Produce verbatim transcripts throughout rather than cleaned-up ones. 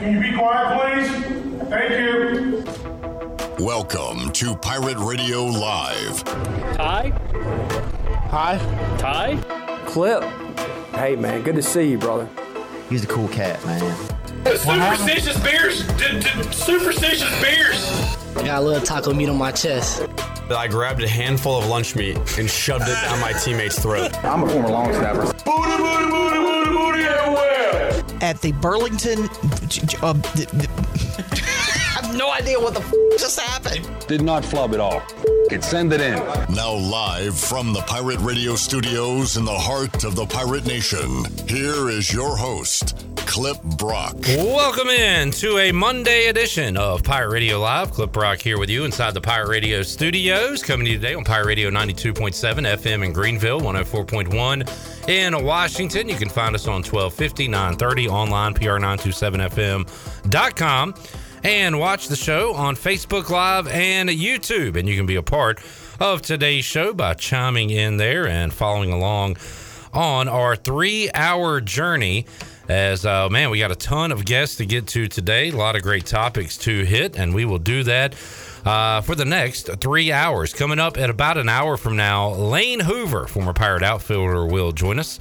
Can you be quiet, please? Thank you. Welcome to Pirate Radio Live. Ty? Hi. Ty? Clip. Hey, man, good to see you, brother. He's a cool cat, man. The superstitious bears! The, the superstitious bears! I got a little taco meat on my chest. I grabbed a handful of lunch meat and shoved it down my teammate's throat. I'm a former long snapper. Booty, booty, booty, booty, booty everywhere! At the Burlington... Uh, the, the, I have no idea what the f*** just happened. Did not flub at all. It send it in. Now live from the Pirate Radio Studios in the heart of the Pirate Nation, here is your host... Clip Brock. Welcome in to a Monday edition of Pirate Radio Live. Clip Brock here with you inside the Pirate Radio Studios. Coming to you today on Pirate Radio ninety-two point seven F M in Greenville, one oh four point one in Washington. You can find us on twelve fifty, nine thirty, online, p r nine two seven f m dot com. And watch the show on Facebook Live and YouTube. And you can be a part of today's show by chiming in there and following along on our three-hour journey. As, uh, man, we got a ton of guests to get to today, a lot of great topics to hit, and we will do that uh, for the next three hours. Coming up at about an hour from now, Lane Hoover, former Pirate outfielder, will join us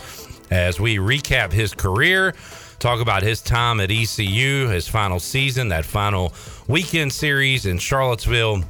as we recap his career, talk about his time at E C U, his final season, that final weekend series in Charlottesville,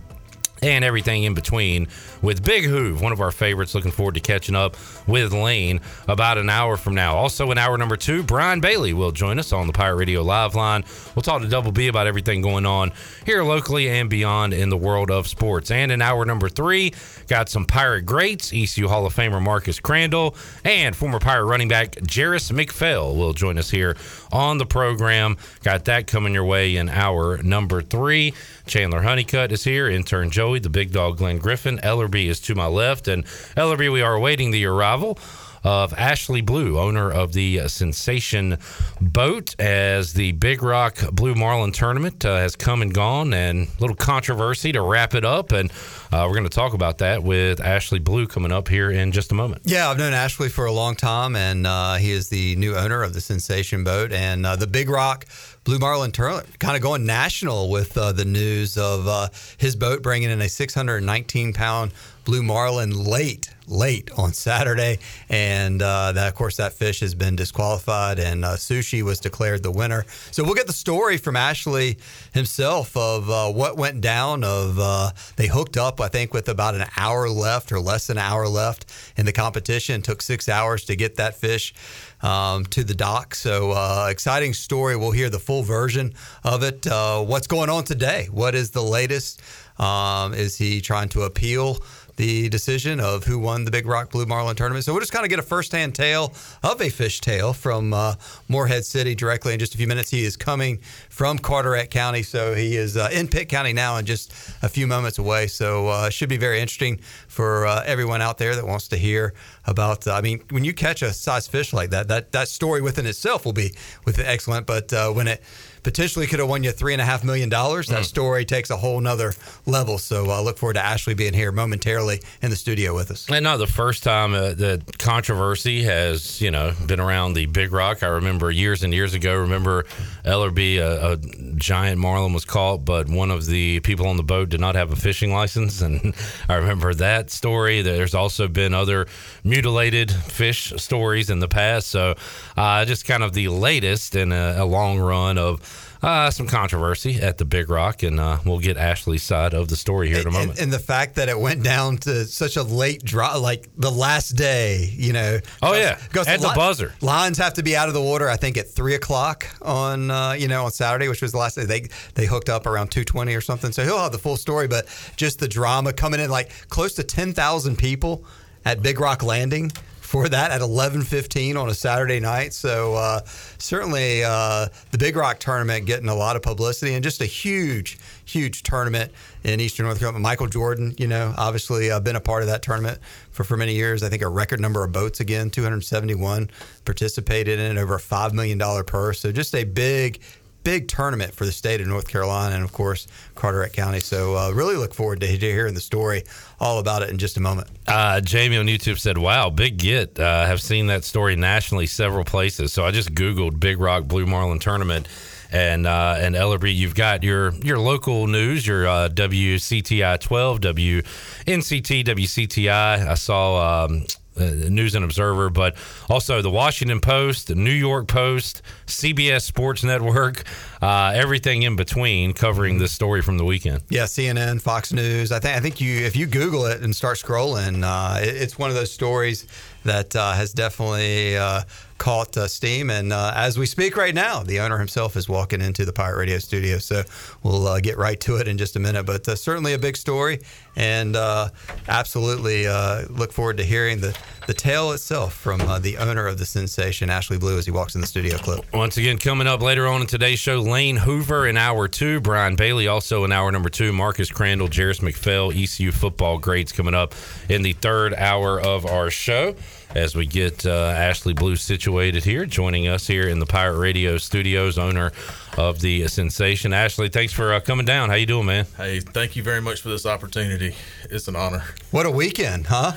and everything in between with Big Hoove, one of our favorites. Looking forward to catching up with Lane about an hour from now. Also in hour number two, Brian Bailey will join us on the Pirate Radio Live line. We'll talk to Double B about everything going on here locally and beyond in the world of sports. And in hour number three, got some Pirate greats. E C U Hall of Famer Marcus Crandall and former Pirate running back Jarris McPhail will join us here on the program. Got that coming your way in hour number three. Chandler Honeycutt is here, intern Joey, the big dog Glenn Griffin, Ellerby is to my left, and Ellerby, we are awaiting the arrival of Ashley Blue, owner of the Sensation Boat, as the Big Rock Blue Marlin Tournament uh, has come and gone, and a little controversy to wrap it up, and uh, we're going to talk about that with Ashley Blue coming up here in just a moment. Yeah, I've known Ashley for a long time, and uh, he is the new owner of the Sensation Boat, and uh, the Big Rock Blue Marlin Tournament kind of going national with uh, the news of uh, his boat bringing in a six hundred nineteen pound Blue Marlin late, late on Saturday. And uh, that, of course, that fish has been disqualified and uh, Sushi was declared the winner. So we'll get the story from Ashley himself of uh, what went down of uh, they hooked up, I think, with about an hour left or less than an hour left in the competition. It took six hours to get that fish um, to the dock. So uh, exciting story. We'll hear the full version of it. Uh, what's going on today? What is the latest? Um, is he trying to appeal the decision of who won the Big Rock Blue Marlin Tournament? So we'll just kind of get a firsthand tale of a fish tale from uh, Morehead City directly in just a few minutes. He is coming from Carteret County, so he is uh, in Pitt County now and just a few moments away. So it uh, should be very interesting for uh, everyone out there that wants to hear about, uh, I mean, when you catch a size fish like that, that, that story within itself will be with excellent, but uh, when it potentially could have won you three and a half million dollars. That mm. story takes a whole nother level. So I uh, look forward to Ashley being here momentarily in the studio with us. And no, the first time uh, the controversy has, you know, been around the Big Rock. I remember years and years ago, remember Ellerby, a, a giant marlin was caught, but one of the people on the boat did not have a fishing license. And I remember that story. There's also been other mutilated fish stories in the past. So uh, just kind of the latest in a, a long run of Uh, some controversy at the Big Rock, and uh, we'll get Ashley's side of the story here in a moment. And, and the fact that it went down to such a late draw, like the last day, you know. Oh, yeah, at the, the li- buzzer. Lines have to be out of the water, I think, at three o'clock on, uh, you know, on Saturday, which was the last day. They they hooked up around two twenty or something, so he'll have the full story, but just the drama coming in, like close to ten thousand people at Big Rock Landing for that at eleven fifteen on a Saturday night. So uh, certainly uh, the Big Rock Tournament getting a lot of publicity and just a huge, huge tournament in Eastern North Carolina. Michael Jordan, you know, obviously uh, been a part of that tournament for, for many years. I think a record number of boats again, two hundred seventy-one participated in it, over a five million dollars purse. So just a big, big tournament for the state of North Carolina and, of course, Carteret County. So uh, really look forward to hearing the story all about it in just a moment. Uh, Jamie on YouTube said, wow, big get. I uh, have seen that story nationally several places. So I just Googled Big Rock Blue Marlin Tournament. And uh, and Ellerbe, you've got your, your local news, your uh, W C T I twelve, W N C T, W C T I. I saw um, uh, News and Observer, but also the Washington Post, the New York Post, C B S Sports Network, uh, everything in between covering this story from the weekend. Yeah, C N N, Fox News. I think I think you if you Google it and start scrolling, uh, it, it's one of those stories that uh, has definitely uh, caught uh, steam. And uh, as we speak right now, the owner himself is walking into the Pirate Radio studio. So we'll uh, get right to it in just a minute. But uh, certainly a big story, and uh, absolutely uh, look forward to hearing the, the tale itself from uh, the owner of the sensation, Ashley Blue, as he walks in the studio clip. Once again, coming up later on in today's show, Lane Hoover in hour two, Brian Bailey also in hour number two, Marcus Crandall, Jairus McPhail, E C U football grades coming up in the third hour of our show. As we get uh, Ashley Blue situated here, joining us here in the Pirate Radio Studios, owner of the Sensation. Ashley, thanks for uh, coming down. How you doing, man? Hey, thank you very much for this opportunity. It's an honor. What a weekend, huh?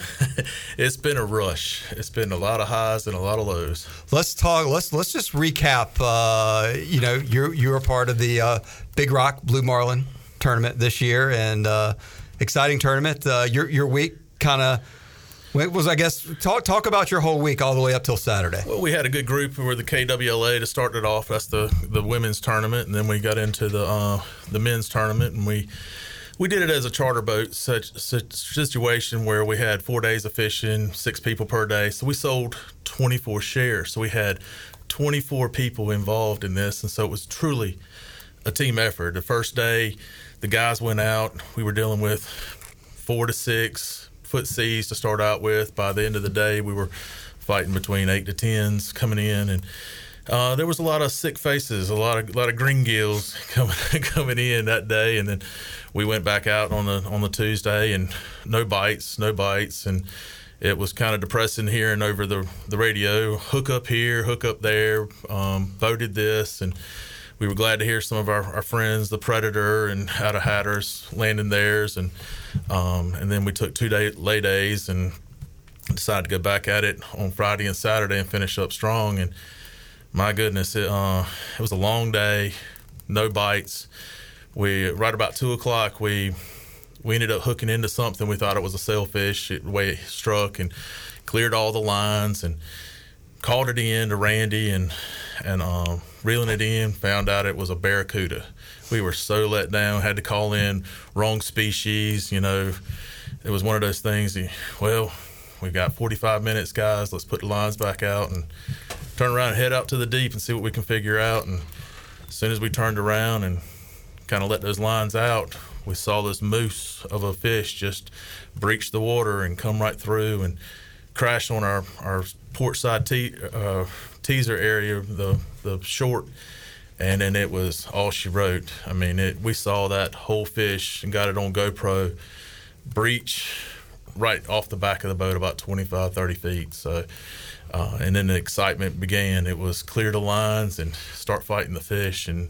It's been a rush. It's been a lot of highs and a lot of lows. Let's talk. Let's let's just recap. Uh, you know, you're you're a part of the uh, Big Rock Blue Marlin tournament this year, and uh, exciting tournament. Uh, your your week kind of. It was, I guess, talk talk about your whole week all the way up till Saturday. Well, we had a good group. We were the K W L A to start it off. That's the, the women's tournament, and then we got into the uh, the men's tournament, and we we did it as a charter boat such, such situation where we had four days of fishing, six people per day. So we sold twenty-four shares. So we had twenty-four people involved in this, and so it was truly a team effort. The first day, the guys went out. We were dealing with four to six foot seas to start out with. By the end of the day, we were fighting between eight to tens coming in, and uh, there was a lot of sick faces, a lot of a lot of greengills coming coming in that day. And then we went back out on the on the Tuesday, and no bites, no bites, and it was kind of depressing hearing over the the radio, hook up here, hook up there, um, voted this, and we were glad to hear some of our, our friends, the Predator and out of Hatters, landing theirs. And um, and then we took two day, lay days and decided to go back at it on Friday and Saturday and finish up strong. And my goodness, it, uh, it was a long day, no bites. We right about two o'clock, we, we ended up hooking into something. We thought it was a sailfish, it, the way it struck, and cleared all the lines and called it in to Randy and and um, reeling it in, found out it was a barracuda. We were so let down, had to call in wrong species, you know. It was one of those things, that, well, we've got forty-five minutes, guys, let's put the lines back out and turn around and head out to the deep and see what we can figure out. And as soon as we turned around and kind of let those lines out, we saw this moose of a fish just breach the water and come right through and crashed on our, our port side te- uh, teaser area, the the short, and then it was all she wrote. I mean, it, we saw that whole fish and got it on GoPro breach right off the back of the boat about twenty-five, thirty feet. So, uh, and then the excitement began. It was clear the lines and start fighting the fish, and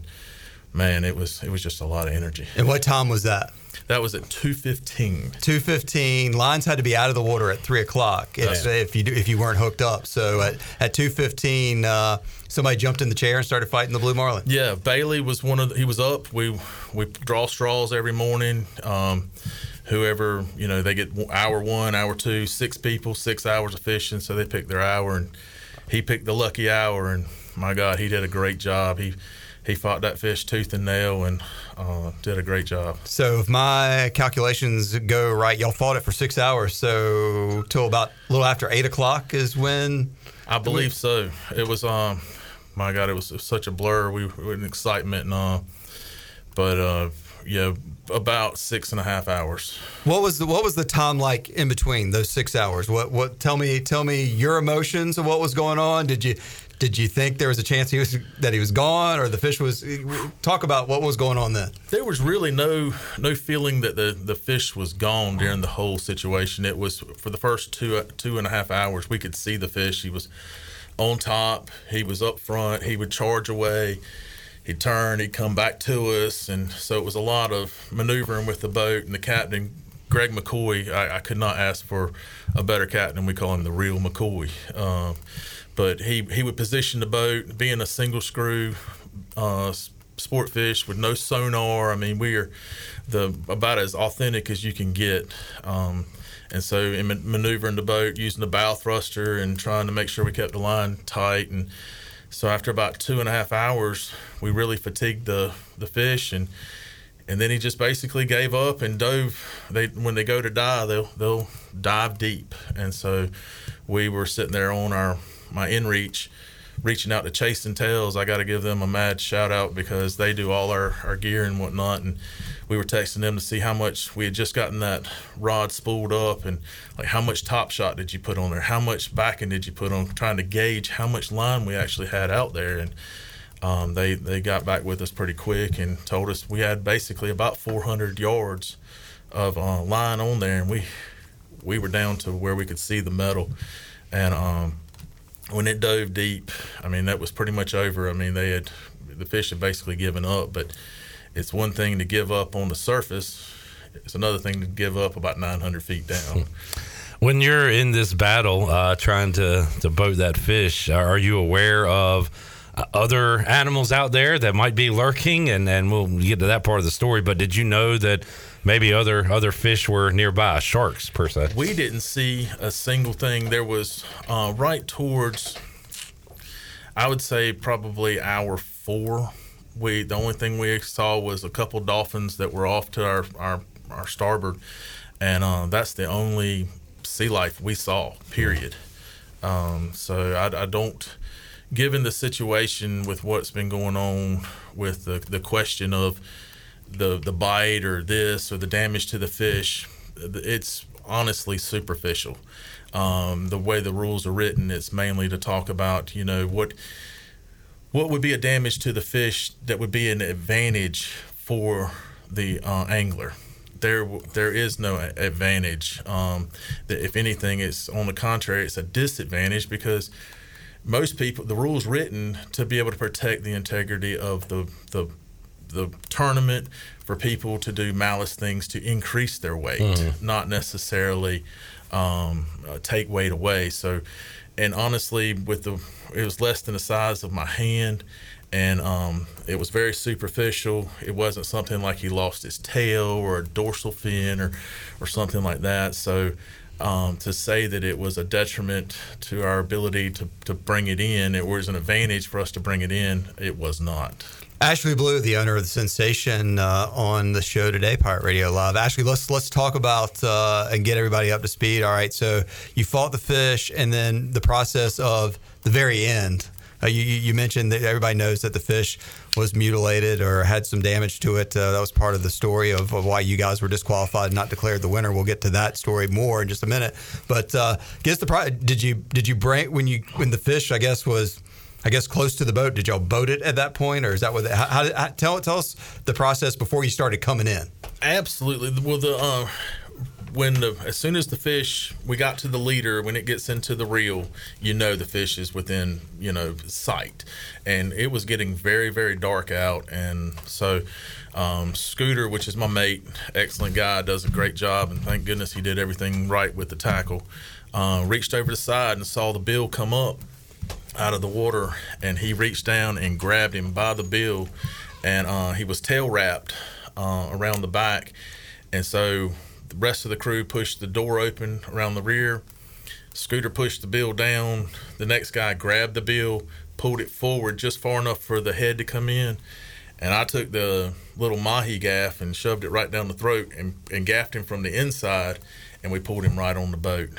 man, it was it was just a lot of energy. And what time was that? That was at two fifteen. two fifteen. Lines had to be out of the water at three o'clock if, if you do, if you weren't hooked up. So at, at two fifteen, uh, somebody jumped in the chair and started fighting the Blue Marlin. Yeah, Bailey was one of the, he was up. We we draw straws every morning. Um, whoever, you know, they get hour one, hour two, six people, six hours of fishing. So they picked their hour, and he picked the lucky hour. And my God, he did a great job. He He fought that fish tooth and nail and uh, did a great job. So if my calculations go right, y'all fought it for six hours. So till about a little after eight o'clock is when I believe we... so. It was um, my God, it was such a blur. We were in excitement and uh, but uh, yeah, about six and a half hours. What was the what was the time like in between those six hours? What what? Tell me tell me your emotions of what was going on. Did you? Did you think there was a chance he was that he was gone, or the fish was? Talk about what was going on then. There was really no no feeling that the, the fish was gone during the whole situation. It was for the first two two and a half hours we could see the fish. He was on top. He was up front. He would charge away. he'd turn, he'd come back to us, and so it was a lot of maneuvering with the boat. And the captain, Greg McCoy, I, I could not ask for a better captain. We call him the real McCoy. Um, but he, he would position the boat, being a single screw uh, sport fish with no sonar. I mean, we are the about as authentic as you can get. Um, and so in maneuvering the boat, using the bow thruster and trying to make sure we kept the line tight. And so after about two and a half hours, we really fatigued the, the fish, and and then he just basically gave up and dove. They when they go to dive, they'll they'll dive deep. And so we were sitting there on our my in reach, reaching out to Chasing Tails. I got to give them a mad shout out because they do all our, our gear and whatnot. And we were texting them to see how much we had just gotten that rod spooled up, and like how much top shot did you put on there? How much backing did you put on? Trying to gauge how much line we actually had out there. And um, they, they got back with us pretty quick and told us we had basically about four hundred yards of uh, line on there. And we, we were down to where we could see the metal. And, um, when it dove deep, I mean, that was pretty much over. I mean, they had the fish had basically given up. But it's one thing to give up on the surface; it's another thing to give up about nine hundred feet down. When you're in this battle, uh, trying to to boat that fish, are you aware of other animals out there that might be lurking? And and we'll get to that part of the story. But did you know that maybe other other fish were nearby, sharks per se? We didn't see a single thing. There was uh, right towards, I would say probably hour four, we the only thing we saw was a couple dolphins that were off to our, our, our starboard. And uh, that's the only sea life we saw, period. Um, so I, I don't, given the situation with what's been going on with the, the question of the the bite or this or the damage to the fish, it's honestly superficial. Um, the way the rules are written, it's mainly to talk about, you know, what what would be a damage to the fish that would be an advantage for the uh, angler. There there is no advantage. Um, if anything, it's on the contrary, it's a disadvantage, because most people, the rules written to be able to protect the integrity of the the the tournament for people to do malice things to increase their weight, mm-hmm. not necessarily um, uh, take weight away. So, and honestly, with the, it was less than the size of my hand, and um, it was very superficial. It wasn't something like he lost his tail or a dorsal fin or, or something like that. So um, to say that it was a detriment to our ability to, to bring it in, it was an advantage for us to bring it in. It was not. Ashley Blue, the owner of The Sensation, uh, on the show today, Pirate Radio Live. Ashley, let's let's talk about uh, and get everybody up to speed. All right, so you fought the fish, and then the process of the very end. Uh, you, you mentioned that everybody knows that the fish was mutilated or had some damage to it. Uh, that was part of the story of, of why you guys were disqualified and not declared the winner. We'll get to that story more in just a minute. But uh, guess the pro- did you did you bring when you when the fish, I guess, was. I guess close to the boat. Did y'all boat it at that point, or is that what? How, how, how, tell tell us the process before you started coming in. Absolutely. Well, the uh, when the as soon as the fish we got to the leader, when it gets into the reel, you know the fish is within you know sight, and it was getting very very dark out, and so. Um, Scooter, which is my mate, excellent guy, does a great job, and thank goodness he did everything right with the tackle. Uh, reached over the side and saw the bill come up out of the water, and he reached down and grabbed him by the bill, and uh, he was tail wrapped uh, around the back. And so the rest of the crew pushed the door open around the rear. Scooter pushed the bill down. The next guy grabbed the bill, pulled it forward just far enough for the head to come in. And I took the little mahi gaff and shoved it right down the throat and, and gaffed him from the inside, and we pulled him right on the boat.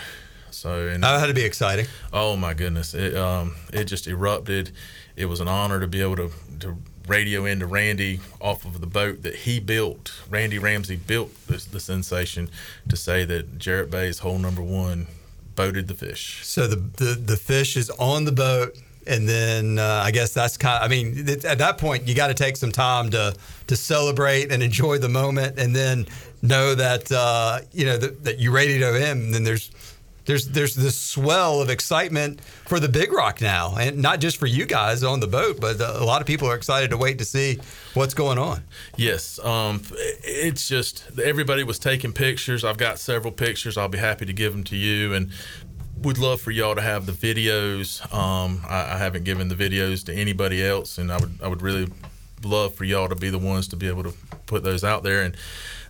So and, that had to be exciting. Oh my goodness! It um it just erupted. It was an honor to be able to to radio into Randy off of the boat that he built. Randy Ramsey built this, the Sensation, to say that Jarrett Bay's hole number one boated the fish. So the the, the fish is on the boat, and then uh, I guess that's kind of, I mean it, at that point you got to take some time to to celebrate and enjoy the moment, and then know that uh, you know that, that you radioed him. And then there's There's there's this swell of excitement for the Big Rock now, and not just for you guys on the boat, but a lot of people are excited to wait to see what's going on. Yes, um, it's just everybody was taking pictures. I've got several pictures. I'll be happy to give them to you, and would love for y'all to have the videos. Um, I, I haven't given the videos to anybody else, and I would I would really love for y'all to be the ones to be able to put those out there. And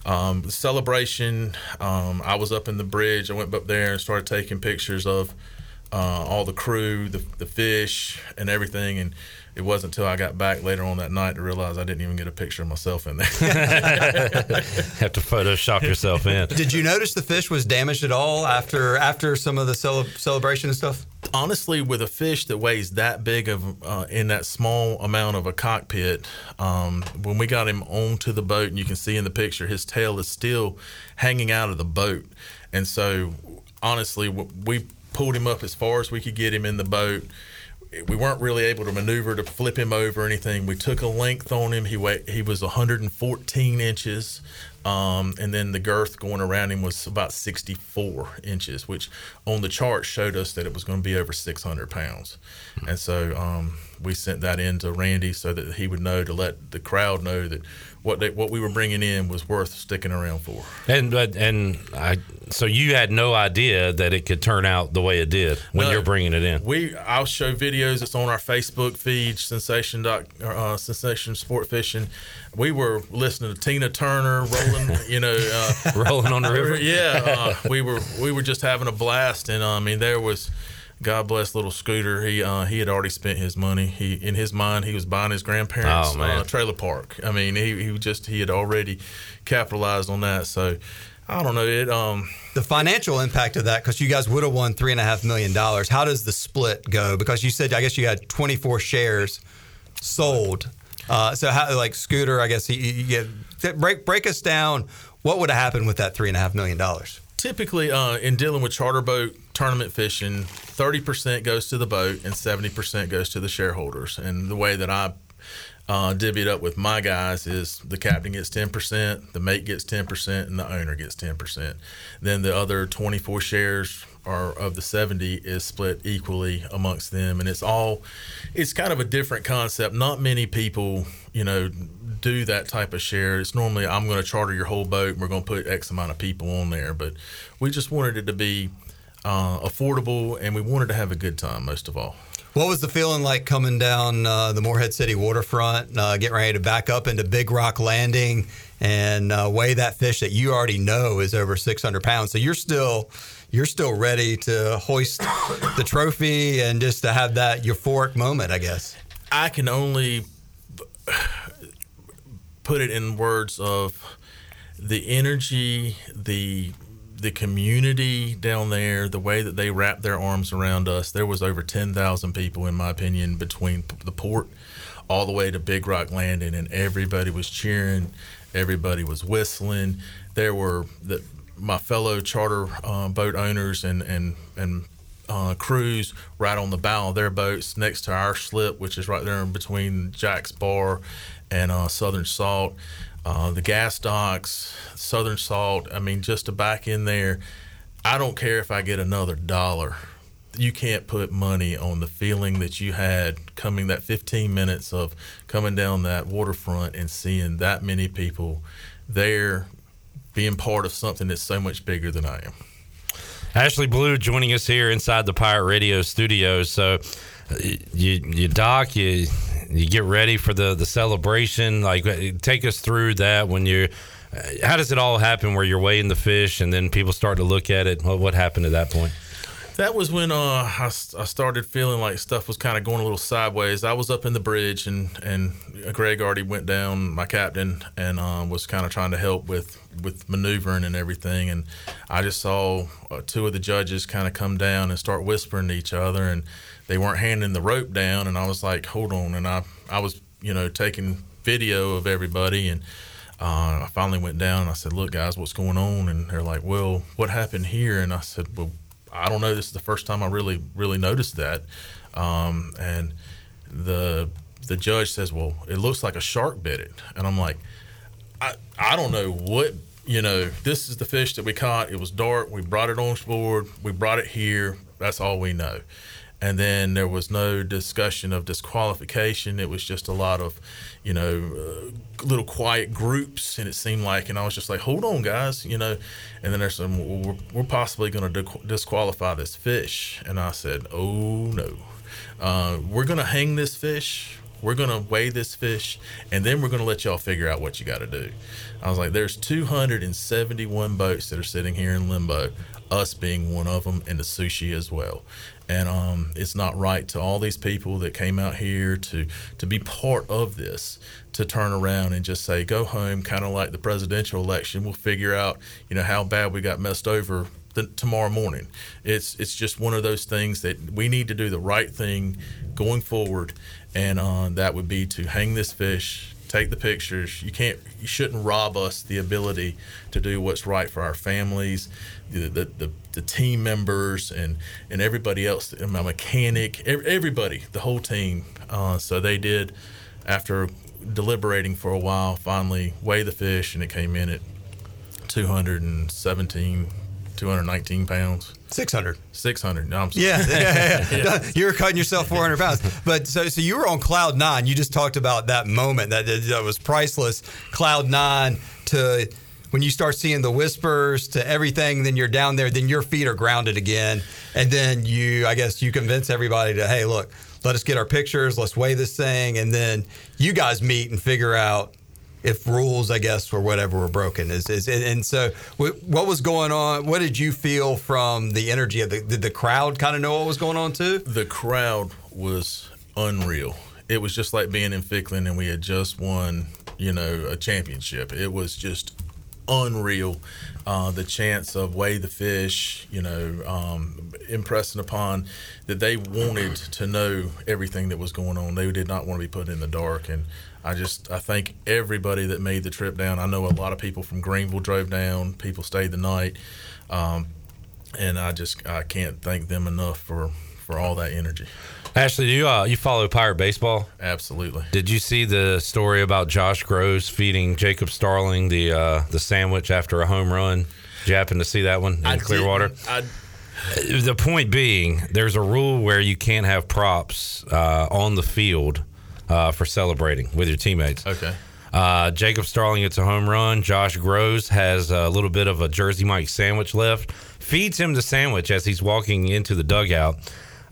um celebration, um I was up in the bridge. I went up there and started taking pictures of uh all the crew, the, the fish and everything, and it wasn't until I got back later on that night to realize I didn't even get a picture of myself in there. Have to Photoshop yourself in. Did you notice the fish was damaged at all after after some of the cele- celebration and stuff? Honestly, with a fish that weighs that big of uh, in that small amount of a cockpit, um, when we got him onto the boat, and you can see in the picture, his tail is still hanging out of the boat. And so, honestly, we pulled him up as far as we could get him in the boat. We weren't really able to maneuver to flip him over or anything. We took a length on him. He weighed, he was one hundred fourteen inches. Um, and then the girth going around him was about sixty-four inches, which on the chart showed us that it was going to be over six hundred pounds. And so um, we sent that in to Randy so that he would know to let the crowd know that what they, what we were bringing in was worth sticking around for. And but and I so you had no idea that it could turn out the way it did when no, you're bringing it in. We I'll show videos. It's on our Facebook feed, Sensation Doc, uh, Sensation Sport Fishing. We were listening to Tina Turner, rolling, you know, uh, rolling on the river. Yeah, uh, we were we were just having a blast, and uh, I mean there was. God bless little Scooter. He uh, he had already spent his money. He in his mind, he was buying his grandparents' oh, uh, trailer park. I mean, he he just he had already capitalized on that. So I don't know it. Um, the financial impact of that, because you guys would have won three and a half million dollars. How does the split go? Because you said I guess you had twenty-four shares sold. Uh, so how like Scooter? I guess he, he, he break break us down. What would have happened with that three and a half million dollars? Typically, uh, in dealing with charter boat tournament fishing, thirty percent goes to the boat and seventy percent goes to the shareholders. And the way that I uh, divvy it up with my guys is the captain gets ten percent, the mate gets ten percent, and the owner gets ten percent. Then the other twenty-four shares are of the seventy is split equally amongst them. And it's all, it's kind of a different concept. Not many people, you know, do that type of share. It's normally I'm going to charter your whole boat and we're going to put X amount of people on there. But we just wanted it to be uh, affordable, and we wanted to have a good time most of all. What was the feeling like coming down uh, the Morehead City waterfront, uh, getting ready to back up into Big Rock Landing and uh, weigh that fish that you already know is over six hundred pounds? So you're still you're still ready to hoist the trophy and just to have that euphoric moment, I guess. I can only put it in words of the energy, the the community down there, the way that they wrapped their arms around us. There was over ten thousand people, in my opinion, between the port all the way to Big Rock Landing, and everybody was cheering, everybody was whistling. There were the, my fellow charter uh, boat owners and and and Uh, crews right on the bow of their boats next to our slip, which is right there in between Jack's Bar and uh, Southern Salt, uh, the gas docks, Southern Salt. I mean, just to back in there, I don't care if I get another dollar. You can't put money on the feeling that you had coming that fifteen minutes of coming down that waterfront and seeing that many people there being part of something that's so much bigger than I am. Ashley Blue joining us here inside the Pirate Radio studios. So you, you doc, you you get ready for the, the celebration. Like, take us through that when you. How does it all happen? Where you're weighing the fish and then people start to look at it. What, what happened at that point? That was when uh, I, I started feeling like stuff was kind of going a little sideways. I was up in the bridge, and, and Greg already went down, my captain, and uh, was kind of trying to help with, with maneuvering and everything. And I just saw uh, two of the judges kind of come down and start whispering to each other, and they weren't handing the rope down. And I was like, hold on. And I, I was, you know, taking video of everybody, and uh, I finally went down and I said, look, guys, what's going on? And they're like, well, what happened here? And I said, well, I don't know. This is the first time I really, really noticed that. Um, and the the judge says, well, it looks like a shark bit it. And I'm like, I I don't know what you know, this is the fish that we caught. It was dark. We brought it on board. We brought it here. That's all we know. And then there was no discussion of disqualification. It was just a lot of, you know, uh, little quiet groups. And it seemed like, and I was just like, hold on, guys, you know. And then there's some, well, we're, we're possibly going to disqualify this fish. And I said, oh, no. Uh, we're going to hang this fish. We're going to weigh this fish. And then we're going to let y'all figure out what you got to do. I was like, there's two hundred seventy-one boats that are sitting here in limbo, us being one of them, and the sushi as well. And um, it's not right to all these people that came out here to to be part of this, to turn around and just say, go home, kind of like the presidential election. We'll figure out, you know, how bad we got messed over the, tomorrow morning. It's it's just one of those things that we need to do the right thing going forward. And uh, that would be to hang this fish, take the pictures. You can't, you shouldn't rob us the ability to do what's right for our families, the the, the, the team members, and, and everybody else, and my mechanic, everybody, the whole team. Uh, so they did, after deliberating for a while, finally weigh the fish, and it came in at two hundred seventeen two hundred nineteen pounds. six hundred six hundred No, I'm sorry. Yeah, yeah, yeah. yeah. You were cutting yourself four hundred pounds. But so so you were on cloud nine. You just talked about that moment that, that was priceless. Cloud nine to when you start seeing the whispers to everything, then you're down there, then your feet are grounded again. And then you, I guess you convince everybody to, hey, look, let us get our pictures. Let's weigh this thing. And then you guys meet and figure out if rules, I guess, or whatever were broken. Is is and so what was going on? What did you feel from the energy of the? Did the crowd kind of know what was going on too? The crowd was unreal. It was just like being in Ficklin and we had just won, you know, a championship. It was just unreal. Uh, the chance of weigh the fish, you know, um, impressing upon that they wanted to know everything that was going on. They did not want to be put in the dark. And I just, I thank everybody that made the trip down. I know a lot of people from Greenville drove down, people stayed the night. Um, and I just, I can't thank them enough for, for all that energy. Ashley, do you, uh, you follow Pirate Baseball? Absolutely. Did you see the story about Josh Groves feeding Jacob Starling the, uh, the sandwich after a home run? Did you happen to see that one in I Clearwater? I The point being, there's a rule where you can't have props, uh, on the field. Uh, for celebrating with your teammates. Okay. Uh, Jacob Starling gets a home run. Josh Groves has a little bit of a Jersey Mike sandwich left. Feeds him the sandwich as he's walking into the dugout.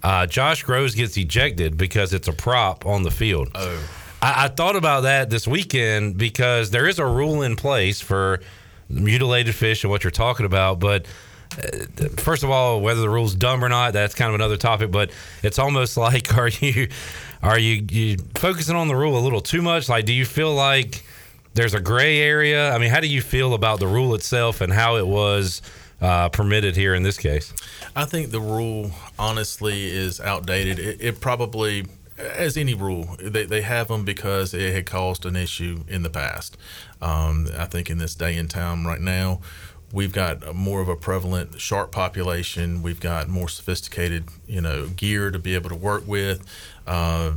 Uh, Josh Groves gets ejected because it's a prop on the field. Oh. I, I thought about that this weekend because there is a rule in place for mutilated fish and what you're talking about, but first of all, whether the rule's dumb or not, that's kind of another topic, but it's almost like, are you are you, you focusing on the rule a little too much? Like, do you feel like there's a gray area? I mean, how do you feel about the rule itself and how it was uh, permitted here in this case? I think the rule, honestly, is outdated. It, it probably, as any rule, they, they have them because it had caused an issue in the past. Um, I think in this day and time right now, we've got more of a prevalent shark population. We've got more sophisticated, you know, gear to be able to work with. Uh,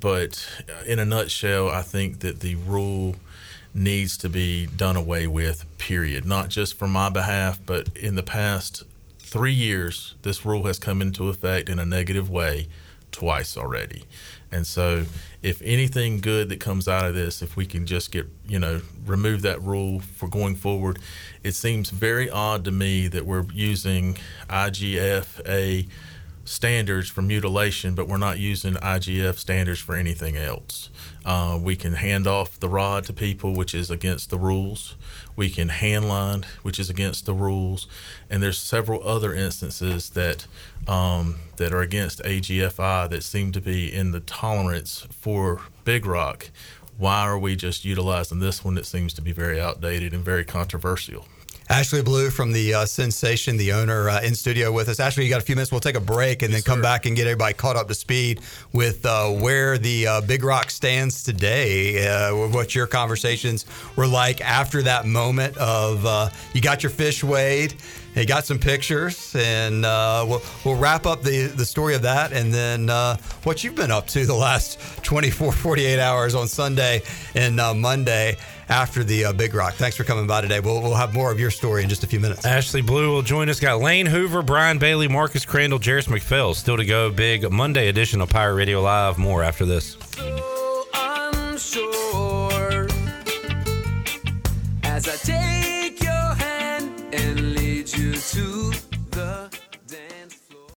but in a nutshell, I think that the rule needs to be done away with, period. Not just for my behalf, but in the past three years, this rule has come into effect in a negative way twice already. And so if anything good that comes out of this, if we can just get, you know, remove that rule for going forward, it seems very odd to me that we're using I G F A standards for mutilation, but we're not using I G F standards for anything else. Uh, we can hand off the rod to people, which is against the rules. We can hand line, which is against the rules. And there's several other instances that um, that are against A G F I that seem to be in the tolerance for Big Rock. Why are we just utilizing this one that seems to be very outdated and very controversial? Ashley Blue from the uh, Sensation, the owner, uh, in studio with us. Ashley, you got a few minutes. We'll take a break and yes, then come sir. back and get everybody caught up to speed with uh, where the uh, Big Rock stands today, uh, what your conversations were like after that moment of uh, you got your fish weighed. He got some pictures, and uh, we'll we'll wrap up the, the story of that, and then uh, what you've been up to the last twenty-four, forty-eight hours on Sunday and uh, Monday after the uh, Big Rock. Thanks for coming by today. We'll we'll have more of your story in just a few minutes. Ashley Blue will join us. Got Lane Hoover, Brian Bailey, Marcus Crandall, Jairus McPhail. Still to go. Big Monday edition of Pirate Radio Live. More after this. So unsure as I take your hand and lead you to the dance floor.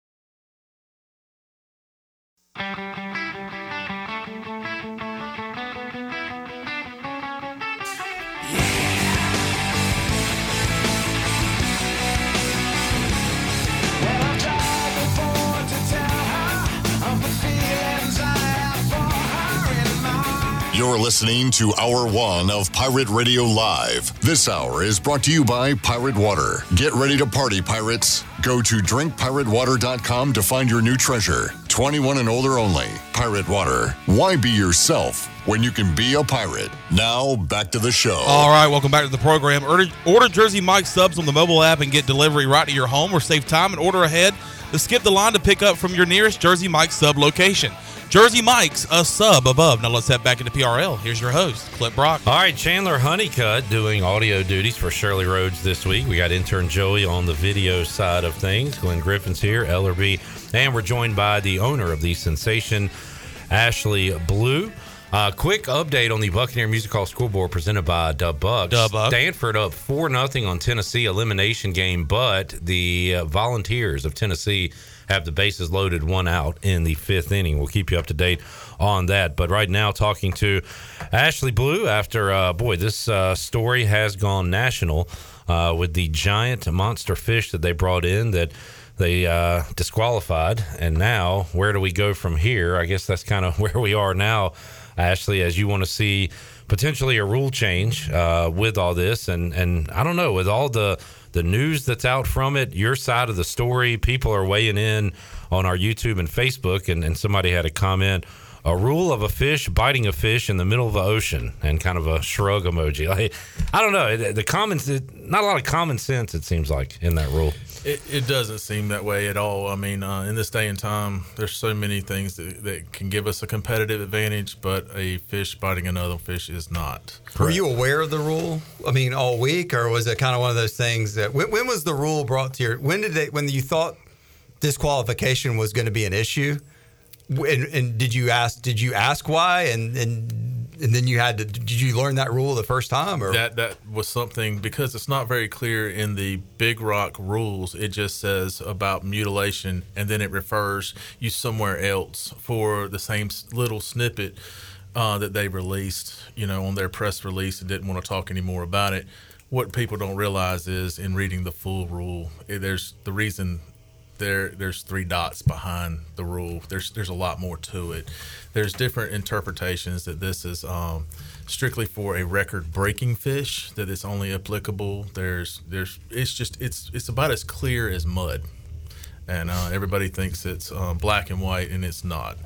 You're listening to Hour One of Pirate Radio Live. This hour is brought to you by Pirate Water. Get ready to party, pirates. Go to drink pirate water dot com to find your new treasure. twenty-one and older only. Pirate Water. Why be yourself when you can be a pirate? Now, back to the show. All right, welcome back to the program. Order, order Jersey Mike's subs on the mobile app and get delivery right to your home, or save time and order ahead to skip the line to pick up from your nearest Jersey Mike's sub location. Jersey Mike's, a sub above. Now let's head back into P R L. Here's your host, Clip Brock. All right, Chandler Honeycutt doing audio duties for Shirley Rhodes this week. We got intern Joey on the video side of things. Glenn Griffin's here, L R B, and we're joined by the owner of the Sensation, Ashley Blue. Uh, quick update on the Buccaneer Music Hall scoreboard presented by Dub Bucks. Dub Bucks. Stanford up four nothing on Tennessee, elimination game, but the uh, Volunteers of Tennessee have the bases loaded, one out in the fifth inning. We'll keep you up to date on that. But right now, talking to Ashley Blue after, uh, boy, this uh, story has gone national uh, with the giant monster fish that they brought in that they uh, disqualified. And now, where do we go from here? I guess that's kind of where we are now, Ashley, as you want to see potentially a rule change uh, with all this. And, and I don't know, with all the the news that's out from it, your side of the story, people are weighing in on our YouTube and Facebook, and, and somebody had a comment, a rule of a fish biting a fish in the middle of the ocean, and kind of a shrug emoji. Like, I don't know, the, the common, not a lot of common sense, it seems like, in that rule. It, it doesn't seem that way at all. I mean, uh, in this day and time, there's so many things that, that can give us a competitive advantage, but a fish biting another fish is not. Correct. Were you aware of the rule? I mean, all week, or was it kind of one of those things that? When, when was the rule brought to your? When did they? When you thought disqualification was going to be an issue, and, and did you ask? Did you ask why? And and. And then you had to, did you learn that rule the first time? Or That that was something, because it's not very clear in the Big Rock rules. It just says about mutilation, and then it refers you somewhere else for the same little snippet uh, that they released, you know, on their press release, and didn't want to talk any more about it. What people don't realize is, in reading the full rule, there's the reason There, there's three dots behind the rule. There's there's a lot more to it. There's different interpretations that this is um, strictly for a record-breaking fish, that it's only applicable. There's there's it's just it's it's about as clear as mud, and uh, everybody thinks it's uh, black and white, and it's not.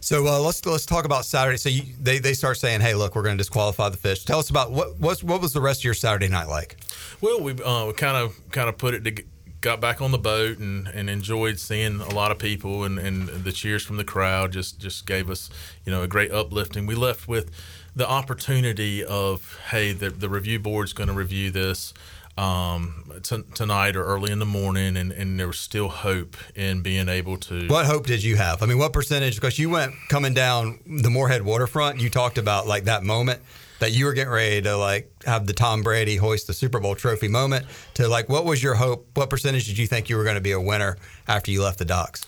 So uh, let's let's talk about Saturday. So you, they they start saying, "Hey, look, we're going to disqualify the fish." Tell us about what what what was the rest of your Saturday night like? Well, we uh, kind of kind of put it together. Got back on the boat and, and enjoyed seeing a lot of people, and, and the cheers from the crowd just, just gave us, you know, a great uplifting. We left with the opportunity of, hey, the, the review board's going to review this um, t- tonight or early in the morning, and, and there was still hope in being able to. What hope did you have? I mean, what percentage? Because you went coming down the Moorhead waterfront, you talked about like that moment that you were getting ready to like have the Tom Brady hoist the Super Bowl trophy moment, to like, what was your hope? What percentage did you think you were going to be a winner after you left the docks?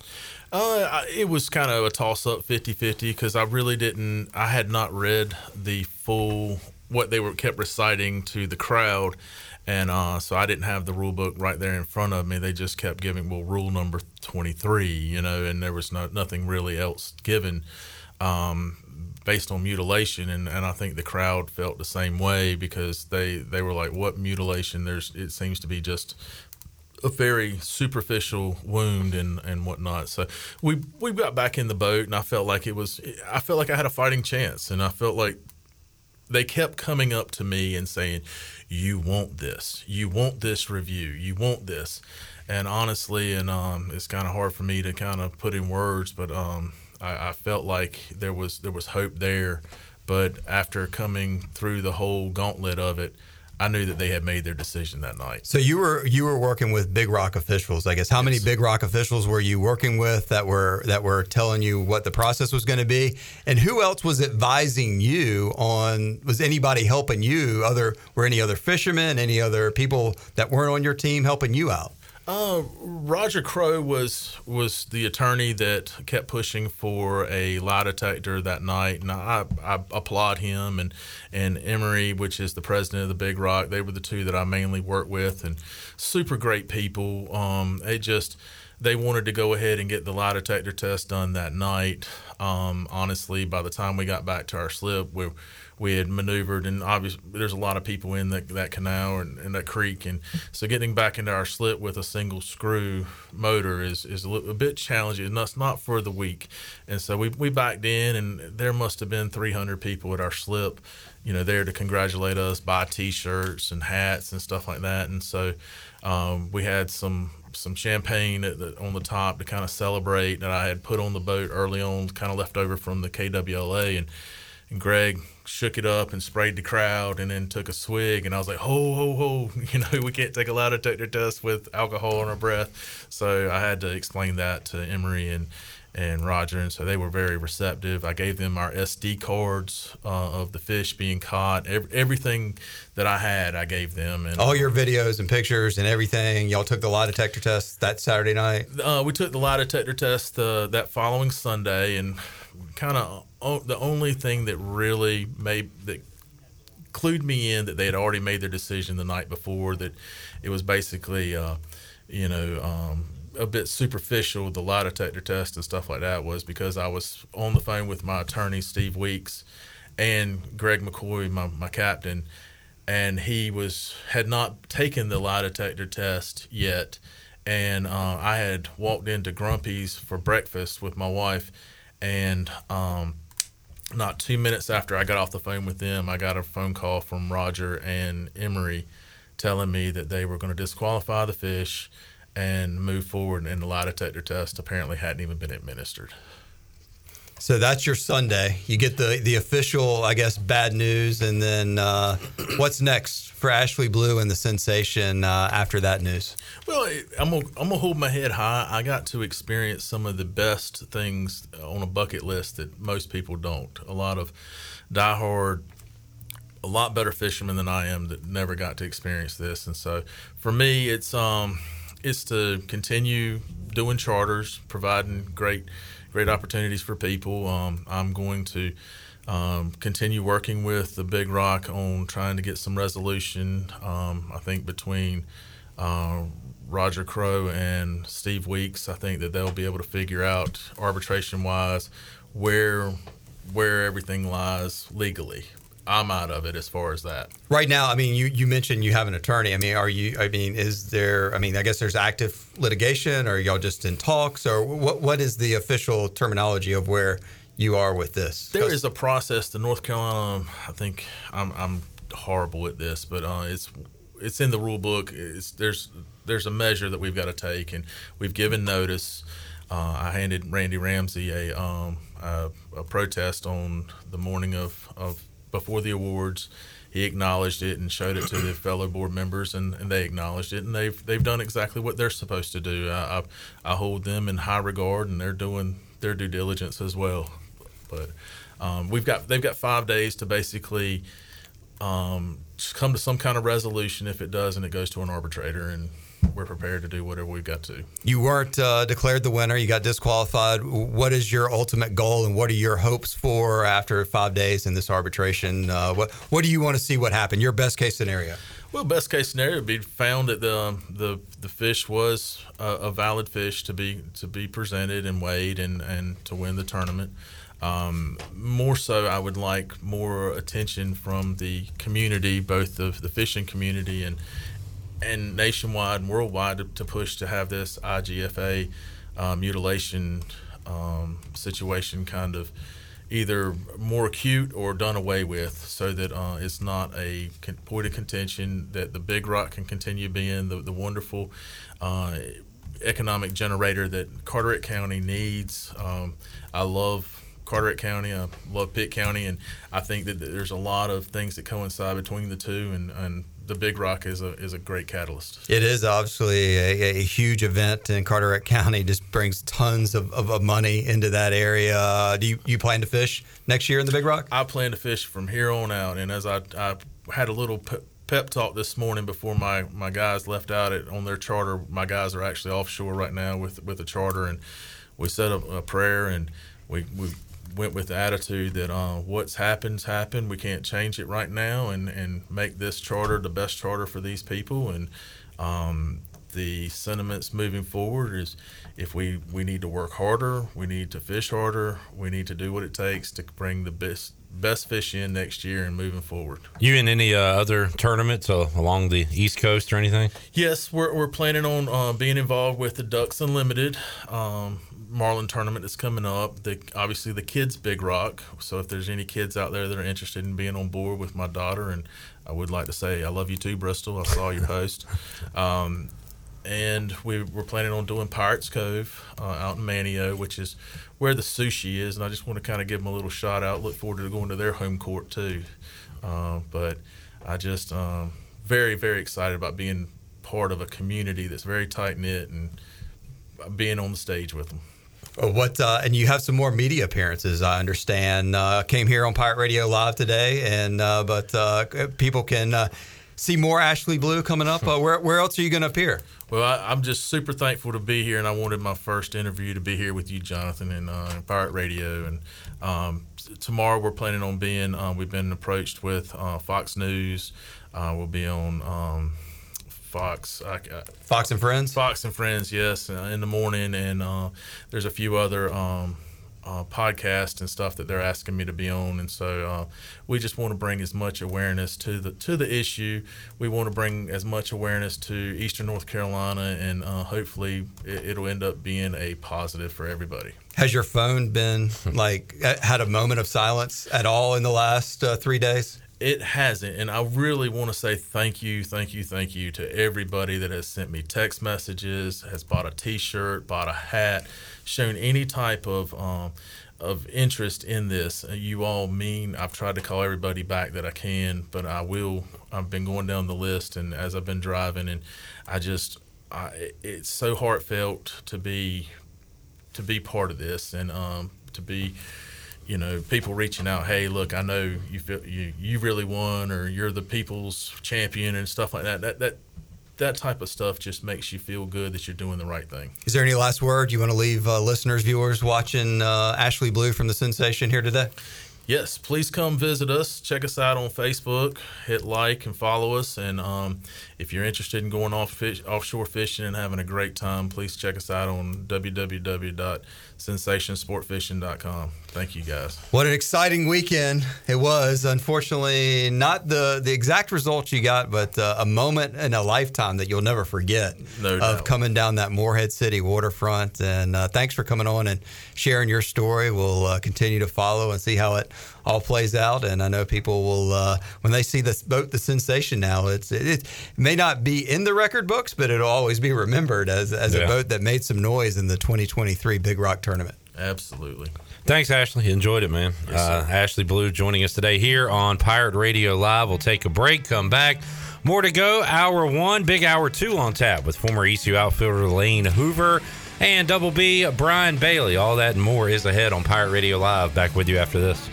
Uh, it was kind of a toss up fifty-fifty, because I really didn't, I had not read the full, what they were kept reciting to the crowd. And uh, so I didn't have the rule book right there in front of me. They just kept giving, well, rule number twenty-three, you know, and there was no, nothing really else given. Um, based on mutilation, and, and I think the crowd felt the same way, because they, they were like, what mutilation? There's it seems to be just a very superficial wound and, and whatnot. So we we got back in the boat, and I felt like it was I felt like I had a fighting chance, and I felt like they kept coming up to me and saying, you want this, you want this review, you want this. And honestly, and um, it's kind of hard for me to kind of put in words, but um, I, I felt like there was there was hope there. But after coming through the whole gauntlet of it, I knew that they had made their decision that night. So you were you were working with Big Rock officials, I guess. How yes. many Big Rock officials were you working with that were that were telling you what the process was going to be? And who else was advising you on, was anybody helping you? Other were any other fishermen, any other people that weren't on your team helping you out? Uh, Roger Crow was was the attorney that kept pushing for a lie detector that night, and I, I applaud him, and and Emery, which is the president of the Big Rock. They were the two that I mainly worked with, and super great people. Um, they just they wanted to go ahead and get the lie detector test done that night. Um, honestly, by the time we got back to our slip, we we had maneuvered, and obviously there's a lot of people in that, that canal and, and that creek. And so getting back into our slip with a single screw motor is, is a, little, a bit challenging, and that's not for the weak. And so we, we backed in, and there must have been three hundred people at our slip, you know, there to congratulate us, buy T-shirts and hats and stuff like that. And so um, we had some some champagne at the, on the top to kind of celebrate that I had put on the boat early on, kind of left over from the K W L A. And, and Greg shook it up and sprayed the crowd, and then took a swig, and I was like, ho, ho, ho, you know, we can't take a lie detector test with alcohol in our breath. So I had to explain that to Emery and, and Roger, and so they were very receptive. I gave them our S D cards uh, of the fish being caught. Every, everything that I had, I gave them. And all your videos and pictures and everything. Y'all took the lie detector test that Saturday night? Uh, we took the lie detector test uh, that following Sunday, and kind of oh, the only thing that really made that clued me in that they had already made their decision the night before, that it was basically, uh, you know, um, a bit superficial, the lie detector test and stuff like that, was because I was on the phone with my attorney, Steve Weeks, and Greg McCoy, my, my captain, and he was had not taken the lie detector test yet. And uh, I had walked into Grumpy's for breakfast with my wife, and um, not two minutes after I got off the phone with them, I got a phone call from Roger and Emery telling me that they were going to disqualify the fish and move forward, and the lie detector test apparently hadn't even been administered. So that's your Sunday. You get the, the official, I guess, bad news, and then uh, what's next for Ashley Blue and the sensation uh, after that news? Well, I'm gonna, I'm gonna hold my head high. I got to experience some of the best things on a bucket list that most people don't. A lot of diehard, a lot better fishermen than I am that never got to experience this, and so for me, it's um. It's to continue doing charters, providing great, great opportunities for people. Um, I'm going to um, continue working with the Big Rock on trying to get some resolution. Um, I think between uh, Roger Crow and Steve Weeks, I think that they'll be able to figure out arbitration-wise where where everything lies legally. I'm out of it as far as that. Right now, I mean, you, you mentioned you have an attorney. I mean, are you, I mean, is there, I mean, I guess there's active litigation, or are y'all just in talks, or what? what is the official terminology of where you are with this? There is a process. The North Carolina, I think I'm, I'm horrible at this, but uh, it's it's in the rule book. It's, there's, there's a measure that we've got to take, and we've given notice. Uh, I handed Randy Ramsey a, um, a, a protest on the morning of, of before the awards. He acknowledged it and showed it to the fellow board members, and, and they acknowledged it, and they've they've done exactly what they're supposed to do. I, I I hold them in high regard, and they're doing their due diligence as well. But um, we've got they've got five days to basically um, come to some kind of resolution. If it doesn't, it goes to an arbitrator, and we're prepared to do whatever we've got to. You weren't uh, declared the winner. You got disqualified. What is your ultimate goal, and what are your hopes for after five days in this arbitration? Uh, what What do you want to see what happened? Your best case scenario. Well, best case scenario would be found that the the the fish was a, a valid fish to be to be presented and weighed and, and to win the tournament. Um, more so, I would like more attention from the community, both the the fishing community and. and nationwide and worldwide to, to push to have this I G F A uh, mutilation um, situation kind of either more acute or done away with, so that uh, it's not a con- point of contention, that the big rock can continue being the, the wonderful uh, economic generator that Carteret County needs. Um, I love Carteret County, I love Pitt County, and I think that there's a lot of things that coincide between the two, and, and the Big Rock is a is a great catalyst. It is obviously a, a huge event in Carteret County. Just brings tons of, of, of money into that area. Do you, you plan to fish next year in the Big Rock? I plan to fish from here on out. And as I, I had a little pe- pep talk this morning before my, my guys left out at, on their charter. My guys are actually offshore right now with, with a charter. And we said a, a prayer, and we, we went with the attitude that uh, what's happened's happened. We can't change it right now, and, and make this charter the best charter for these people. And um, the sentiments moving forward is, if we, we need to work harder, we need to fish harder, we need to do what it takes to bring the best best fish in next year and moving forward. You in any uh, other tournaments uh, along the East Coast or anything? Yes, we're we're planning on uh, being involved with the Ducks Unlimited um, Marlin tournament that's coming up. The, obviously the kids' Big Rock. So if there's any kids out there that are interested in being on board with my daughter, and I would like to say I love you too, Bristol. I saw your post. Um, and we were planning on doing Pirates Cove uh, out in Manio, which is where the sushi is. And I just want to kind of give them a little shout out. Look forward to going to their home court too. Uh, but I just um, very, very excited about being part of a community that's very tight knit and being on the stage with them. What uh, and you have some more media appearances, I understand. Uh, came here on Pirate Radio Live today, and uh, but uh, people can uh, see more Ashley Blue coming up. Uh, where where else are you going to appear? Well, I, I'm just super thankful to be here, and I wanted my first interview to be here with you, Jonathan, and uh, Pirate Radio. And um, tomorrow we're planning on being. Uh, we've been approached with uh, Fox News. Uh, we'll be on. Um, Fox, I, I, Fox and Friends. Fox and Friends, yes, uh, in the morning, and uh, there's a few other um, uh, podcasts and stuff that they're asking me to be on, and so uh, we just want to bring as much awareness to the to the issue. We want to bring as much awareness to Eastern North Carolina, and uh, hopefully it, it'll end up being a positive for everybody. Has your phone been like had a moment of silence at all in the last uh, three days? It hasn't, and I really want to say thank you, thank you, thank you to everybody that has sent me text messages, has bought a T-shirt, bought a hat, shown any type of um, of interest in this. You all mean. I've tried to call everybody back that I can, but I will. I've been going down the list, and as I've been driving, and I just, I, it's so heartfelt to be to be part of this, and um, to be. You know, people reaching out, hey, look, I know you feel you, you really won, or you're the people's champion and stuff like that. That that that type of stuff just makes you feel good that you're doing the right thing. Is there any last word you want to leave uh, listeners, viewers watching uh, Ashley Blue from The Sensation here today? Yes, please come visit us. Check us out on Facebook. Hit like and follow us. And um, if you're interested in going off fish, offshore fishing and having a great time, please check us out on w w w dot sensation sport fishing dot com. Thank you, guys. What an exciting weekend it was. Unfortunately, not the, the exact results you got, but uh, a moment in a lifetime that you'll never forget. No doubt. Of coming down that Moorhead City waterfront. And uh, thanks for coming on and sharing your story. We'll uh, continue to follow and see how it all plays out, and I know people will uh, when they see this boat, The Sensation, now it's it, it may not be in the record books, but it'll always be remembered as as yeah. a boat that made some noise in the twenty twenty-three Big Rock Tournament. Absolutely. Thanks, Ashley. Enjoyed it, man. Yes, uh, Ashley Blue joining us today here on Pirate Radio Live. We'll take a break, come back. More to go. Hour one, big hour two on tap with former E C U outfielder Lane Hoover and Double B Brian Bailey. All that and more is ahead on Pirate Radio Live. Back with you after this.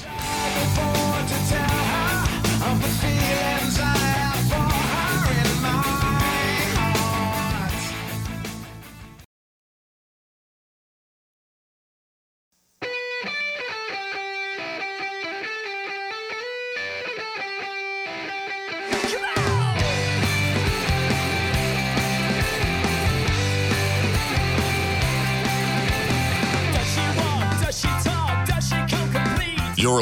You're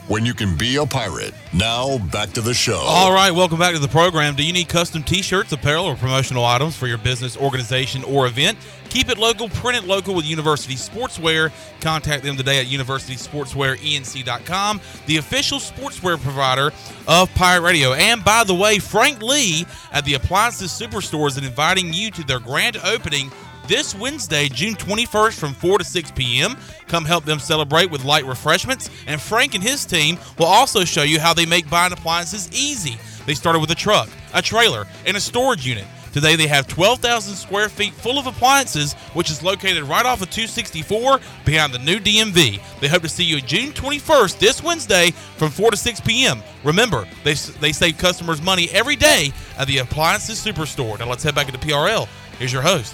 when you can be a pirate. Now, back to the show. All right, welcome back to the program. Do you need custom T-shirts, apparel, or promotional items for your business, organization, or event? Keep it local, print it local with University Sportswear. Contact them today at university sportswear e n c dot com, the official sportswear provider of Pirate Radio. And by the way, Frank Lee at the Appliances Superstore is inviting you to their grand opening this Wednesday, June twenty-first from four to six p.m. Come help them celebrate with light refreshments. And Frank and his team will also show you how they make buying appliances easy. They started with a truck, a trailer, and a storage unit. Today they have twelve thousand square feet full of appliances, which is located right off of two sixty-four behind the new D M V. They hope to see you June twenty-first, this Wednesday, from four to six p.m. Remember, they they save customers money every day at the Appliances Superstore. Now let's head back into P R L. Here's your host,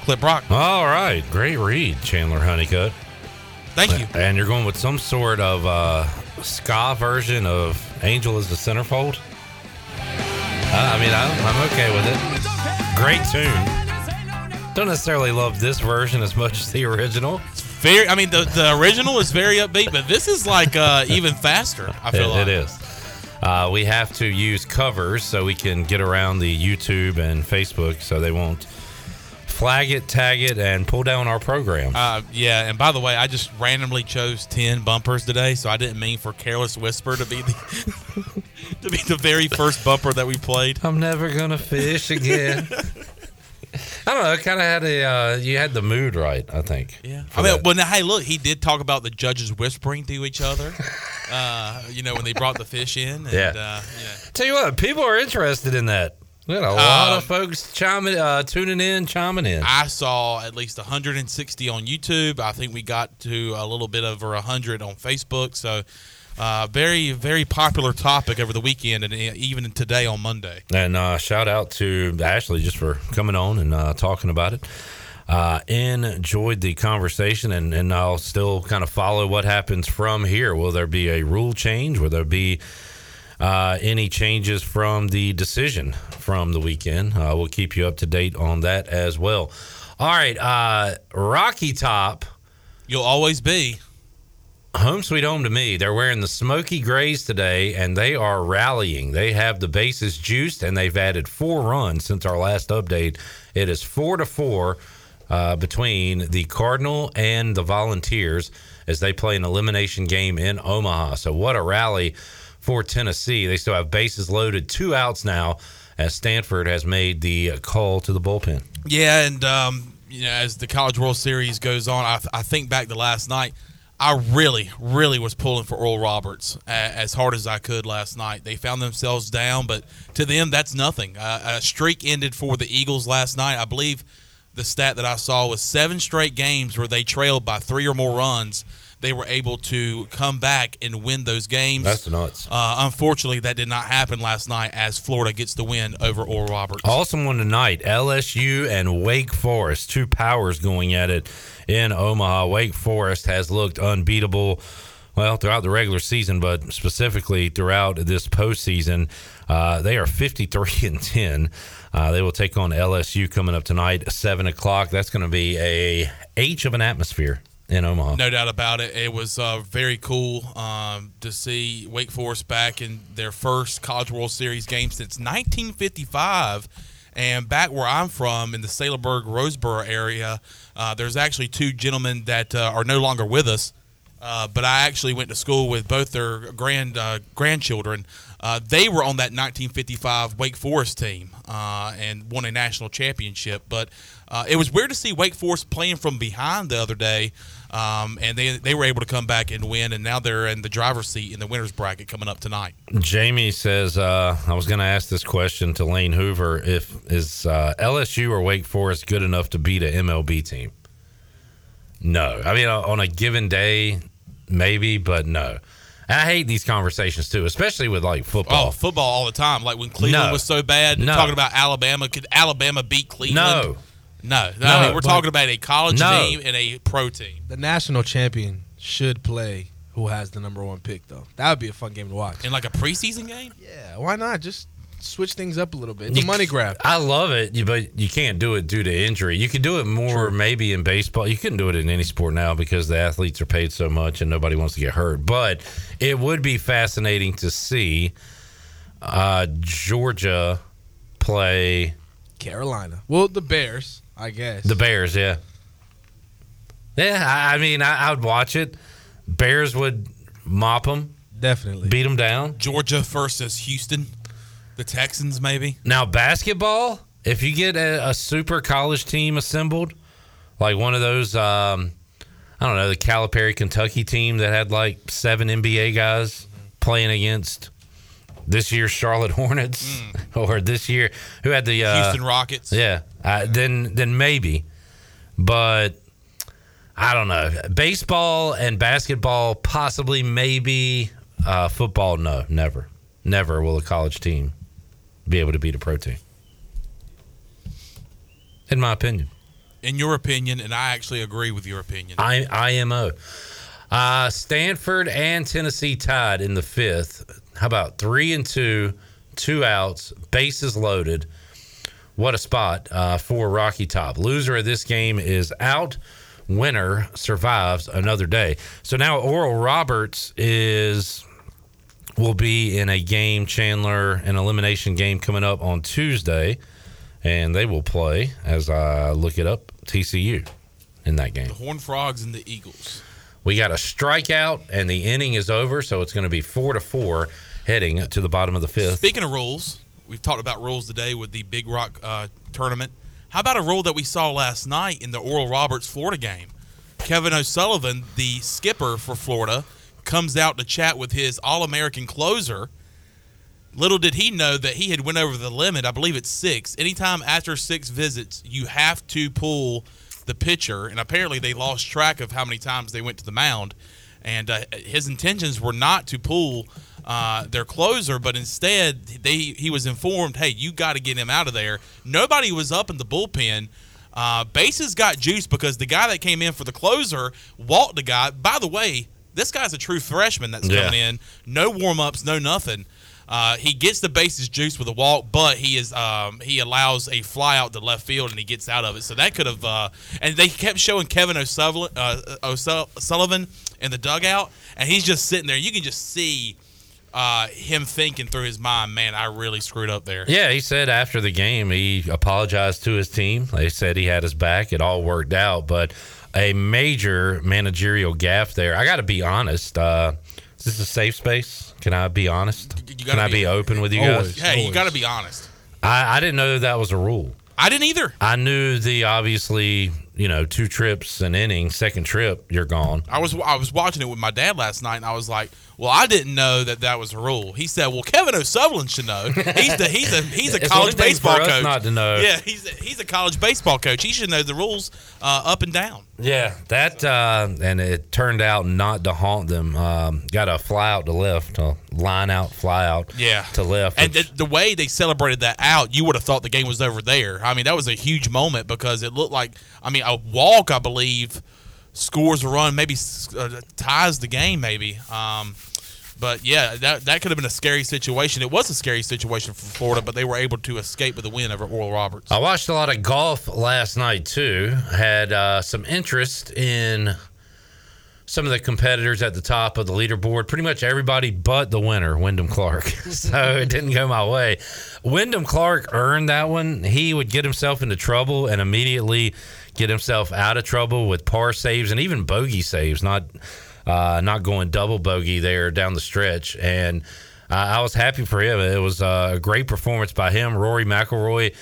Clip Brock. All right. Great read, Chandler Honeycutt. Thank you. And you're going with some sort of uh, ska version of Angel is the Centerfold? Uh, I mean, I'm, I'm okay with it. Great tune. Don't necessarily love this version as much as the original. It's very, I mean, the, the original is very upbeat, but this is like uh, even faster, I feel it, like. It is. Uh, we have to use covers so we can get around the YouTube and Facebook so they won't flag it, tag it, and pull down our program. Uh, yeah, and by the way, I just randomly chose ten bumpers today, so I didn't mean for Careless Whisper to be the to be the very first bumper that we played. I'm never gonna fish again. I don't know. It kind of had a uh, you had the mood right, I think. Yeah. I mean, that. Well, now, hey, look, he did talk about the judges whispering to each other. uh, you know, when they brought the fish in. And, yeah. Uh, yeah. Tell you what, people are interested in that. We had a lot um, of folks chiming, uh, tuning in, chiming in. I saw at least one hundred sixty on YouTube. I think we got to a little bit over one hundred on Facebook. So, uh, very, very popular topic over the weekend and even today on Monday. And uh, shout out to Ashley just for coming on and uh, talking about it. Uh, enjoyed the conversation, and, and I'll still kind of follow what happens from here. Will there be a rule change? Will there be uh any changes from the decision from the weekend? Uh, we'll keep you up to date on that as well. All right, uh Rocky Top, you'll always be home sweet home to me. They're wearing the smoky grays today, and they are rallying. They have the bases juiced, and they've added four runs since our last update. It is four to four uh between the Cardinal and the Volunteers as they play an elimination game in Omaha. So what a rally for Tennessee. They still have bases loaded, two outs now, as Stanford has made the call to the bullpen. Yeah, and um, you know, as the College World Series goes on, I, th- I think back to last night. I really, really was pulling for Oral Roberts a- as hard as I could last night. They found themselves down, but to them, that's nothing. Uh, a streak ended for the Eagles last night. I believe the stat that I saw was seven straight games where they trailed by three or more runs. They were able to come back and win those games. That's nuts. Uh, unfortunately, that did not happen last night as Florida gets the win over Oral Roberts. Awesome one tonight. L S U and Wake Forest, two powers going at it in Omaha. Wake Forest has looked unbeatable, well, throughout the regular season, but specifically throughout this postseason. Uh, they are fifty-three and ten. Uh, they will take on L S U coming up tonight, seven o'clock. That's going to be a H of an atmosphere in Omaha. No doubt about it. It was uh, very cool um, to see Wake Forest back in their first College World Series game since nineteen fifty-five. And back where I'm from, in the Saylorburg-Roseboro area, uh, there's actually two gentlemen that uh, are no longer with us. Uh, but I actually went to school with both their grand uh, grandchildren. Uh, they were on that nineteen fifty-five Wake Forest team uh, and won a national championship. But uh, it was weird to see Wake Forest playing from behind the other day, um, and they they were able to come back and win, and now they're in the driver's seat in the winner's bracket coming up tonight. Jamie says, uh, I was going to ask this question to Lane Hoover, if is uh, L S U or Wake Forest good enough to beat an M L B team? No. I mean, on a given day, maybe, but no. I hate these conversations, too, especially with, like, football. Oh, football all the time. Like, when Cleveland no. was so bad, no. talking about Alabama. Could Alabama beat Cleveland? No. No. no I mean, we're talking about a college no. team and a pro team. The national champion should play who has the number one pick, though. That would be a fun game to watch. In, like, a preseason game? Yeah. Why not? Just switch things up a little bit. It's a money grab. I love it, but you can't do it due to injury. You could do it more True. maybe in baseball. You couldn't do it in any sport now because the athletes are paid so much and nobody wants to get hurt. But it would be fascinating to see uh, Georgia play Carolina. Well, the Bears, I guess. The Bears, yeah. Yeah, I mean, I, I would watch it. Bears would mop them. Definitely. Beat them down. Georgia versus Houston. The Texans, maybe. Now, basketball, if you get a, a super college team assembled, like one of those, um, I don't know, the Calipari, Kentucky team that had like seven N B A guys playing against this year's Charlotte Hornets mm. or this year, who had the uh, Houston Rockets. Yeah. Uh, yeah. Then, then maybe. But I don't know. Baseball and basketball, possibly, maybe. Uh, football, no, never. Never will a college team be able to beat a pro team. In my opinion. In your opinion, and I actually agree with your opinion. I, IMO. Uh, Stanford and Tennessee tied in the fifth. How about three and two, two outs, bases loaded. What a spot uh, for Rocky Top. Loser of this game is out. Winner survives another day. So now Oral Roberts is... will be in a game, Chandler, an elimination game coming up on Tuesday, and they will play, as I look it up, T C U in that game. The Horned Frogs and the Eagles. We got a strikeout, and the inning is over, so it's going to be four to four heading to the bottom of the fifth. Speaking of rules, we've talked about rules today with the Big Rock uh, tournament. How about a rule that we saw last night in the Oral Roberts Florida game? Kevin O'Sullivan, the skipper for Florida, comes out to chat with his All-American closer. Little did he know that he had went over the limit. I believe it's six. Anytime after six visits, you have to pull the pitcher, and apparently they lost track of how many times they went to the mound. And uh, his intentions were not to pull uh, their closer, but instead they he was informed, hey, you got to get him out of there. Nobody was up in the bullpen. Uh, bases got juiced because the guy that came in for the closer walked the guy. By the way, this guy's a true freshman that's coming yeah. in. No warm-ups, no nothing. Uh, he gets the bases juiced with a walk, but he is um, he allows a fly out to left field, and he gets out of it. So that could have uh, – and they kept showing Kevin O'Sullivan, uh, O'Sullivan in the dugout, and he's just sitting there. You can just see uh, him thinking through his mind, man, I really screwed up there. Yeah, he said after the game he apologized to his team. They said he had his back. It all worked out, but – a major managerial gaffe there. I got to be honest. Uh, is this a safe space? Can I be honest? Can I be, be open with you always, guys? Hey, always. You got to be honest. I, I didn't know that was a rule. I didn't either. I knew the obviously, you know, two trips an inning, second trip, you're gone. I was I was watching it with my dad last night, and I was like, well, I didn't know that that was a rule. He said, well, Kevin O'Sullivan should know. He's the he's a he's a college baseball coach. Not to know. Yeah, he's a, he's a college baseball coach. He should know the rules uh, up and down. Yeah, that uh, and it turned out not to haunt them. Um, got a fly out to left, a line out, fly out. Yeah. to left. And th- the way they celebrated that out, you would have thought the game was over there. I mean, that was a huge moment because it looked like, I mean, a walk, I believe, scores a run, maybe uh, ties the game, maybe. Um, but yeah, that that could have been a scary situation. It was a scary situation for Florida, but they were able to escape with a win over Oral Roberts. I watched a lot of golf last night too. Had uh, some interest in some of the competitors at the top of the leaderboard. Pretty much everybody but the winner, Wyndham Clark. So it didn't go my way. Wyndham Clark earned that one. He would get himself into trouble and immediately get himself out of trouble with par saves and even bogey saves. Not. Uh, not going double bogey there down the stretch. And uh, I was happy for him. It was uh, a great performance by him. Rory McIlroy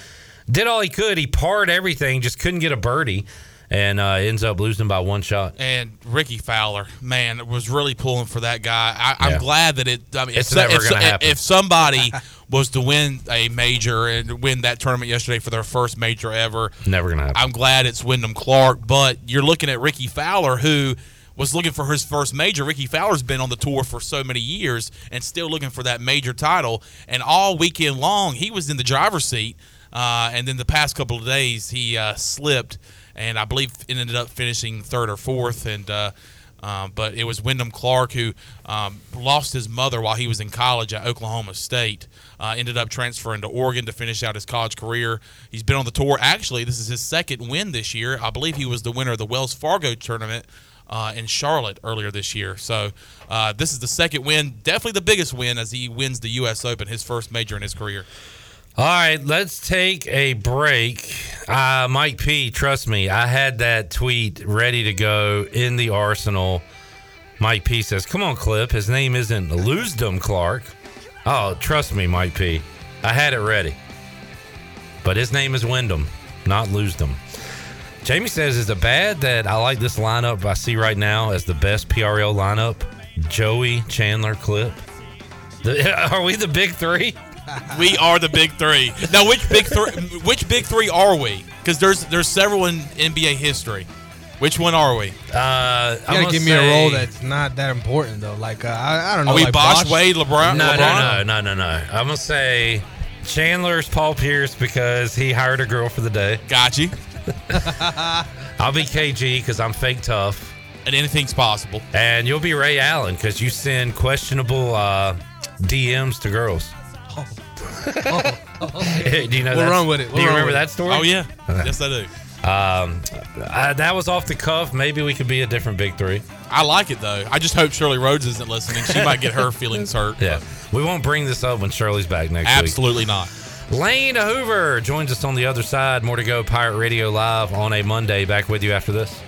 did all he could. He parred everything, just couldn't get a birdie, and uh, ends up losing by one shot. And Ricky Fowler, man, was really pulling for that guy. I, I'm yeah. glad that it – I mean, it's if, never going to happen. If somebody was to win a major and win that tournament yesterday for their first major ever, never going to happen. I'm glad it's Wyndham Clark, but you're looking at Ricky Fowler, who – was looking for his first major. Ricky Fowler's been on the tour for so many years and still looking for that major title. And all weekend long, he was in the driver's seat. Uh, and then the past couple of days, he uh, slipped, and I believe ended up finishing third or fourth. And uh, Um, but it was Wyndham Clark who um, lost his mother while he was in college at Oklahoma State. Uh, ended up transferring to Oregon to finish out his college career. He's been on the tour. Actually, this is his second win this year. I believe he was the winner of the Wells Fargo tournament uh, in Charlotte earlier this year. So uh, this is the second win, definitely the biggest win, as he wins the U S Open, his first major in his career. All right, let's take a break. Uh, Mike P, trust me, I had that tweet ready to go in the arsenal. Mike P says, come on, Clip. His name isn't Loosdom Clark. Oh, trust me, Mike P. I had it ready. But his name is Wyndham, not Loosdom. Jamie says, is it bad that I like this lineup I see right now as the best P R L lineup? Joey, Chandler, Clip. The, are we the big three? We are the big three. Now, which big three? Which big three are we? Because there's there's several in N B A history. Which one are we? Uh, you gotta give me a role that's not that important though. Like uh, I, I don't know. Are we like Bosh, Wade, LeBron? No, LeBron? no, no, no, no, no. I'm gonna say Chandler's Paul Pierce because he hired a girl for the day. Got you. I'll be K G because I'm fake tough. And anything's possible. And you'll be Ray Allen because you send questionable uh, D Ms to girls. Oh. Oh. Oh. Do you know we'll run with it. We'll do you remember that story? Oh yeah, yes I do. Um, I, that was off the cuff. Maybe we could be a different big three. I like it though. I just hope Shirley Rhodes isn't listening. She might get her feelings hurt. Yeah, but we won't bring this up when Shirley's back next Absolutely week. Absolutely not. Lane Hoover joins us on the other side. More to go. Pirate Radio Live on a Monday. Back with you after this.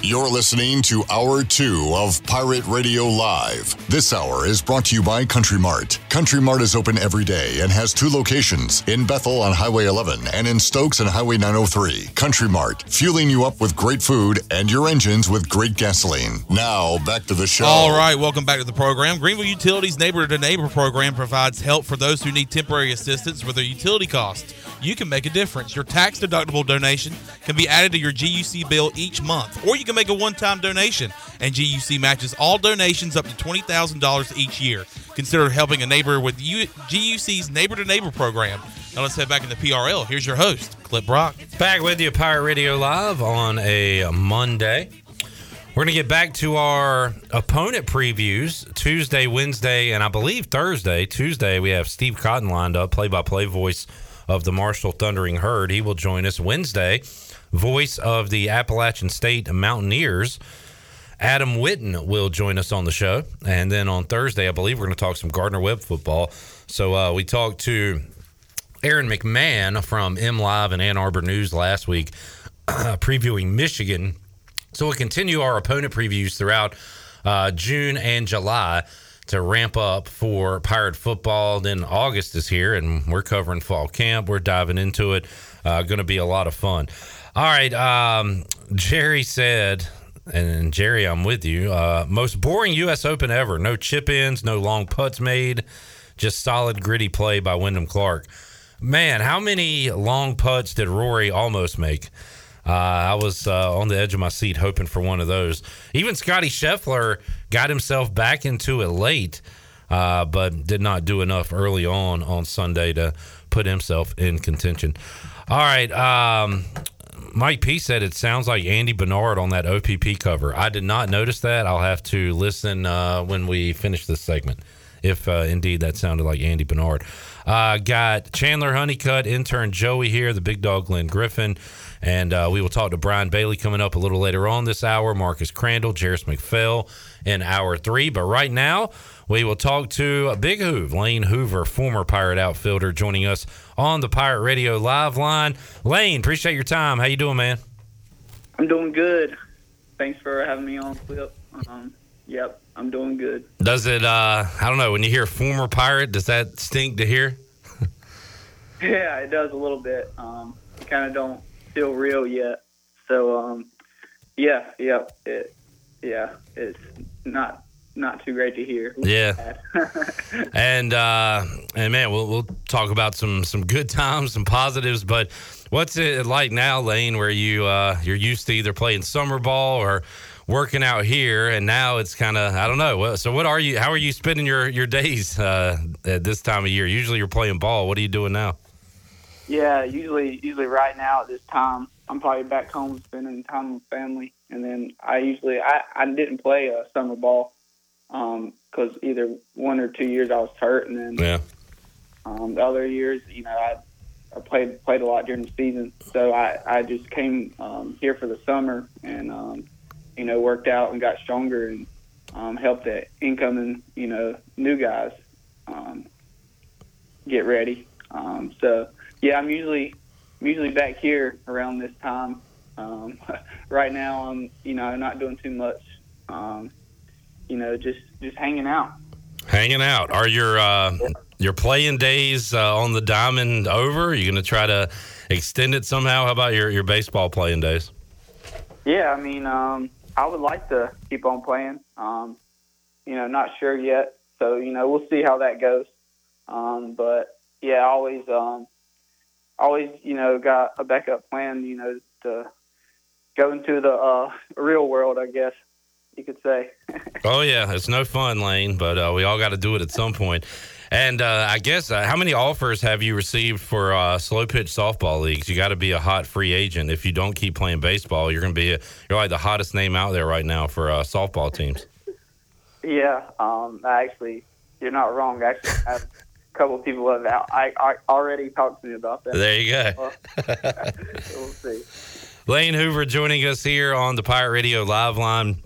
You're listening to Hour two of Pirate Radio Live. This hour is brought to you by Country Mart. Country Mart is open every day and has two locations, in Bethel on Highway eleven and in Stokes on Highway nine oh three. Country Mart, fueling you up with great food and your engines with great gasoline. Now, back to the show. All right, welcome back to the program. Greenville Utilities Neighbor to Neighbor program provides help for those who need temporary assistance with their utility costs. You can make a difference. Your tax-deductible donation can be added to your G U C bill each month, or you can make a one-time donation, and G U C matches all donations up to twenty thousand dollars each year. Consider helping a neighbor with G U C's Neighbor to Neighbor program. Now let's head back into P R L. Here's your host, Clip Brock. Back with you, Pirate Radio Live on a Monday. We're going to get back to our opponent previews Tuesday, Wednesday, and I believe Thursday. Tuesday, we have Steve Cotton lined up, play-by-play voice of the Marshall Thundering Herd. He will join us Wednesday. Voice of the Appalachian State Mountaineers, Adam Whitten, will join us on the show. And then on Thursday, I believe we're going to talk some Gardner Webb football. So uh, we talked to Aaron McMahon from MLive and Ann Arbor News last week, uh, previewing Michigan. So we'll continue our opponent previews throughout uh, June and July to ramp up for Pirate football. Then August is here, and we're covering fall camp. We're diving into it. Uh, going to be a lot of fun. All right, um, Jerry said, and Jerry, I'm with you, uh, most boring U S Open ever. No chip-ins, no long putts made, just solid, gritty play by Wyndham Clark. Man, how many long putts did Rory almost make? Uh, I was uh, on the edge of my seat hoping for one of those. Even Scotty Scheffler got himself back into it late, uh, but did not do enough early on on Sunday to put himself in contention. All right, um... Mike P said it sounds like Andy Bernard on that O P P cover. I did not notice that. I'll have to listen uh, when we finish this segment, if uh, indeed that sounded like Andy Bernard. Uh, got Chandler Honeycutt, intern Joey here, the big dog Glenn Griffin, and uh, we will talk to Brian Bailey coming up a little later on this hour, Marcus Crandall, Jairus McPhail in hour three. But right now, we will talk to Big Hoove, Lane Hoover, former Pirate outfielder, joining us on the Pirate Radio Live line. Lane, appreciate your time. How you doing, man? I'm doing good. Thanks for having me on, Flip. Um, yep, I'm doing good. Does it, uh, I don't know, when you hear former Pirate, does that stink to hear? Yeah, it does a little bit. Um, kind of don't feel real yet. So, um, yeah, yeah, it, yeah, it's not not too great to hear. Yeah. and uh, and man, we'll we'll talk about some some good times, some positives. But what's it like now, Lane? Where you uh, you're used to either playing summer ball or working out here, and now it's kind of, I don't know. So what are you, how are you spending your, your days uh, at this time of year? Usually you're playing ball. What are you doing now? Yeah, usually usually right now at this time, I'm probably back home spending time with family. And then I usually, I, I didn't play a summer ball um, because either one or two years I was hurt. And then yeah. um, the other years, you know, I I played played a lot during the season. So I, I just came um, here for the summer and, um, you know, worked out and got stronger and um, helped the incoming, you know, new guys um, get ready. Um, so, yeah, I'm usually I'm usually back here around this time. Um, right now, I'm, you know, not doing too much. Um, you know, just just hanging out. Hanging out. Are your uh, yeah. your playing days uh, on the diamond over? Are you going to try to extend it somehow? How about your, your baseball playing days? Yeah, I mean, um, I would like to keep on playing. Um, you know, not sure yet. So, you know, we'll see how that goes. Um, but, yeah, always, um, always, you know, got a backup plan, you know, to go into the uh, real world, I guess you could say. Oh, yeah. It's no fun, Lane, but uh, we all got to do it at some point. And uh, I guess, uh, how many offers have you received for uh, slow pitch softball leagues? You got to be a hot free agent. If you don't keep playing baseball, you're going to be a, you're like the hottest name out there right now for uh, softball teams. yeah, um, actually, you're not wrong. Actually, I have a couple of people have out. I, I already talked to me about that. There you go. Well, we'll see. Lane Hoover joining us here on the Pirate Radio Live Line.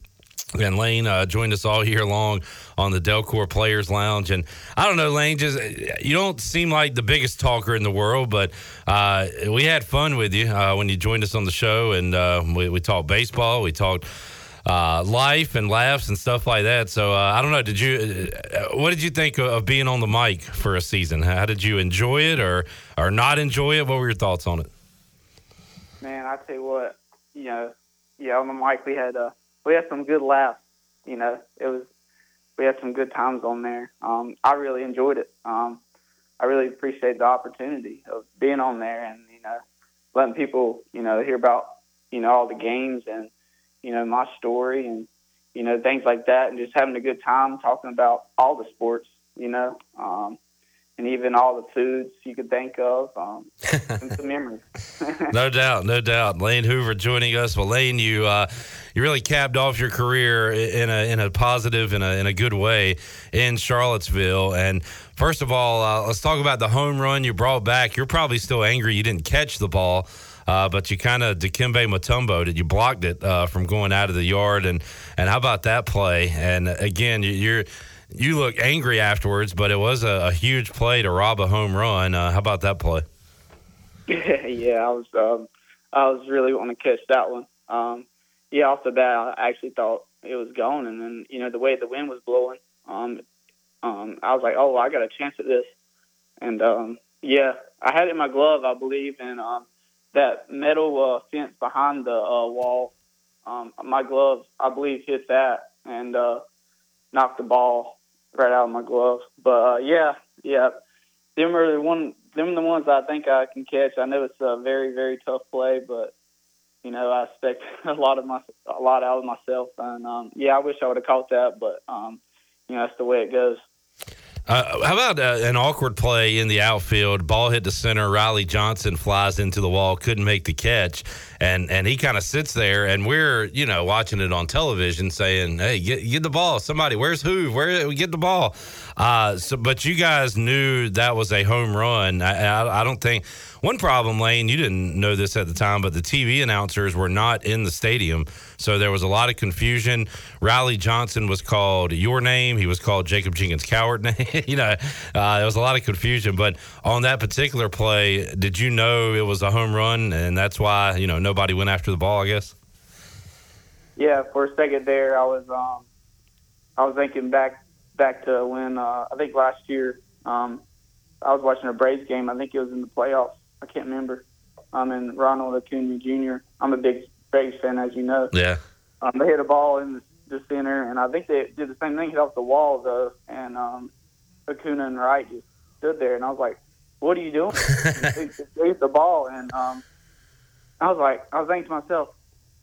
And Lane uh, joined us all year long on the Delcor Players Lounge. And I don't know, Lane, just you don't seem like the biggest talker in the world, but uh, we had fun with you uh, when you joined us on the show. And uh, we, we talked baseball, we talked uh, life and laughs and stuff like that. So uh, I don't know, did you? Uh, what did you think of being on the mic for a season? How did you enjoy it or, or not enjoy it? What were your thoughts on it? Man, I tell you what, you know, yeah, on the mic we had... Uh, We had some good laughs, you know. It was we had some good times on there. Um, I really enjoyed it. Um, I really appreciate the opportunity of being on there and you know letting people you know hear about you know all the games and you know my story and you know things like that and just having a good time talking about all the sports, you know, um, and even all the foods you could think of. Um, and some memories. No doubt, no doubt. Lane Hoover joining us. Well, Lane, you. Uh, You really capped off your career in a in a positive and a in a good way in Charlottesville. And first of all, uh, let's talk about the home run you brought back. You're probably still angry you didn't catch the ball, uh, but you kind of Dikembe Mutombo'd it. You blocked it uh, from going out of the yard. And and how about that play? And again, you're you look angry afterwards, but it was a, a huge play to rob a home run. Uh, how about that play? yeah, I was um, I was really wanting to catch that one. Um, Yeah, off the bat, I actually thought it was gone. And then, you know, the way the wind was blowing, um, um, I was like, oh, I got a chance at this. And, um, yeah, I had it in my glove, I believe, and um, that metal uh, fence behind the uh, wall, um, my glove, I believe, hit that and uh, knocked the ball right out of my glove. But, uh, yeah, yeah, them are the, one, them are the ones I think I can catch. I know it's a very, very tough play, but, you know, I expect a lot of my, a lot out of myself, and um, yeah, I wish I would have caught that, but um, you know, that's the way it goes. Uh, how about uh, an awkward play in the outfield? Ball hit the center. Riley Johnson flies into the wall, couldn't make the catch, and and he kind of sits there, and we're you know watching it on television, saying, "Hey, get get the ball, somebody! Where's who? Where get the ball?" Uh, so, but you guys knew that was a home run. I, I, I don't think. One problem, Lane, you didn't know this at the time, but the T V announcers were not in the stadium, so there was a lot of confusion. Riley Johnson was called your name. He was called Jacob Jenkins Coward name. you know, uh, there was a lot of confusion. But on that particular play, did you know it was a home run, and that's why, you know, nobody went after the ball, I guess? Yeah, for a second there, I was um, I was thinking back back to when, uh, I think last year, um, I was watching a Braves game. I think it was in the playoffs. I can't remember. Um, and Ronald Acuna Junior I'm a big Braves fan, as you know. Yeah. Um, they hit a ball in the, the center, and I think they did the same thing, hit off the wall, though. And um, Acuna and Wright just stood there, and I was like, what are you doing? they, they hit the ball, and um, I was like, I was thinking to myself,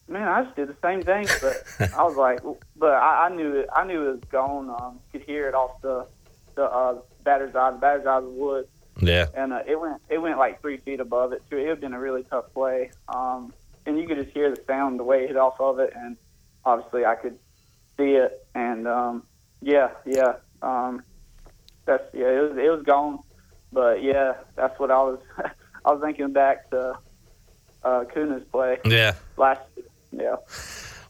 man, I just did the same thing, but I was like, but I, I knew it. I knew it was gone. Um, could hear it off the the uh, batter's eye. The batter's eye was wood. Yeah. And uh, it went it went like three feet above it too. It would have been a really tough play. Um, and you could just hear the sound, the way it hit off of it, and obviously I could see it. And um, yeah, yeah. Um, that's yeah. It was it was gone, but yeah, that's what I was. I was thinking back to uh, Kuna's play. Yeah. Last. Yeah.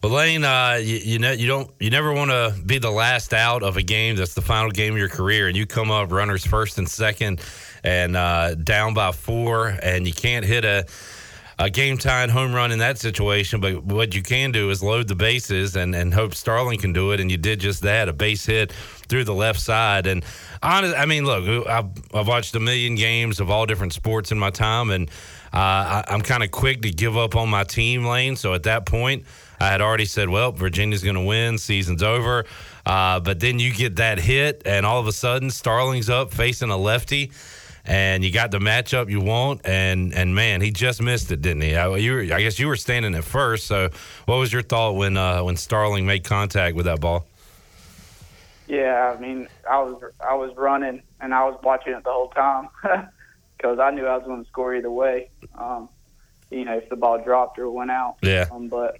Well, Lane, uh, you, you know, you don't, you never want to be the last out of a game that's the final game of your career, and you come up runners first and second, and uh, down by four, and you can't hit a a game tying home run in that situation. But what you can do is load the bases and, and hope Starling can do it, and you did just that—a base hit through the left side. And honest, I mean, look, I've, I've watched a million games of all different sports in my time, and. Uh, I, I'm kind of quick to give up on my team, Lane. So at that point, I had already said, well, Virginia's going to win. Season's over. Uh, but then you get that hit, and all of a sudden, Starling's up facing a lefty, and you got the matchup you want. And, and man, he just missed it, didn't he? I, you were, I guess you were standing at first. So what was your thought when uh, when Starling made contact with that ball? Yeah, I mean, I was I was running, and I was watching it the whole time. Because I knew I was going to score either way, um, you know, if the ball dropped or went out. Yeah. Um, but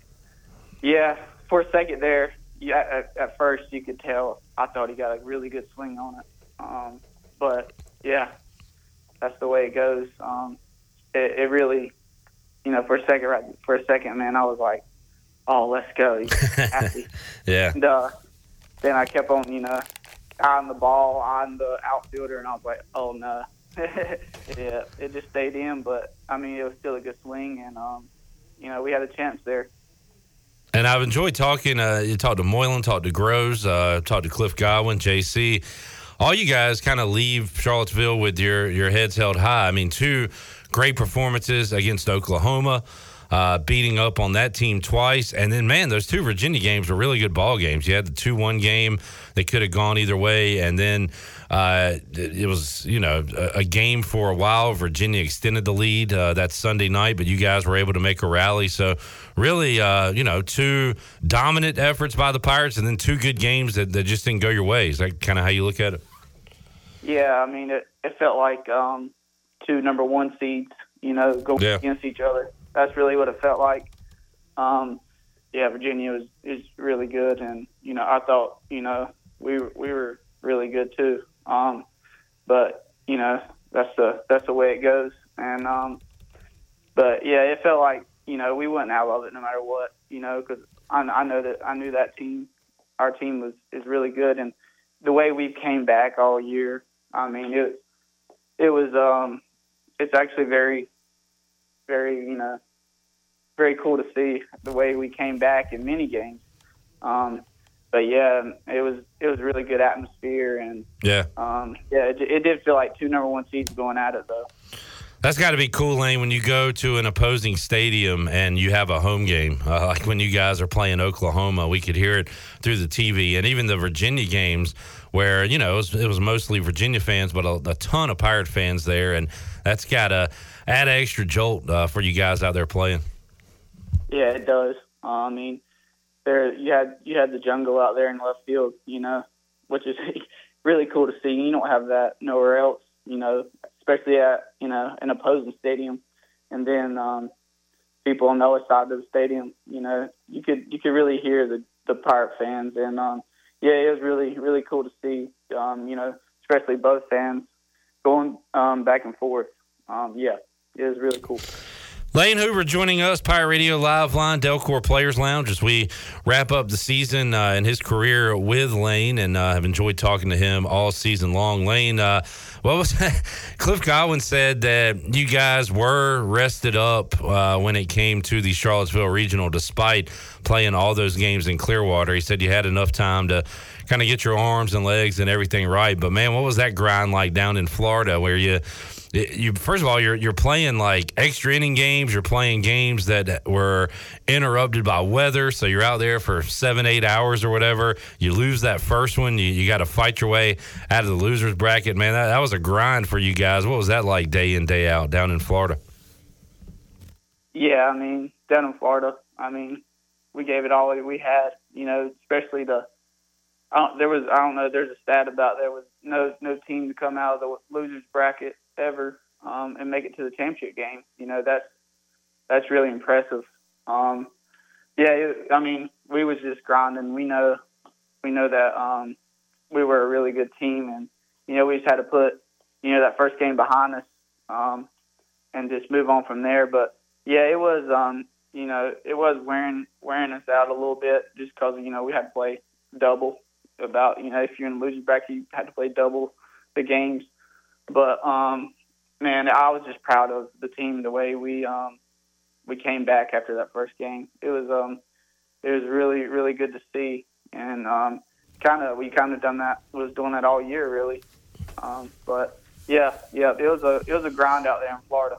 yeah, for a second there, yeah, at, at first you could tell. I thought he got a really good swing on it. Um, but yeah, that's the way it goes. Um, it, it really, you know, for a second, right, for a second, man, I was like, oh, let's go. Yeah. And uh, then I kept on, you know, eyeing the ball, eyeing the outfielder, and I was like, oh no. Yeah, it just stayed in, but I mean, it was still a good swing, and um, you know, we had a chance there. And I've enjoyed talking. Uh, you talked to Moylan, talked to Groves, uh, talked to Cliff Godwin, J C. All you guys kind of leave Charlottesville with your your heads held high. I mean, two great performances against Oklahoma, uh, beating up on that team twice, and then man, those two Virginia games were really good ball games. You had the two one game that could have gone either way, and then. Uh, it was, you know, a, a game for a while. Virginia extended the lead uh, that Sunday night, but you guys were able to make a rally. So really, uh, you know, two dominant efforts by the Pirates and then two good games that, that just didn't go your way. Is that kind of how you look at it? Yeah, I mean, it, it felt like um, two number one seeds, you know, going yeah. against each other. That's really what it felt like. Um, yeah, Virginia was is really good. And, you know, I thought, you know, we we were really good too. Um, but you know, that's the, that's the way it goes. And, um, but yeah, it felt like, you know, we wouldn't out of it no matter what, you know, cause I, I know that I knew that team, our team was, is really good. And the way we came back all year, I mean, it, it was, um, it's actually very, very, you know, very cool to see the way we came back in many games. Um, But yeah, it was it was a really good atmosphere, and yeah, um, yeah, it, it did feel like two number one seeds going at it though. That's got to be cool, Lane, when you go to an opposing stadium and you have a home game. Uh, like when you guys are playing Oklahoma, we could hear it through the T V, and even the Virginia games where you know it was, it was mostly Virginia fans, but a, a ton of Pirate fans there, and that's got to add an extra jolt uh, for you guys out there playing. Yeah, it does. Uh, I mean. There, you had you had the jungle out there in left field, you know, which is really cool to see. You don't have that nowhere else, you know, especially at, you know, an opposing stadium. And then um, people on the other side of the stadium, you know, you could you could really hear the, the Pirate fans. And, um, yeah, it was really, really cool to see, um, you know, especially both fans going um, back and forth. Um, yeah, it was really cool. Lane Hoover joining us, Pirate Radio Live Line, Delcor Players Lounge, as we wrap up the season uh, and his career with Lane, and uh, have enjoyed talking to him all season long. Lane, uh, what was that? Cliff Godwin said that you guys were rested up uh, when it came to the Charlottesville Regional, despite playing all those games in Clearwater. He said you had enough time to kind of get your arms and legs and everything right. But, man, what was that grind like down in Florida where you – You, first of all, you're you're playing like extra inning games. You're playing games that were interrupted by weather, so you're out there for seven, eight hours or whatever. You lose that first one, you, you got to fight your way out of the losers bracket. Man, that, that was a grind for you guys. What was that like day in, day out down in Florida? Yeah, I mean, down in Florida, I mean, we gave it all that we had. You know, especially the I don't, there was I don't know. There's a stat about there was no no team to come out of the losers bracket ever um, and make it to the championship game. You know, that's that's really impressive. Um, yeah, it, I mean, we was just grinding. We know we know that um, we were a really good team, and you know, we just had to put you know that first game behind us um, and just move on from there. But yeah, it was um, you know it was wearing wearing us out a little bit just because you know we had to play double. About you know if you're in the losing bracket, you had to play double the games. But, um, man, I was just proud of the team, the way we um, we came back after that first game. It was um, it was really, really good to see. And um, kind of we kind of done that, was doing that all year, really. Um, but, yeah, yeah, it was a it was a grind out there in Florida.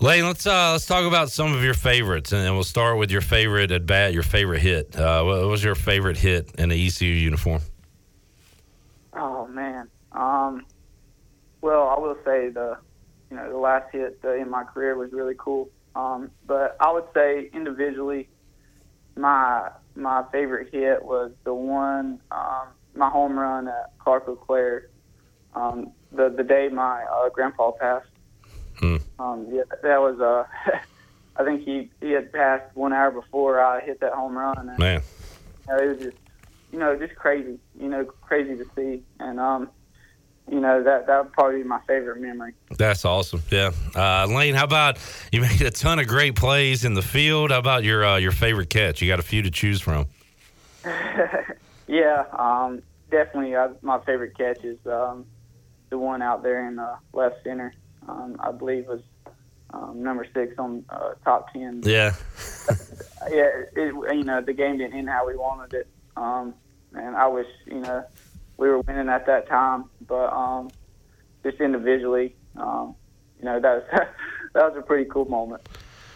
Lane, let's uh, let's talk about some of your favorites, and we'll start with your favorite at bat, your favorite hit. Uh, what was your favorite hit in the E C U uniform? Oh, man. Um Well, I will say the, you know, the last hit in my career was really cool. Um, but I would say individually, my my favorite hit was the one, um, my home run at Clark O'Clair, um, the the day my uh, grandpa passed. Hmm. Um, yeah, that was uh, I think he, he had passed one hour before I hit that home run. And, Man, you know, it was just you know just crazy, you know, crazy to see. And um. You know, that that would probably be my favorite memory. That's awesome, yeah. Uh, Lane, how about you made a ton of great plays in the field. How about your uh, your favorite catch? You got a few to choose from. yeah, um, definitely uh, my favorite catch is um, the one out there in the left center. Um, I believe was um, number six on uh, top ten. Yeah. yeah, it, you know, the game didn't end how we wanted it. Um, and I wish, you know, we were winning at that time, but um, just individually, um, you know, that was, that was a pretty cool moment.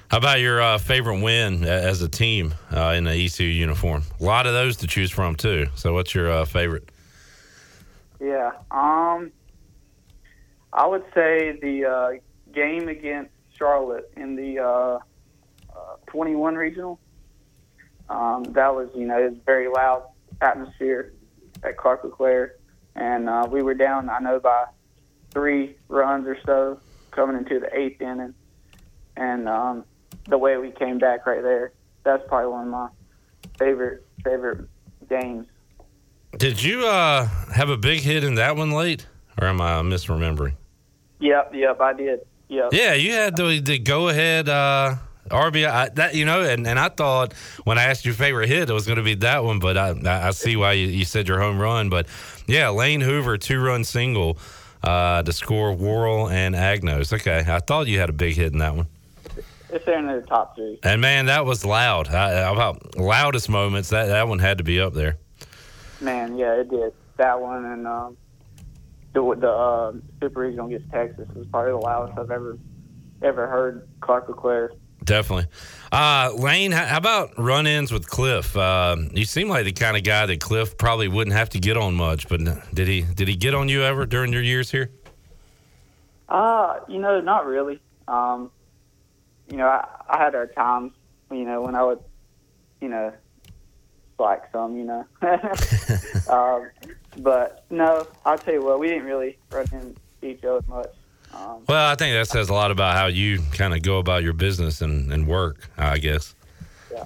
How about your uh, favorite win as a team uh, in the E C U uniform? A lot of those to choose from, too. So what's your uh, favorite? Yeah. Um, I would say the uh, game against Charlotte in the uh, uh, twenty-one regional. Um, that was, you know, it was a very loud atmosphere at Clark O'Clair, and uh, we were down, I know, by three runs or so coming into the eighth inning, and um, the way we came back right there, that's probably one of my favorite favorite games. Did you uh, have a big hit in that one late, or am I misremembering? Yep, yep, I did. Yep. Yeah, you had the, the go-ahead uh, R B I, I, that, you know, and, and I thought when I asked your favorite hit, it was going to be that one, but I, I see why you, you said your home run. But, yeah, Lane Hoover, two-run single uh, to score Worrell and Agnos. Okay, I thought you had a big hit in that one. It's there in the top three. And, man, that was loud. I, about loudest moments, that, that one had to be up there. Man, yeah, it did. That one and um, the, the uh, Super Regional against Texas was probably the loudest I've ever, ever heard Clark O'Clair. Definitely. Uh, Lane, how about run-ins with Cliff? Uh, you seem like the kind of guy that Cliff probably wouldn't have to get on much, but did he did he get on you ever during your years here? Uh, you know, not really. Um, you know, I, I had our times, you know, when I would, you know, slack some, you know. um, but, no, I'll tell you what, we didn't really run into each other much. Um, well, I think that says a lot about how you kind of go about your business and, and work, I guess. Yeah.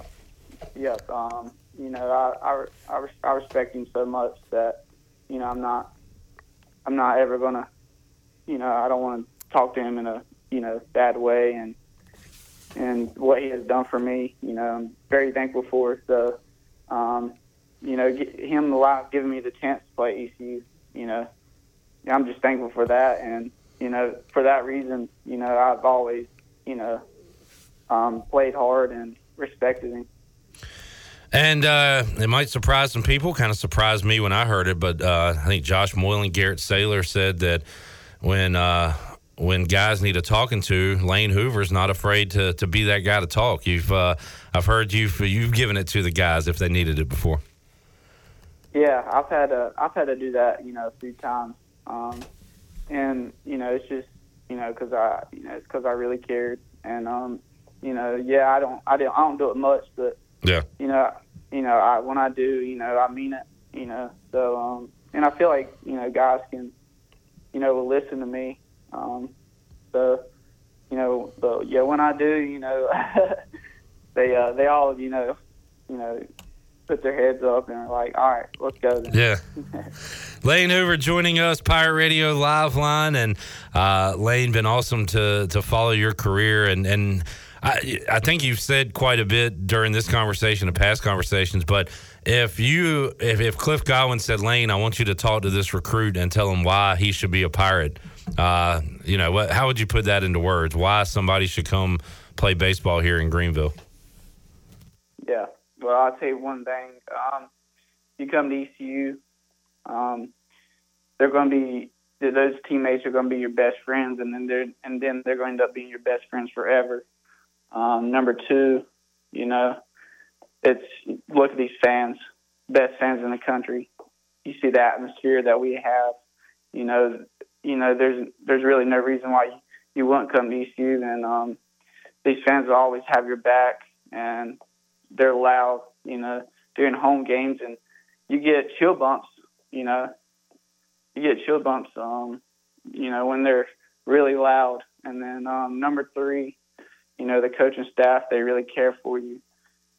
Yeah. Um, you know, I, I, I respect him so much that, you know, I'm not I'm not ever going to, you know, I don't want to talk to him in a, you know, bad way. And, and what he has done for me, you know, I'm very thankful for. So, um, you know, get him alive, giving me the chance to play E C U, you know, I'm just thankful for that. And, you know, for that reason, you know, I've always, you know, um, played hard and respected him. And uh, it might surprise some people, kind of surprised me when I heard it, but uh, I think Josh Moylan, Garrett Saylor said that when uh, when guys need a talking to, Lane Hoover's not afraid to to be that guy to talk. You've uh, I've heard you've you've given it to the guys if they needed it before. Yeah, I've had to, I've had to do that, you know, a few times, um, and you know it's just you know because I you know it's because I really cared, and um, you know yeah I don't I don't I don't do it much, but yeah you know. You know, I, when I do, you know, I mean it, you know. So, um, and I feel like, you know, guys can, you know, will listen to me. Um, so, you know, but yeah, when I do, you know, they uh, they all, you know, you know, put their heads up and are like, all right, let's go then. Yeah. Lane Hoover joining us, Pirate Radio Live Line. And, uh, Lane, been awesome to, to follow your career and, and, I, I think you've said quite a bit during this conversation and past conversations, but if you, if, if Cliff Godwin said, Lane, I want you to talk to this recruit and tell him why he should be a Pirate, uh, you know, what, how would you put that into words? Why somebody should come play baseball here in Greenville? Yeah, well, I'll tell you one thing. Um, you come to E C U, um, they're going to be, those teammates are going to be your best friends, and then they're, and then they're going to end up being your best friends forever. Um, number two, you know, it's look at these fans, best fans in the country. You see the atmosphere that we have. You know, you know, there's there's really no reason why you, you wouldn't come to E C U. And um, these fans will always have your back, and they're loud. You know, during home games, and you get chill bumps. You know, you get chill bumps. Um, you know, when they're really loud. And then um, number three. You know, the coach and staff, they really care for you,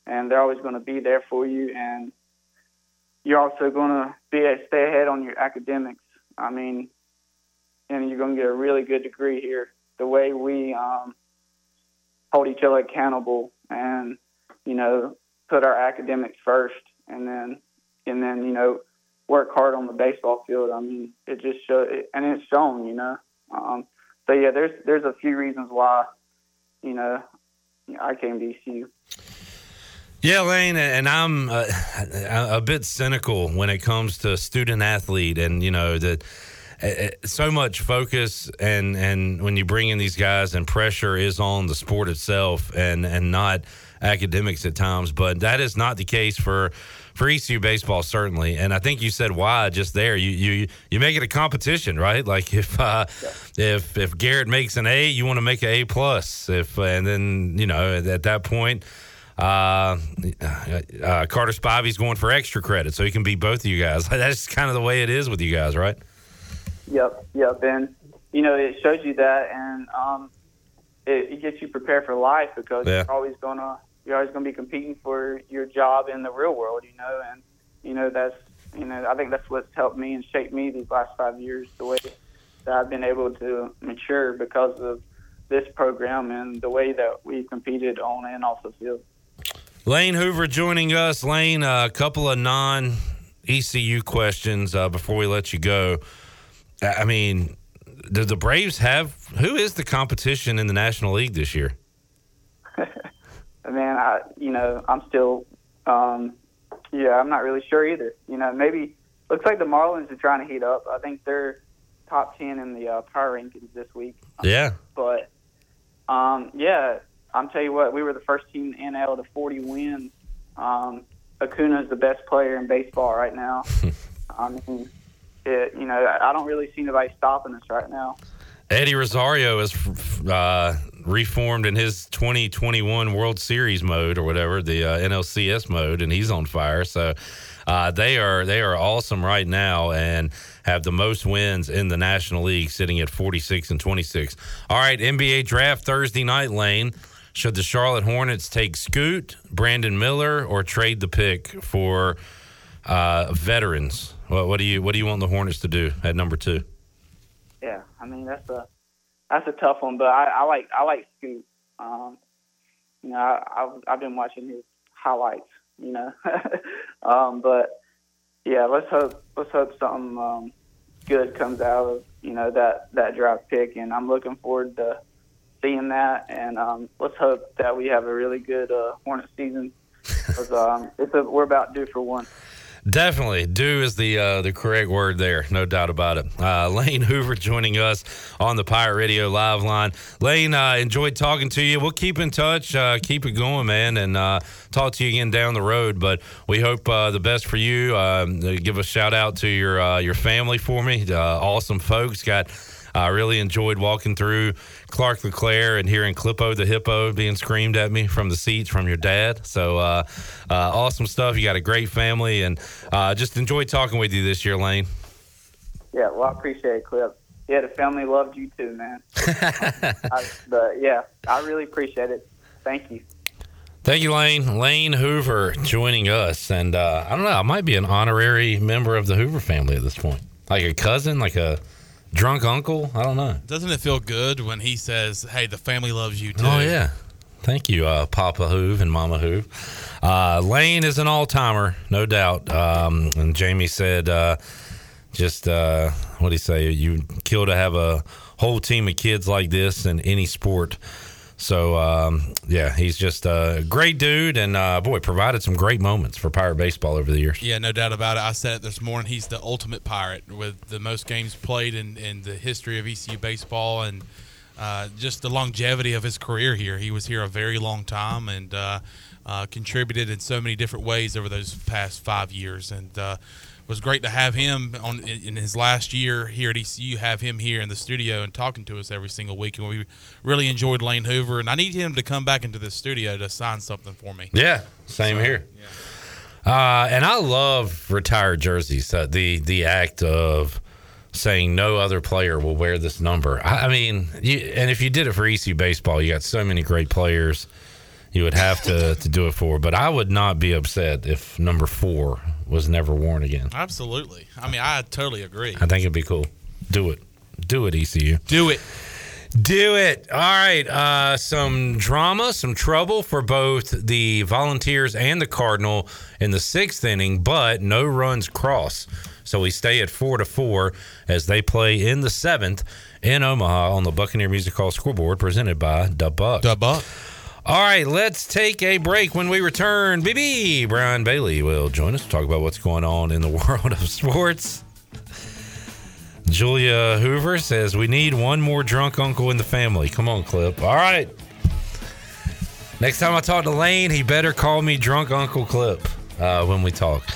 and they're always going to be there for you. And you're also going to be stay ahead on your academics. I mean, and you're going to get a really good degree here. The way we um, hold each other accountable and, you know, put our academics first and then, and then you know, work hard on the baseball field. I mean, it just shows, and it's shown, you know. Um, so, yeah, there's there's a few reasons why. You know, I came to E C U. Yeah, Lane, and I'm a, a bit cynical when it comes to student-athlete and, you know, that so much focus and, and when you bring in these guys and pressure is on the sport itself and, and not academics at times. But that is not the case for for E C U baseball, certainly. And I think you said why just there. You you you make it a competition, right? Like if uh, yeah. if if Garrett makes an A, you want to make an A plus. If and then you know at, at that point, uh, uh, Carter Spivey's going for extra credit, so he can beat both of you guys. That's kind of the way it is with you guys, right? Yep, yep. And you know it shows you that, and um, it, it gets you prepared for life because yeah. you're always gonna. You're always going to be competing for your job in the real world, you know, and, you know, that's, you know, I think that's what's helped me and shaped me these last five years, the way that I've been able to mature because of this program and the way that we competed on and off the field. Lane Hoover joining us. Lane, a couple of non-E C U questions uh, before we let you go. I mean, do the Braves have, who is the competition in the National League this year? Man, I you know I'm still, um, yeah, I'm not really sure either. You know, maybe looks like the Marlins are trying to heat up. I think they're top ten in the uh, power rankings this week. Yeah, but um, yeah, I'm tell you what, we were the first team in N L to forty wins. Um, Acuna is the best player in baseball right now. I mean, it, you know, I don't really see anybody stopping us right now. Eddie Rosario is uh, reformed in his twenty twenty-one World Series mode or whatever, the uh, N L C S mode, and he's on fire. So uh, they are they are awesome right now and have the most wins in the National League, sitting at forty-six and twenty-six. All right, N B A draft Thursday night, Lane. Should the Charlotte Hornets take Scoot, Brandon Miller, or trade the pick for uh, veterans? What, what do you what do you want the Hornets to do at number two? Yeah, I mean that's a that's a tough one, but I, I like I like Scoot. Um, You know, I, I've, I've been watching his highlights, you know. um, but, yeah, let's hope let's hope something um, good comes out of, you know, that, that draft pick. And I'm looking forward to seeing that. And um, let's hope that we have a really good uh, Hornet season. Because um, it's a, we're about due for one. Definitely. Due is the uh, the correct word there. No doubt about it. Uh, Lane Hoover joining us on the Pirate Radio Live Line. Lane, I uh, enjoyed talking to you. We'll keep in touch. Uh, keep it going, man, and uh, talk to you again down the road. But we hope uh, the best for you. Uh, give a shout-out to your, uh, your family for me. Uh, awesome folks. Got... I really enjoyed walking through Clark LeClaire and hearing Clippo the Hippo being screamed at me from the seats from your dad. So uh, uh, awesome stuff. You got a great family, and uh, just enjoyed talking with you this year, Lane. Yeah, well, I appreciate it, Clip. Yeah, the family loved you too, man. I, but, yeah, I really appreciate it. Thank you. Thank you, Lane. Lane Hoover joining us. And uh, I don't know, I might be an honorary member of the Hoover family at this point. Like a cousin, like a... drunk uncle? I don't know. Doesn't it feel good when he says, hey, the family loves you too? Oh, yeah. Thank you, uh, Papa Hoove and Mama Hoove. Uh, Lane is an all-timer, no doubt. Um, and Jamie said, uh, just, uh, what did he say? You kill to have a whole team of kids like this in any sport. So, um, yeah, he's just a great dude and, uh, boy, provided some great moments for Pirate Baseball over the years. Yeah, no doubt about it. I said it this morning. He's the ultimate Pirate with the most games played in, in the history of E C U baseball and uh, just the longevity of his career here. He was here a very long time and uh, uh, contributed in so many different ways over those past five years. And uh, it was great to have him on in his last year here at E C U, have him here in the studio and talking to us every single week. And we really enjoyed Lane Hoover. And I need him to come back into the studio to sign something for me. Yeah, same so, here. Yeah. Uh, and I love retired jerseys. Uh, the the act of saying no other player will wear this number. I, I mean, you, and if you did it for E C U baseball, you got so many great players you would have to, to do it for. But I would not be upset if number four was never worn again. Absolutely. I mean, I totally agree. I think it'd be cool. Do it. Do it, E C U. Do it. Do it. All right. Uh, some drama, some trouble for both the Volunteers and the Cardinal in the sixth inning, but no runs crossed. So we stay at four to four as they play in the seventh in Omaha on the Buccaneer Music Hall scoreboard presented by Da Buck. Da Buck. All right, let's take a break. When we return, B B Brian Bailey will join us to talk about what's going on in the world of sports. Julia Hoover says, we need one more drunk uncle in the family. Come on, Clip. All right. Next time I talk to Lane, he better call me Drunk Uncle Clip uh, when we talk.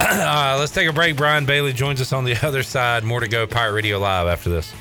uh, let's take a break. Brian Bailey joins us on the other side. More to go. Pirate Radio Live after this.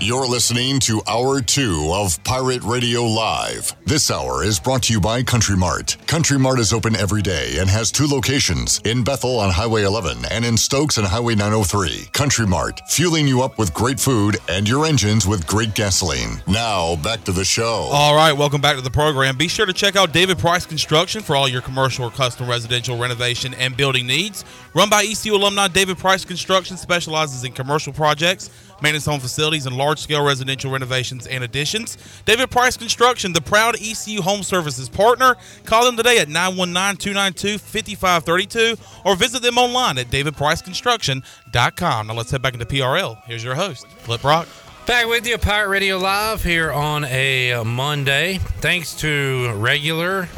You're listening to Hour two of Pirate Radio Live. This hour is brought to you by Country Mart. Country Mart is open every day and has two locations, in Bethel on Highway eleven and in Stokes on Highway nine oh three. Country Mart, fueling you up with great food and your engines with great gasoline. Now, back to the show. All right, welcome back to the program. Be sure to check out David Price Construction for all your commercial or custom residential renovation and building needs. Run by E C U alumni, David Price Construction specializes in commercial projects, maintenance home facilities, and large-scale residential renovations and additions. David Price Construction, the proud E C U Home Services partner. Call them today at nine one nine, two nine two, five five three two or visit them online at david price construction dot com. Now let's head back into P R L. Here's your host, Flip Rock. Back with you, Pirate Radio Live here on a Monday. Thanks to regular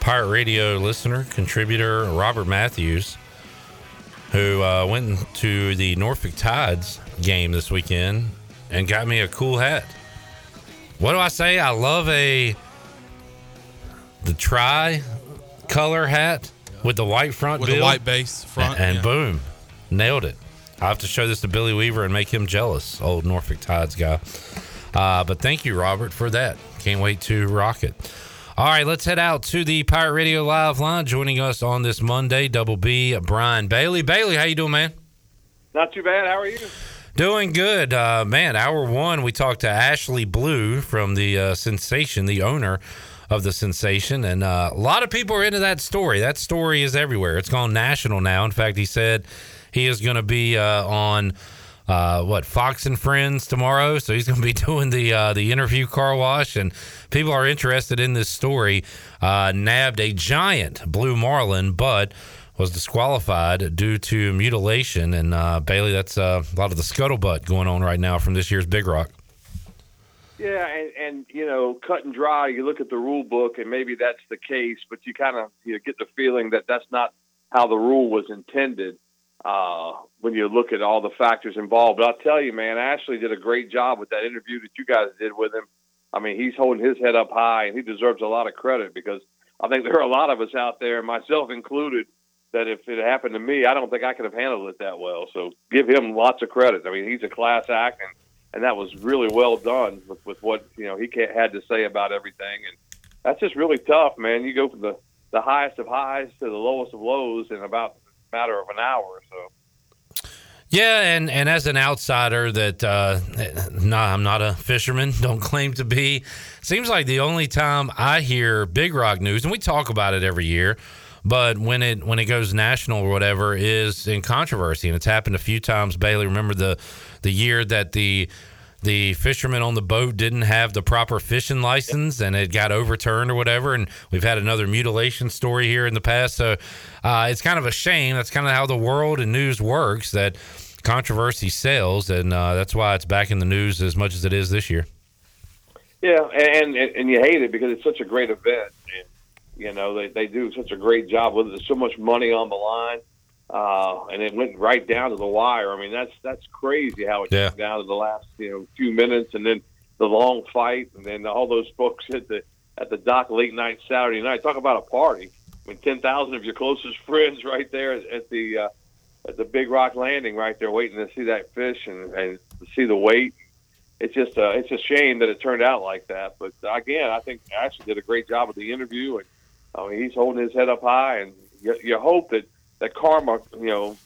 Pirate Radio listener, contributor Robert Matthews, who uh, went to the Norfolk Tides game this weekend and got me a cool hat. What do I say? I love a the tri color hat with the white front with bill, the white base front, and, and yeah. boom, Nailed it. I have to show this to Billy Weaver and make him jealous, old Norfolk Tides guy. Uh, but thank you, Robert, for that. Can't wait to rock it. All right, let's head out to the Pirate Radio Live line. Joining us on this Monday, Double B, Brian Bailey. Bailey, how you doing, man? Not too bad. How are you? Doing good. Uh, man, hour one, we talked to Ashley Blue from the uh, Sensation, the owner of the Sensation, and uh, a lot of people are into that story. That story is everywhere. It's gone national now. In fact, he said he is going to be uh, on uh, what Fox and Friends tomorrow, so he's going to be doing the uh, the interview car wash, and people are interested in this story. Uh, nabbed a giant blue marlin, but was disqualified due to mutilation. And uh, Bailey, that's uh, a lot of the scuttlebutt going on right now from this year's Big Rock. Yeah, and, and, you know, cut and dry, you look at the rule book, and maybe that's the case, but you kind of you know, get the feeling that that's not how the rule was intended uh, when you look at all the factors involved. But I'll tell you, man, Ashley did a great job with that interview that you guys did with him. I mean, he's holding his head up high, and he deserves a lot of credit because I think there are a lot of us out there, myself included, that if it happened to me, I don't think I could have handled it that well. So give him lots of credit. I mean, he's a class act, and And that was really well done with, with what, you know, he had to say about everything. And that's just really tough, man. You go from the, the highest of highs to the lowest of lows in about a matter of an hour or so. Yeah, and, and as an outsider that uh, – no, I'm not a fisherman, don't claim to be. Seems like the only time I hear Big Rock news, and we talk about it every year, but when it when it goes national or whatever, is in controversy, and it's happened a few times. Bailey, remember the the year that the the fisherman on the boat didn't have the proper fishing license and it got overturned or whatever, and we've had another mutilation story here in the past. So uh, it's kind of a shame. That's kind of how the world and news works, that controversy sells, and uh, that's why it's back in the news as much as it is this year. Yeah, and, and, and you hate it because it's such a great event. You know, they, they do such a great job with it. There's so much money on the line, uh, and it went right down to the wire. I mean, that's that's crazy how it yeah. came down to the last you know few minutes, and then the long fight, and then all those folks at the at the dock late night Saturday night. Talk about a party! I mean, ten thousand of your closest friends right there at the uh, at the Big Rock Landing, right there waiting to see that fish and, and see the weight. It's just uh, it's a shame that it turned out like that. But again, I think Ashley did a great job with the interview. And I mean, he's holding his head up high, and you, you hope that, that karma, you know,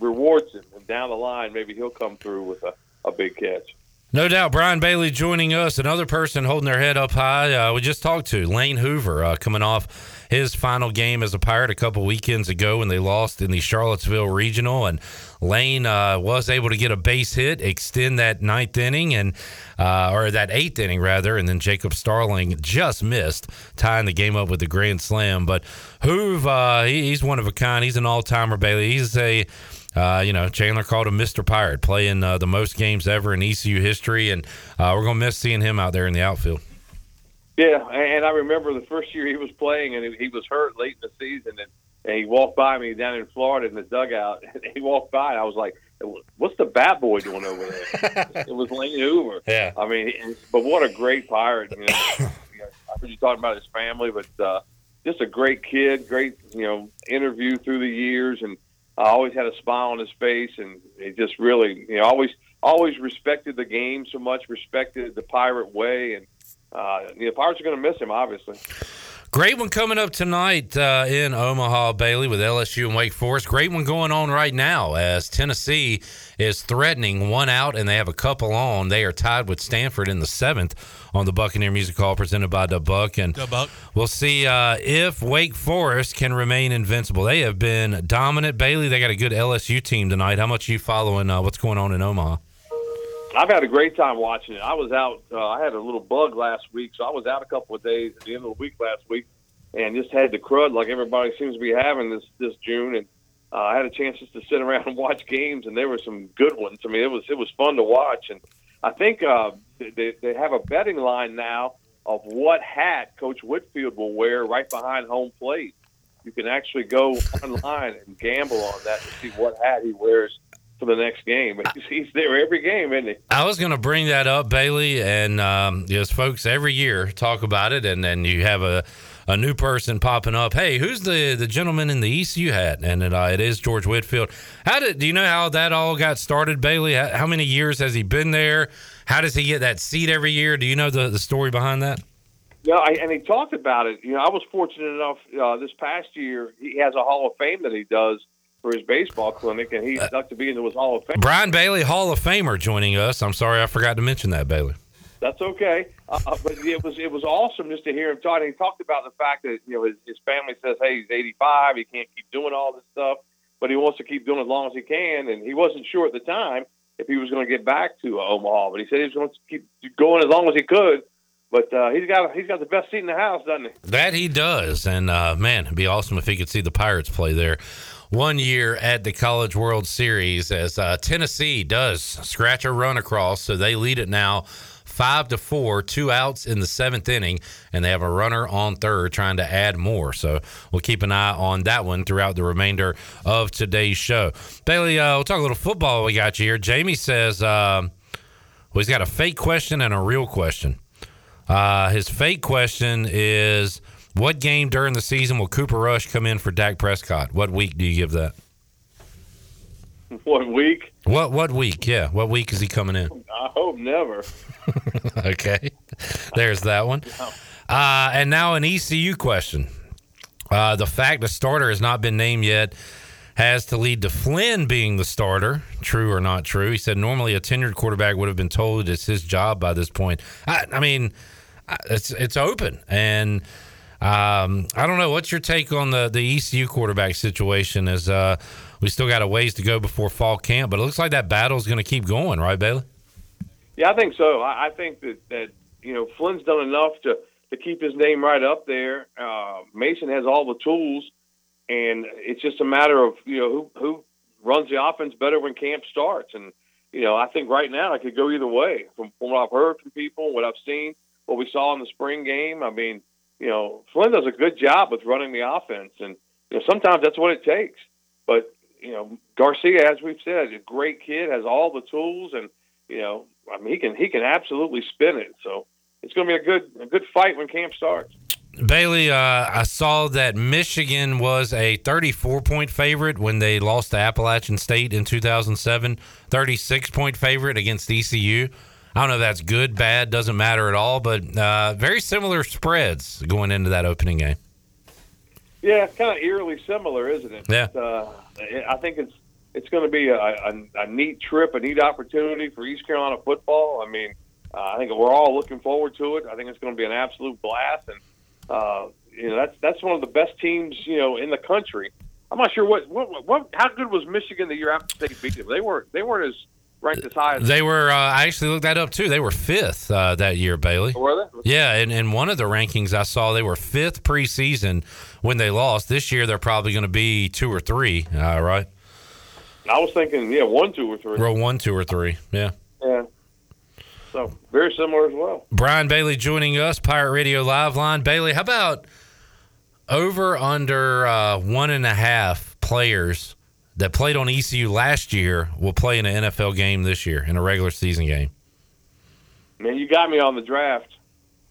rewards him. And down the line, maybe he'll come through with a, a big catch. No doubt. Brian Bailey joining us, another person holding their head up high. Uh, we just talked to Lane Hoover uh, coming off his final game as a Pirate a couple weekends ago when they lost in the Charlottesville Regional. And Lane uh, was able to get a base hit, extend that ninth inning, and uh, or that eighth inning, rather, and then Jacob Starling just missed, tying the game up with the grand slam. But Hoove, uh, he, he's one of a kind. He's an all-timer, Bailey. He's a... Uh, you know, Chandler called him Mister Pirate, playing uh, the most games ever in E C U history, and uh, we're going to miss seeing him out there in the outfield. Yeah, and I remember the first year he was playing, and he was hurt late in the season, and, and he walked by me down in Florida in the dugout, and he walked by, and I was like, what's the bat boy doing over there? It was Lane Hoover. Yeah. I mean, but what a great Pirate. You know, I heard you talking about his family, but uh, just a great kid, great, you know, interview through the years, and I always had a smile on his face, and it just really, you know, always, always respected the game so much, respected the Pirate way, and uh, the Pirates are going to miss him, obviously. Great one coming up tonight uh, in Omaha, Bailey, with L S U and Wake Forest. Great one going on right now as Tennessee is threatening one out, and they have a couple on. They are tied with Stanford in the seventh on the Buccaneer Music Hall presented by DeBuck. And DeBuck. We'll see uh, if Wake Forest can remain invincible. They have been dominant, Bailey. They got a good L S U team tonight. How much are you following uh, what's going on in Omaha? I've had a great time watching it. I was out. Uh, I had a little bug last week, so I was out a couple of days at the end of the week last week, and just had the crud like everybody seems to be having this this June. And uh, I had a chance just to sit around and watch games, and there were some good ones. I mean, it was it was fun to watch. And I think uh, they they have a betting line now of what hat Coach Whitfield will wear right behind home plate. You can actually go online and gamble on that to see what hat he wears for the next game. But he's there every game, isn't he? I was going to bring that up, Bailey, and um, yes, folks every year talk about it, and then you have a a new person popping up. Hey, who's the, the gentleman in the E C U hat? And it, uh, it is George Whitfield. How did do you know how that all got started, Bailey? How, how many years has he been there? How does he get that seat every year? Do you know the, the story behind that? No, I, and he talked about it. You know, I was fortunate enough uh, this past year. He has a Hall of Fame that he does for his baseball clinic, and he's uh, ducked to be into his Hall of Fame. Brian Bailey, Hall of Famer, joining us. I'm sorry I forgot to mention that, Bailey. That's okay. Uh, but it was it was awesome just to hear him talk. And he talked about the fact that, you know, his, his family says, hey, he's eighty-five, he can't keep doing all this stuff, but he wants to keep doing it as long as he can. And he wasn't sure at the time if he was going to get back to uh, Omaha, but he said he was going to keep going as long as he could. But uh, he's got he's got the best seat in the house, doesn't he? That he does. And, uh, man, it'd be awesome if he could see the Pirates play there one year at the College World Series, as uh, Tennessee does scratch a run across. So they lead it now five to four, two outs in the seventh inning, and they have a runner on third trying to add more. So we'll keep an eye on that one throughout the remainder of today's show. Bailey, uh, we'll talk a little football. We got you here. Jamie says uh, well, he's got a fake question and a real question. Uh, his fake question is, what game during the season will Cooper Rush come in for Dak Prescott? What week do you give that? What week? What what week? Yeah, what week is he coming in? I hope never. Okay, there's that one. Uh, and now an E C U question. Uh, the fact the starter has not been named yet has to lead to Flynn being the starter. True or not true? He said normally a tenured quarterback would have been told it's his job by this point. I, I mean, it's it's open. And um, I don't know. What's your take on the, the E C U quarterback situation? As uh, we still got a ways to go before fall camp, but it looks like that battle is going to keep going, right, Bailey? Yeah, I think so. I, I think that, that, you know, Flynn's done enough to, to keep his name right up there. Uh, Mason has all the tools, and it's just a matter of, you know, who, who runs the offense better when camp starts. And, you know, I think right now it could go either way from, from what I've heard from people, what I've seen, what we saw in the spring game. I mean, you know, Flynn does a good job with running the offense, and you know, sometimes that's what it takes. But, you know, Garcia, as we've said, is a great kid, has all the tools, and, you know, I mean, he can he can absolutely spin it. So it's going to be a good a good fight when camp starts. Bailey, uh, I saw that Michigan was a thirty-four point favorite when they lost to Appalachian State in two thousand seven, thirty-six point favorite against E C U. I don't know if that's good, bad, doesn't matter at all, but uh, very similar spreads going into that opening game. Yeah, it's kind of eerily similar, isn't it? Yeah. But, uh, I think it's it's going to be a, a, a neat trip, a neat opportunity for East Carolina football. I mean, uh, I think we're all looking forward to it. I think it's going to be an absolute blast, and uh, you know that's that's one of the best teams you know in the country. I'm not sure what what, what how good was Michigan the year after they beat them. They were they weren't as ranked as high as they were. Uh, I actually looked that up too. They were fifth uh, that year, Bailey. Were they? Yeah, and in one of the rankings I saw they were fifth preseason when they lost. This year they're probably going to be two or three, uh, right? I was thinking, yeah, one, two, or three. Row one, two, or three. Yeah. Yeah. So very similar as well. Brian Bailey joining us, Pirate Radio Live Line. Bailey, how about over under uh, one and a half players that played on E C U last year will play in an N F L game this year, in a regular season game? Man, you got me on the draft.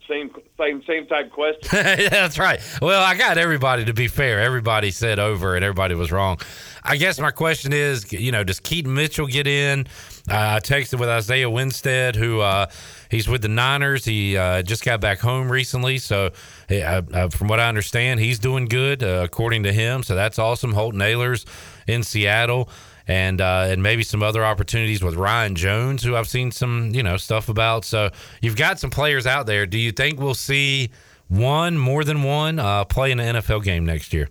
Same, same, same type question. Yeah, that's right. Well, I got everybody, to be fair. Everybody said over, and everybody was wrong. I guess my question is, you know, does Keaton Mitchell get in? Uh, I texted with Isaiah Winstead, who uh, he's with the Niners. He uh, just got back home recently, so uh, uh, from what I understand, he's doing good, uh, according to him. So that's awesome. Holton Ayler's in Seattle. And uh, and maybe some other opportunities with Ryan Jones, who I've seen some, you know, stuff about. So you've got some players out there. Do you think we'll see one, more than one, uh, play in an N F L game next year?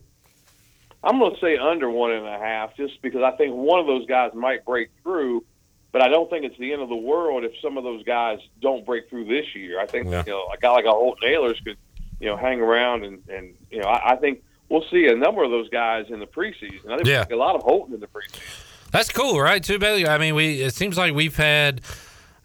I'm going to say under one and a half, just because I think one of those guys might break through. But I don't think it's the end of the world if some of those guys don't break through this year. I think yeah. you know, a guy like a Holton Aylers could, you know, hang around, and, and you know, I, I think we'll see a number of those guys in the preseason. I think yeah. a lot of Holton in the preseason. That's cool, right, too, Bailey? I mean, we it seems like we've had,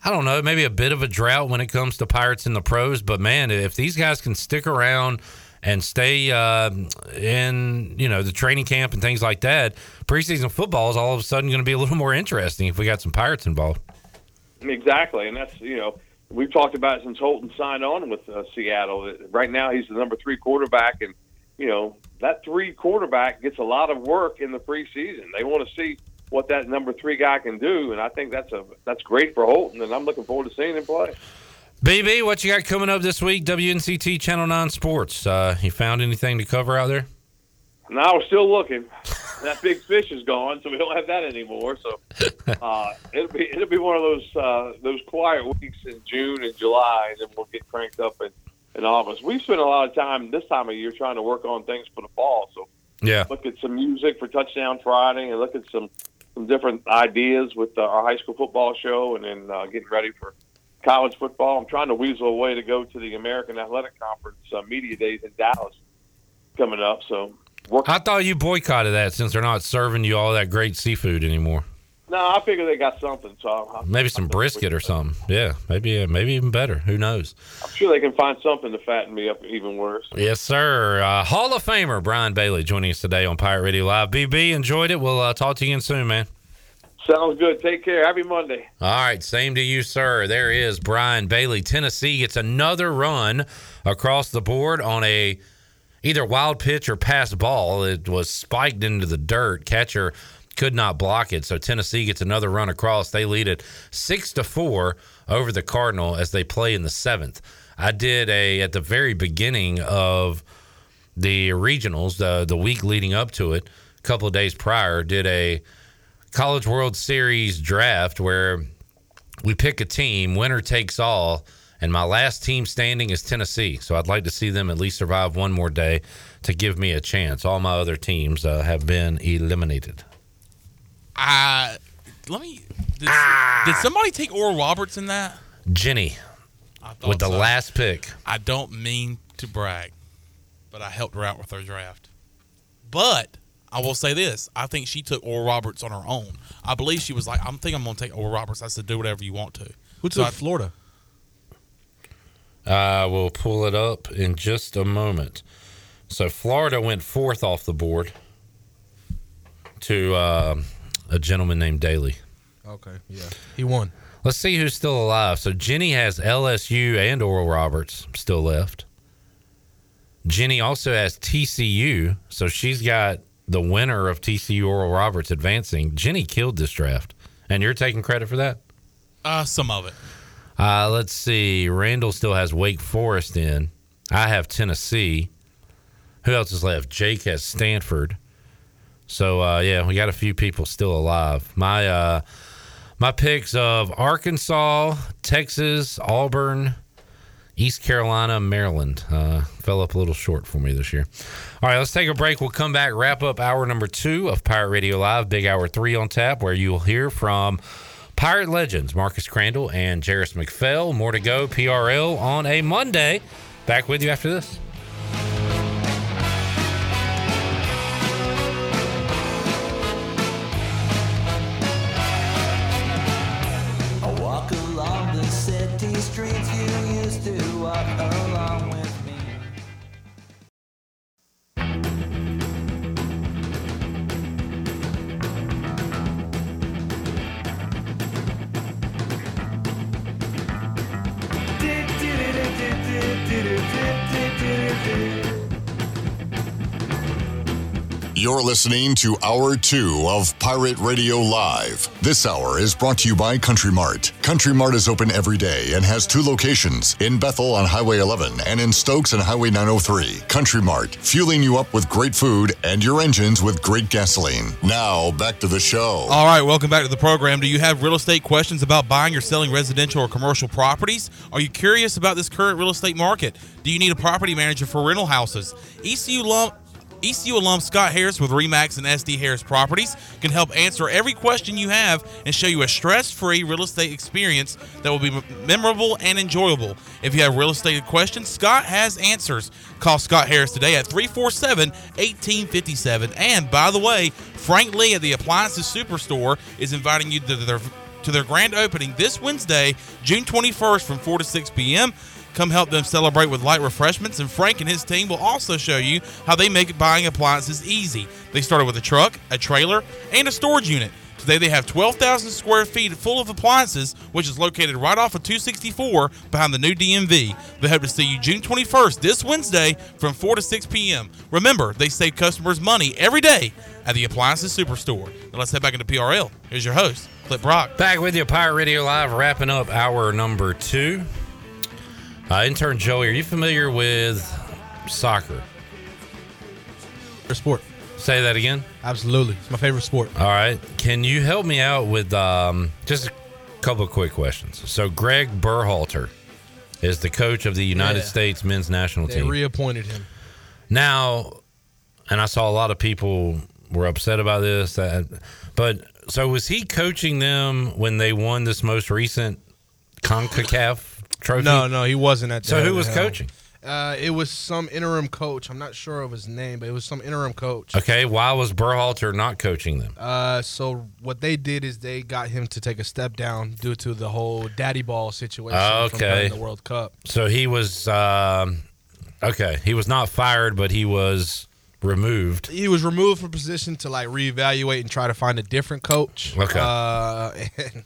I don't know, maybe a bit of a drought when it comes to Pirates in the pros. But, man, if these guys can stick around and stay uh, in, you know, the training camp and things like that, preseason football is all of a sudden going to be a little more interesting if we got some Pirates involved. Exactly, and that's, you know, we've talked about it since Holton signed on with uh, Seattle. Right now he's the number three quarterback, and, you know, that three quarterback gets a lot of work in the preseason. They want to see what that number three guy can do, and I think that's a that's great for Holton, and I'm looking forward to seeing him play. B B, what you got coming up this week, W N C T Channel nine Sports? Uh, you found anything to cover out there? No, we're still looking. That big fish is gone, so we don't have that anymore. So uh, it'll be it'll be one of those uh, those quiet weeks in June and July, and then we'll get cranked up in, in August. We've spent a lot of time this time of year trying to work on things for the fall. So yeah, look at some music for Touchdown Friday, and look at some, some different ideas with uh, our high school football show, and then uh, getting ready for college football. I'm trying to weasel a way to go to the American Athletic Conference uh, media days in Dallas coming up. So, work- I thought you boycotted that since they're not serving you all that great seafood anymore. No, I figure they got something. So I'll, maybe some brisket or something. Yeah, maybe uh, maybe even better. Who knows? I'm sure they can find something to fatten me up even worse. Yes, sir. Uh, Hall of Famer Brian Bailey joining us today on Pirate Radio Live. B B, enjoyed it. We'll uh, talk to you again soon, man. Sounds good. Take care. Happy Monday. All right. Same to you, sir. There is Brian Bailey. Tennessee gets another run across the board on a either wild pitch or pass ball. It was spiked into the dirt. Catcher could not block it. So Tennessee gets another run across. They lead it six to four over the Cardinal as they play in the seventh. I did a at the very beginning of the regionals, the the week leading up to it, a couple of days prior, did a College World Series draft where we pick a team, winner takes all, and my last team standing is Tennessee. So I'd like to see them at least survive one more day to give me a chance. All my other teams uh, have been eliminated. Uh, let me. Did, ah. did somebody take Oral Roberts in that? Jenny I thought with the so. last pick. I don't mean to brag, but I helped her out with her draft. But I will say this. I think she took Oral Roberts on her own. I believe she was like, I'm thinking I'm going to take Oral Roberts. I said, do whatever you want to. Who took so Florida? I will pull it up in just a moment. So Florida went fourth off the board to uh, a gentleman named Daly. Okay, yeah. He won. Let's see who's still alive. So Jenny has L S U and Oral Roberts still left. Jenny also has T C U, so she's got the winner of T C U Oral Roberts advancing. Jenny killed this draft, and you're taking credit for that? Uh, some of it. Uh, let's see. Randall still has Wake Forest in. I have Tennessee. Who else is left? Jake has Stanford. So, uh, yeah, we got a few people still alive. My, uh, my picks of Arkansas, Texas, Auburn, East Carolina, Maryland uh, fell up a little short for me this year. All right, let's take a break. We'll come back, wrap up hour number two of Pirate Radio Live, big hour three on tap, where you'll hear from Pirate legends Marcus Crandall and Jarris McPhail. More to go, P R L on a Monday. Back with you after this. You're listening to Hour two of Pirate Radio Live. This hour is brought to you by Country Mart. Country Mart is open every day and has two locations, in Bethel on Highway eleven and in Stokes on Highway nine oh three. Country Mart, fueling you up with great food and your engines with great gasoline. Now, back to the show. All right, welcome back to the program. Do you have real estate questions about buying or selling residential or commercial properties? Are you curious about this current real estate market? Do you need a property manager for rental houses? E C U Lump... E C U alum Scott Harris with RE/MAX and S D Harris Properties can help answer every question you have and show you a stress-free real estate experience that will be memorable and enjoyable. If you have real estate questions, Scott has answers. Call Scott Harris today at three four seven, one eight five seven. And by the way, Frank Lee at the Appliances Superstore is inviting you to their, to their grand opening this Wednesday, June twenty-first from four to six p.m., Come help them celebrate with light refreshments, and Frank and his team will also show you how they make buying appliances easy. They started with a truck, a trailer, and a storage unit. Today they have twelve thousand square feet full of appliances, which is located right off of two sixty-four behind the new D M V. They hope to see you June twenty-first, this Wednesday, from four to six p.m. Remember, they save customers money every day at the Appliances Superstore. Now let's head back into P R L. Here's your host, Clip Brock. Back with you, Pirate Radio Live, wrapping up hour number two. Uh, intern Joey, are you familiar with soccer? Or sport? Say that again. Absolutely. It's my favorite sport. All right. Can you help me out with um, just a couple of quick questions? So Greg Berhalter is the coach of the United yeah. States men's national they team. They reappointed him. Now, and I saw a lot of people were upset about this. That, but so was he coaching them when they won this most recent CONCACAF trophy? No, no, he wasn't at the So who was coaching? Uh, it was some interim coach. I'm not sure of his name, but it was some interim coach. Okay, why was Berhalter not coaching them? Uh, so what they did is they got him to take a step down due to the whole daddy ball situation okay. from playing the World Cup. So he was um, okay. He was not fired, but he was removed. He was removed from position to like reevaluate and try to find a different coach. Okay. Uh, and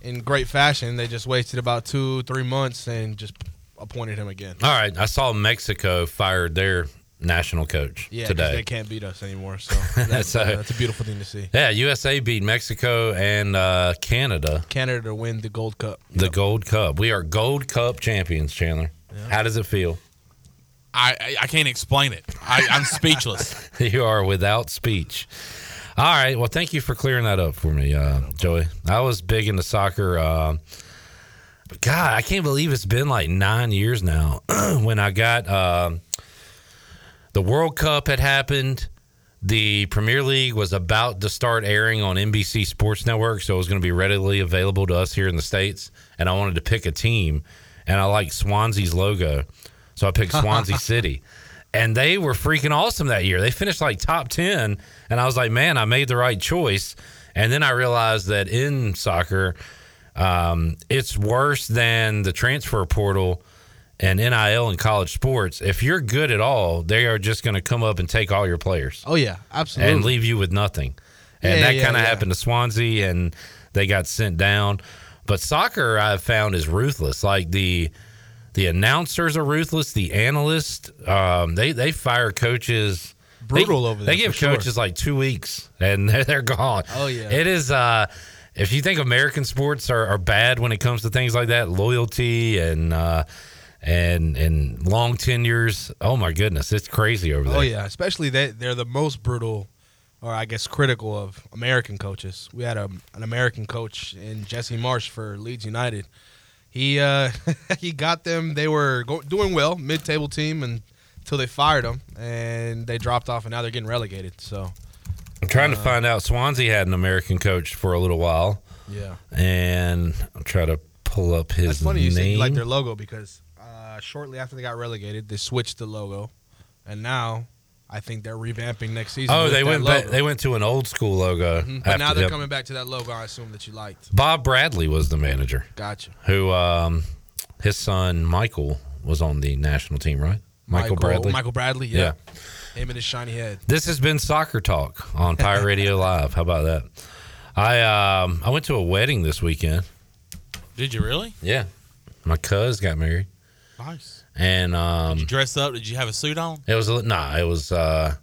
in great fashion, they just wasted about two, three months and just appointed him again. All right. I saw Mexico fired their national coach yeah, today. They can't beat us anymore. So that's, so uh, that's a beautiful thing to see. Yeah, U S A beat Mexico and uh, Canada. Canada to win the Gold Cup. The yep. Gold Cup. We are Gold Cup champions, Chandler. Yep. How does it feel? I, I, I can't explain it. I, I'm speechless. You are without speech. All right. Well, thank you for clearing that up for me, uh, Joey. I was big into soccer. Uh, God, I can't believe it's been like nine years now when I got um, the World Cup had happened. The Premier League was about to start airing on N B C Sports Network, so it was going to be readily available to us here in the States. And I wanted to pick a team, and I liked Swansea's logo, so I picked Swansea City. And they were freaking awesome that year. They finished like top ten, and I was like, man, I made the right choice. And then I realized that in soccer – Um, it's worse than the transfer portal and N I L in college sports. If you're good at all, they are just going to come up and take all your players. Oh, yeah, absolutely. And leave you with nothing. And yeah, that yeah, kind of yeah. happened to Swansea, and they got sent down. But soccer, I've found, is ruthless. Like, the the announcers are ruthless. The analysts, um, they, they fire coaches. Brutal they, over there. They give coaches, sure. like, two weeks, and they're, they're gone. Oh, yeah. It is... Uh, If you think American sports are, are bad when it comes to things like that, loyalty and uh, and and long tenures, oh, my goodness, it's crazy over there. Oh, yeah, especially they, they're the most brutal or, I guess, critical of American coaches. We had a, an American coach in Jesse Marsh for Leeds United. He uh, he got them. They were go- doing well, mid-table team, and, until they fired them, and they dropped off, and now they're getting relegated, so... I'm trying to find out. Swansea had an American coach for a little while. Yeah. And I'll try to pull up his name. That's funny name. You said you like their logo because uh, shortly after they got relegated, they switched the logo. And now I think they're revamping next season. Oh, they went back, they went to an old school logo. Mm-hmm. But now they're the, coming back to that logo I assume that you liked. Bob Bradley was the manager. Gotcha. Who um, his son, Michael, was on the national team, right? Michael, Michael Bradley. Michael Bradley, yeah. yeah. Him and his shiny head. This has been Soccer Talk on Pirate Radio Live. How about that? I um I went to a wedding this weekend. Did you really? Yeah. My cuz got married. Nice. And um, did you dress up? Did you have a suit on? It was a, nah. It was uh,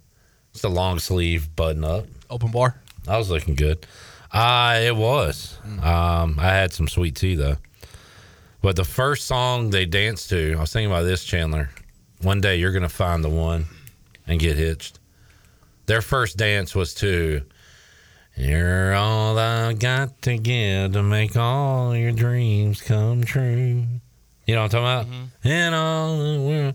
it's a long sleeve button up. Open bar. I was looking good. Uh it was. Mm. Um, I had some sweet tea though. But the first song they danced to, I was thinking about this, Chandler. One day you're gonna find the one. And Get Hitched. Their first dance was to "You're All I've Got to Give to Make All Your Dreams Come True." You know what I'm talking about? Mm-hmm. And all the world.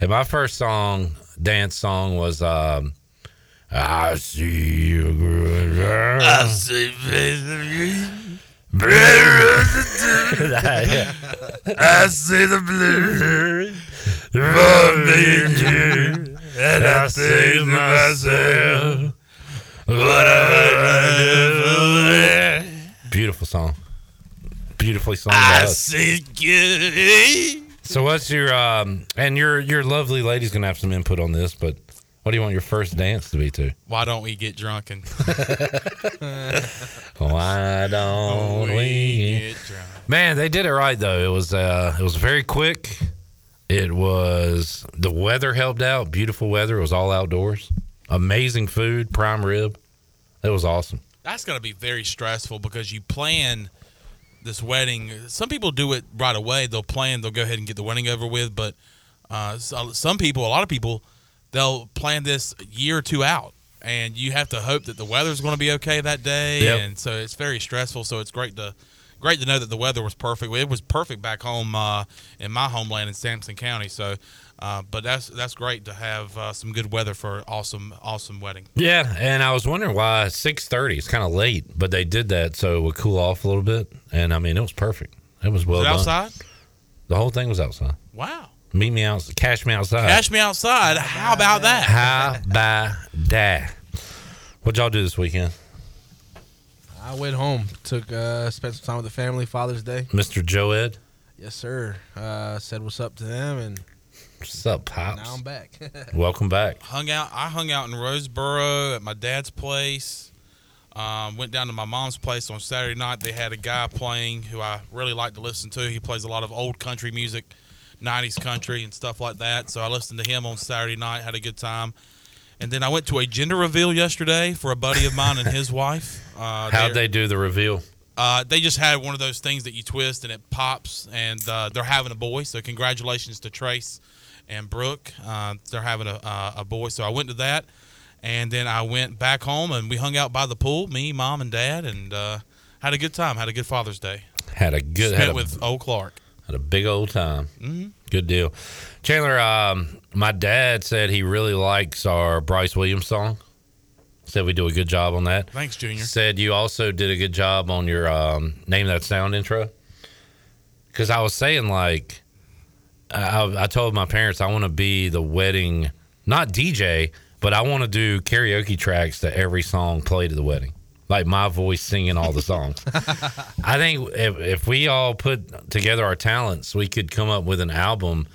And my first song, dance song, was um, "I See You, Girl." I see you. I see the blue for me and you, and I say to myself, what a wonderful day. Beautiful song, beautifully sung. I see you. So what's your um? And your your lovely lady's gonna have some input on this, but What do you want your first dance to be to? Why don't we get drunk and... Why don't we, we get drunk? Man, they did it right, though. It was uh, it was very quick. It was... The weather helped out. Beautiful weather. It was all outdoors. Amazing food. Prime rib. It was awesome. That's going to be very stressful because you plan this wedding. Some people do it right away. They'll plan. They'll go ahead and get the wedding over with. But uh, some people, a lot of people... They'll plan this year or two out, and you have to hope that the weather's going to be okay that day. Yep. And so it's very stressful. So it's great to great to know that the weather was perfect. It was perfect back home uh, in my homeland in Sampson County. So, uh, but that's that's great to have uh, some good weather for an awesome awesome wedding. Yeah, and I was wondering why six thirty. It's kind of late, but they did that so it would cool off a little bit. And I mean, it was perfect. It was well was it outside? Done. The whole thing was outside. Wow. Meet me out, cash me outside. Cash me outside. How about that? How about that? What'd y'all do this weekend? I went home. Took uh, spent some time with the family. Father's Day. Mister Joe Ed. Yes, sir. Uh, said what's up to them and what's up, pops. Now I'm back. Welcome back. Hung out. I hung out in Roseboro at my dad's place. Um, went down to my mom's place on Saturday night. They had a guy playing who I really like to listen to. He plays a lot of old country music. nineties country and stuff like that. So I listened to him on Saturday night, had a good time. And then I went to a gender reveal yesterday for a buddy of mine and his wife. Uh, How'd they do the reveal? Uh, they just had one of those things that you twist and it pops, and uh, they're having a boy. So congratulations to Trace and Brooke. Uh, they're having a, uh, a boy. So I went to that, and then I went back home, and we hung out by the pool, me, mom, and dad, and uh, had a good time, had a good Father's Day. Had a good... Spent had a, with old Clark. Had a big old time. Mm-hmm. Good deal. Chandler, um, my dad said he really likes our Bryce Williams song. Said we do a good job on that. Thanks, Junior. Said you also did a good job on your um, Name That Sound intro. Because I was saying, like, I, I told my parents I want to be the wedding, not D J, but I want to do karaoke tracks to every song played at the wedding. Like my voice singing all the songs. I think if, if we all put together our talents, we could come up with an album,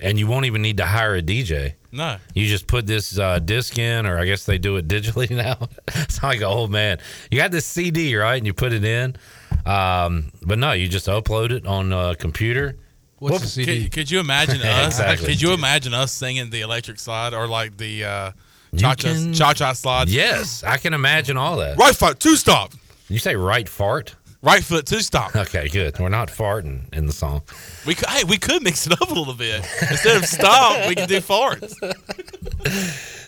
and you won't even need to hire a D J. No. You just put this uh, disc in, or I guess they do it digitally now. It's like an old man. You got this C D, right, and you put it in. Um, but no, you just upload it on a computer. What's Whoop, the C D? Could, could you imagine us? Exactly. Could you imagine us singing the electric slide or like the... Uh, Cha-cha, cha-cha slides. Yes, I can imagine all that. Right foot, two stop. You say right fart? Right foot, two stop. Okay, good. We're not farting in the song. We could, hey, we could mix it up a little bit. Instead of stop, we can do farts.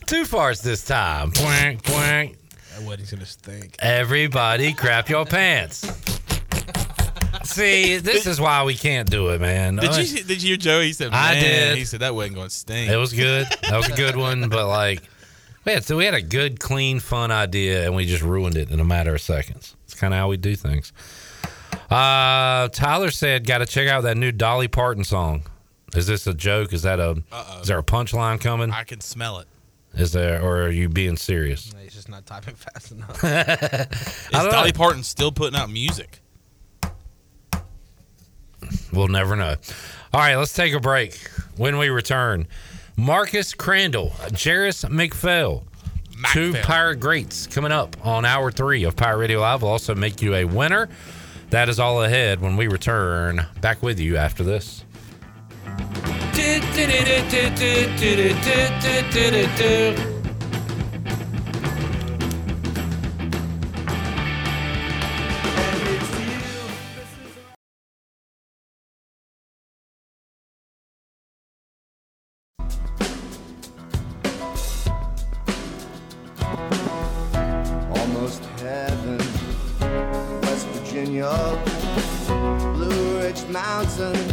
Two farts this time. Quank, quank. That wedding's gonna stink. Everybody, crap your pants. See, this is why we can't do it, man. Did you? Did you, Joey? He said, man, I did. He said that wasn't gonna stink. It was good. That was a good one, but like. Man, so we had a good, clean, fun idea, and we just ruined it in a matter of seconds. It's kind of how we do things. Uh, Tyler said, got to check out that new Dolly Parton song. Is this a joke? Is that a Uh-oh. Is there a punchline coming? I can smell it. Is there, or are you being serious? No, he's just not typing fast enough. Is Dolly know. Parton still putting out music? We'll never know. All right, let's take a break. When we return... Marcus Crandall, Jarris McPhail, McPhail, two Pirate greats coming up on Hour three of Pirate Radio Live. We'll also make you a winner. That is all ahead when we return. Back with you after this.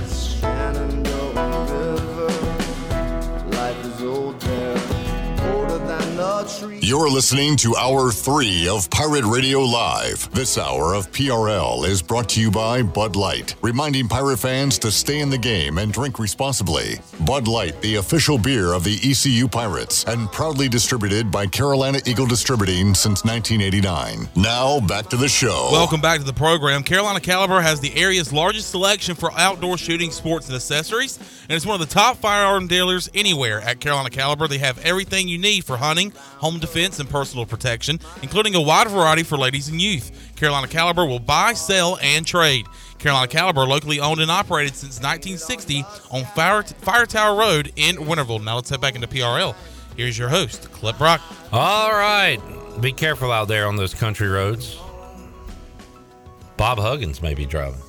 Shenandoah River, life is old there, older than the You're listening to Hour three of Pirate Radio Live. This hour of P R L is brought to you by Bud Light, reminding pirate fans to stay in the game and drink responsibly. Bud Light, the official beer of the E C U Pirates, and proudly distributed by Carolina Eagle Distributing since nineteen eighty-nine. Now, back to the show. Welcome back to the program. Carolina Caliber has the area's largest selection for outdoor shooting, sports, and accessories, and it's one of the top firearm dealers anywhere. At Carolina Caliber, they have everything you need for hunting, home defense, and personal protection, including a wide variety for ladies and youth. Carolina Caliber will buy, sell, and trade. Carolina Caliber, locally owned and operated since nineteen sixty on Fire, Fire Tower Road in Winterville. Now let's head back into P R L. Here's your host, Clip Brock. All right. Be careful out there on those country roads. Bob Huggins may be driving.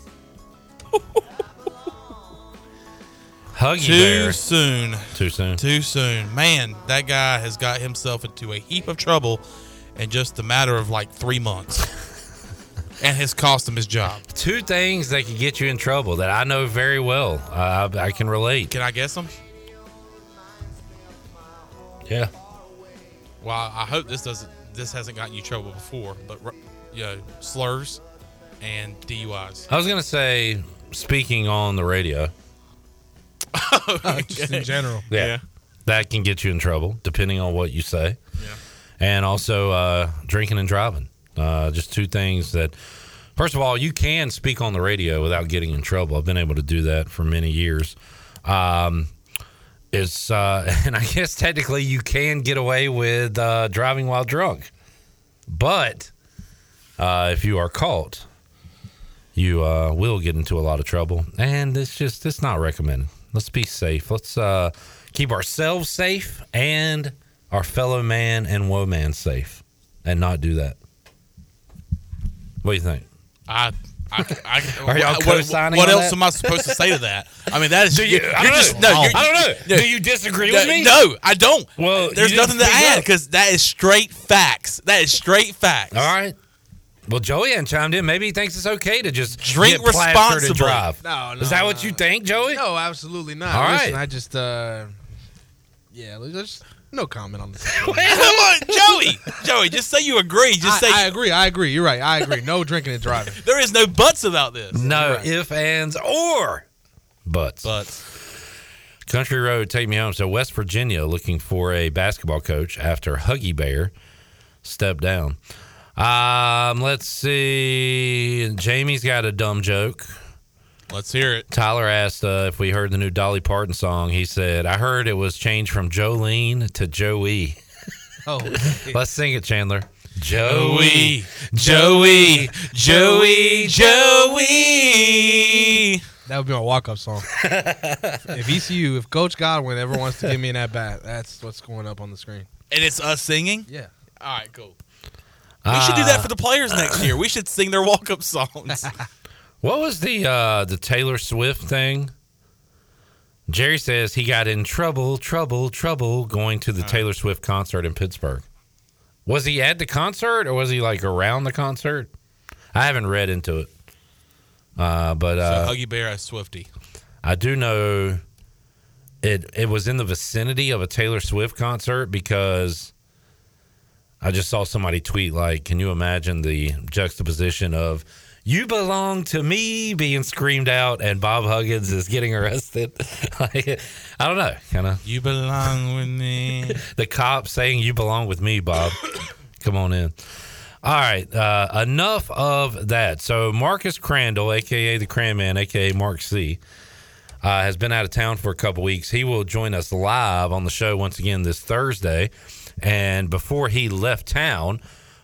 Huggy Too Bear. soon. Too soon. Too soon. Man, that guy has got himself into a heap of trouble in just a matter of like three months. And has cost him his job. Two things that can get you in trouble that I know very well. Uh, I, I can relate. Can I guess them? Yeah. Well, I hope this doesn't. This hasn't gotten you trouble before, but you know, slurs and D U Is. I was gonna say speaking on the radio. Okay. Just in general, yeah. yeah, that can get you in trouble depending on what you say, yeah. And also uh, drinking and driving. Uh, just two things that, first of all, you can speak on the radio without getting in trouble. I've been able to do that for many years. Um, it's uh, and I guess technically you can get away with uh, driving while drunk, but uh, if you are caught, you uh, will get into a lot of trouble, and it's just it's not recommended. Let's be safe. Let's uh, keep ourselves safe and our fellow man and woman safe, and not do that. What do you think? I, I, I are y'all co-signing? What, what else that? am I supposed to say to that? I mean, that is. Do you? You're, I don't just, know. No, you're, I don't know. Do you disagree no, with me? No, I don't. Well, there's nothing to add because that is straight facts. That is straight facts. All right. Well, Joey chimed in. Maybe he thinks it's okay to just drink get responsibly. To drive. No, no, is that no. what you think, Joey? No, absolutely not. All Listen, right. I just, uh, yeah, there's no comment on this. Come on, Joey. Joey, just say you agree. Just I, say I agree. I agree. You're right. I agree. No drinking and driving. There is no buts about this. No right. ifs, ands, or buts. Buts. Country Road, take me home. So West Virginia looking for a basketball coach after Huggy Bear stepped down. Um, let's see. Jamie's got a dumb joke. Let's hear it. Tyler asked uh, if we heard the new Dolly Parton song. He said, I heard it was changed from Jolene to Joey. Oh, let's sing it, Chandler. Joey, Joey, Joey, Joey. That would be my walk-up song. If E C U, if Coach Godwin ever wants to give me an at-bat, that's what's going up on the screen. And it's us singing? Yeah. All right, cool. We uh, should do that for the players next year. We should sing their walk-up songs. What was the uh, the Taylor Swift thing? Jerry says he got in trouble, trouble, trouble going to the All Taylor right. Swift concert in Pittsburgh. Was he at the concert or was he like around the concert? I haven't read into it. Uh, but uh, so Huggy Bear as Swiftie. I do know it. It was in the vicinity of a Taylor Swift concert because. I just saw somebody tweet, like, can you imagine the juxtaposition of you belong to me being screamed out and Bob Huggins is getting arrested? Like, I don't know. Kind of. You belong with me. The cop saying you belong with me, Bob. Come on in. All right. Uh, enough of that. So Marcus Crandall, a k a the Cran Man, a k a. Mark C., uh, has been out of town for a couple weeks. He will join us live on the show once again this Thursday. And before he left town,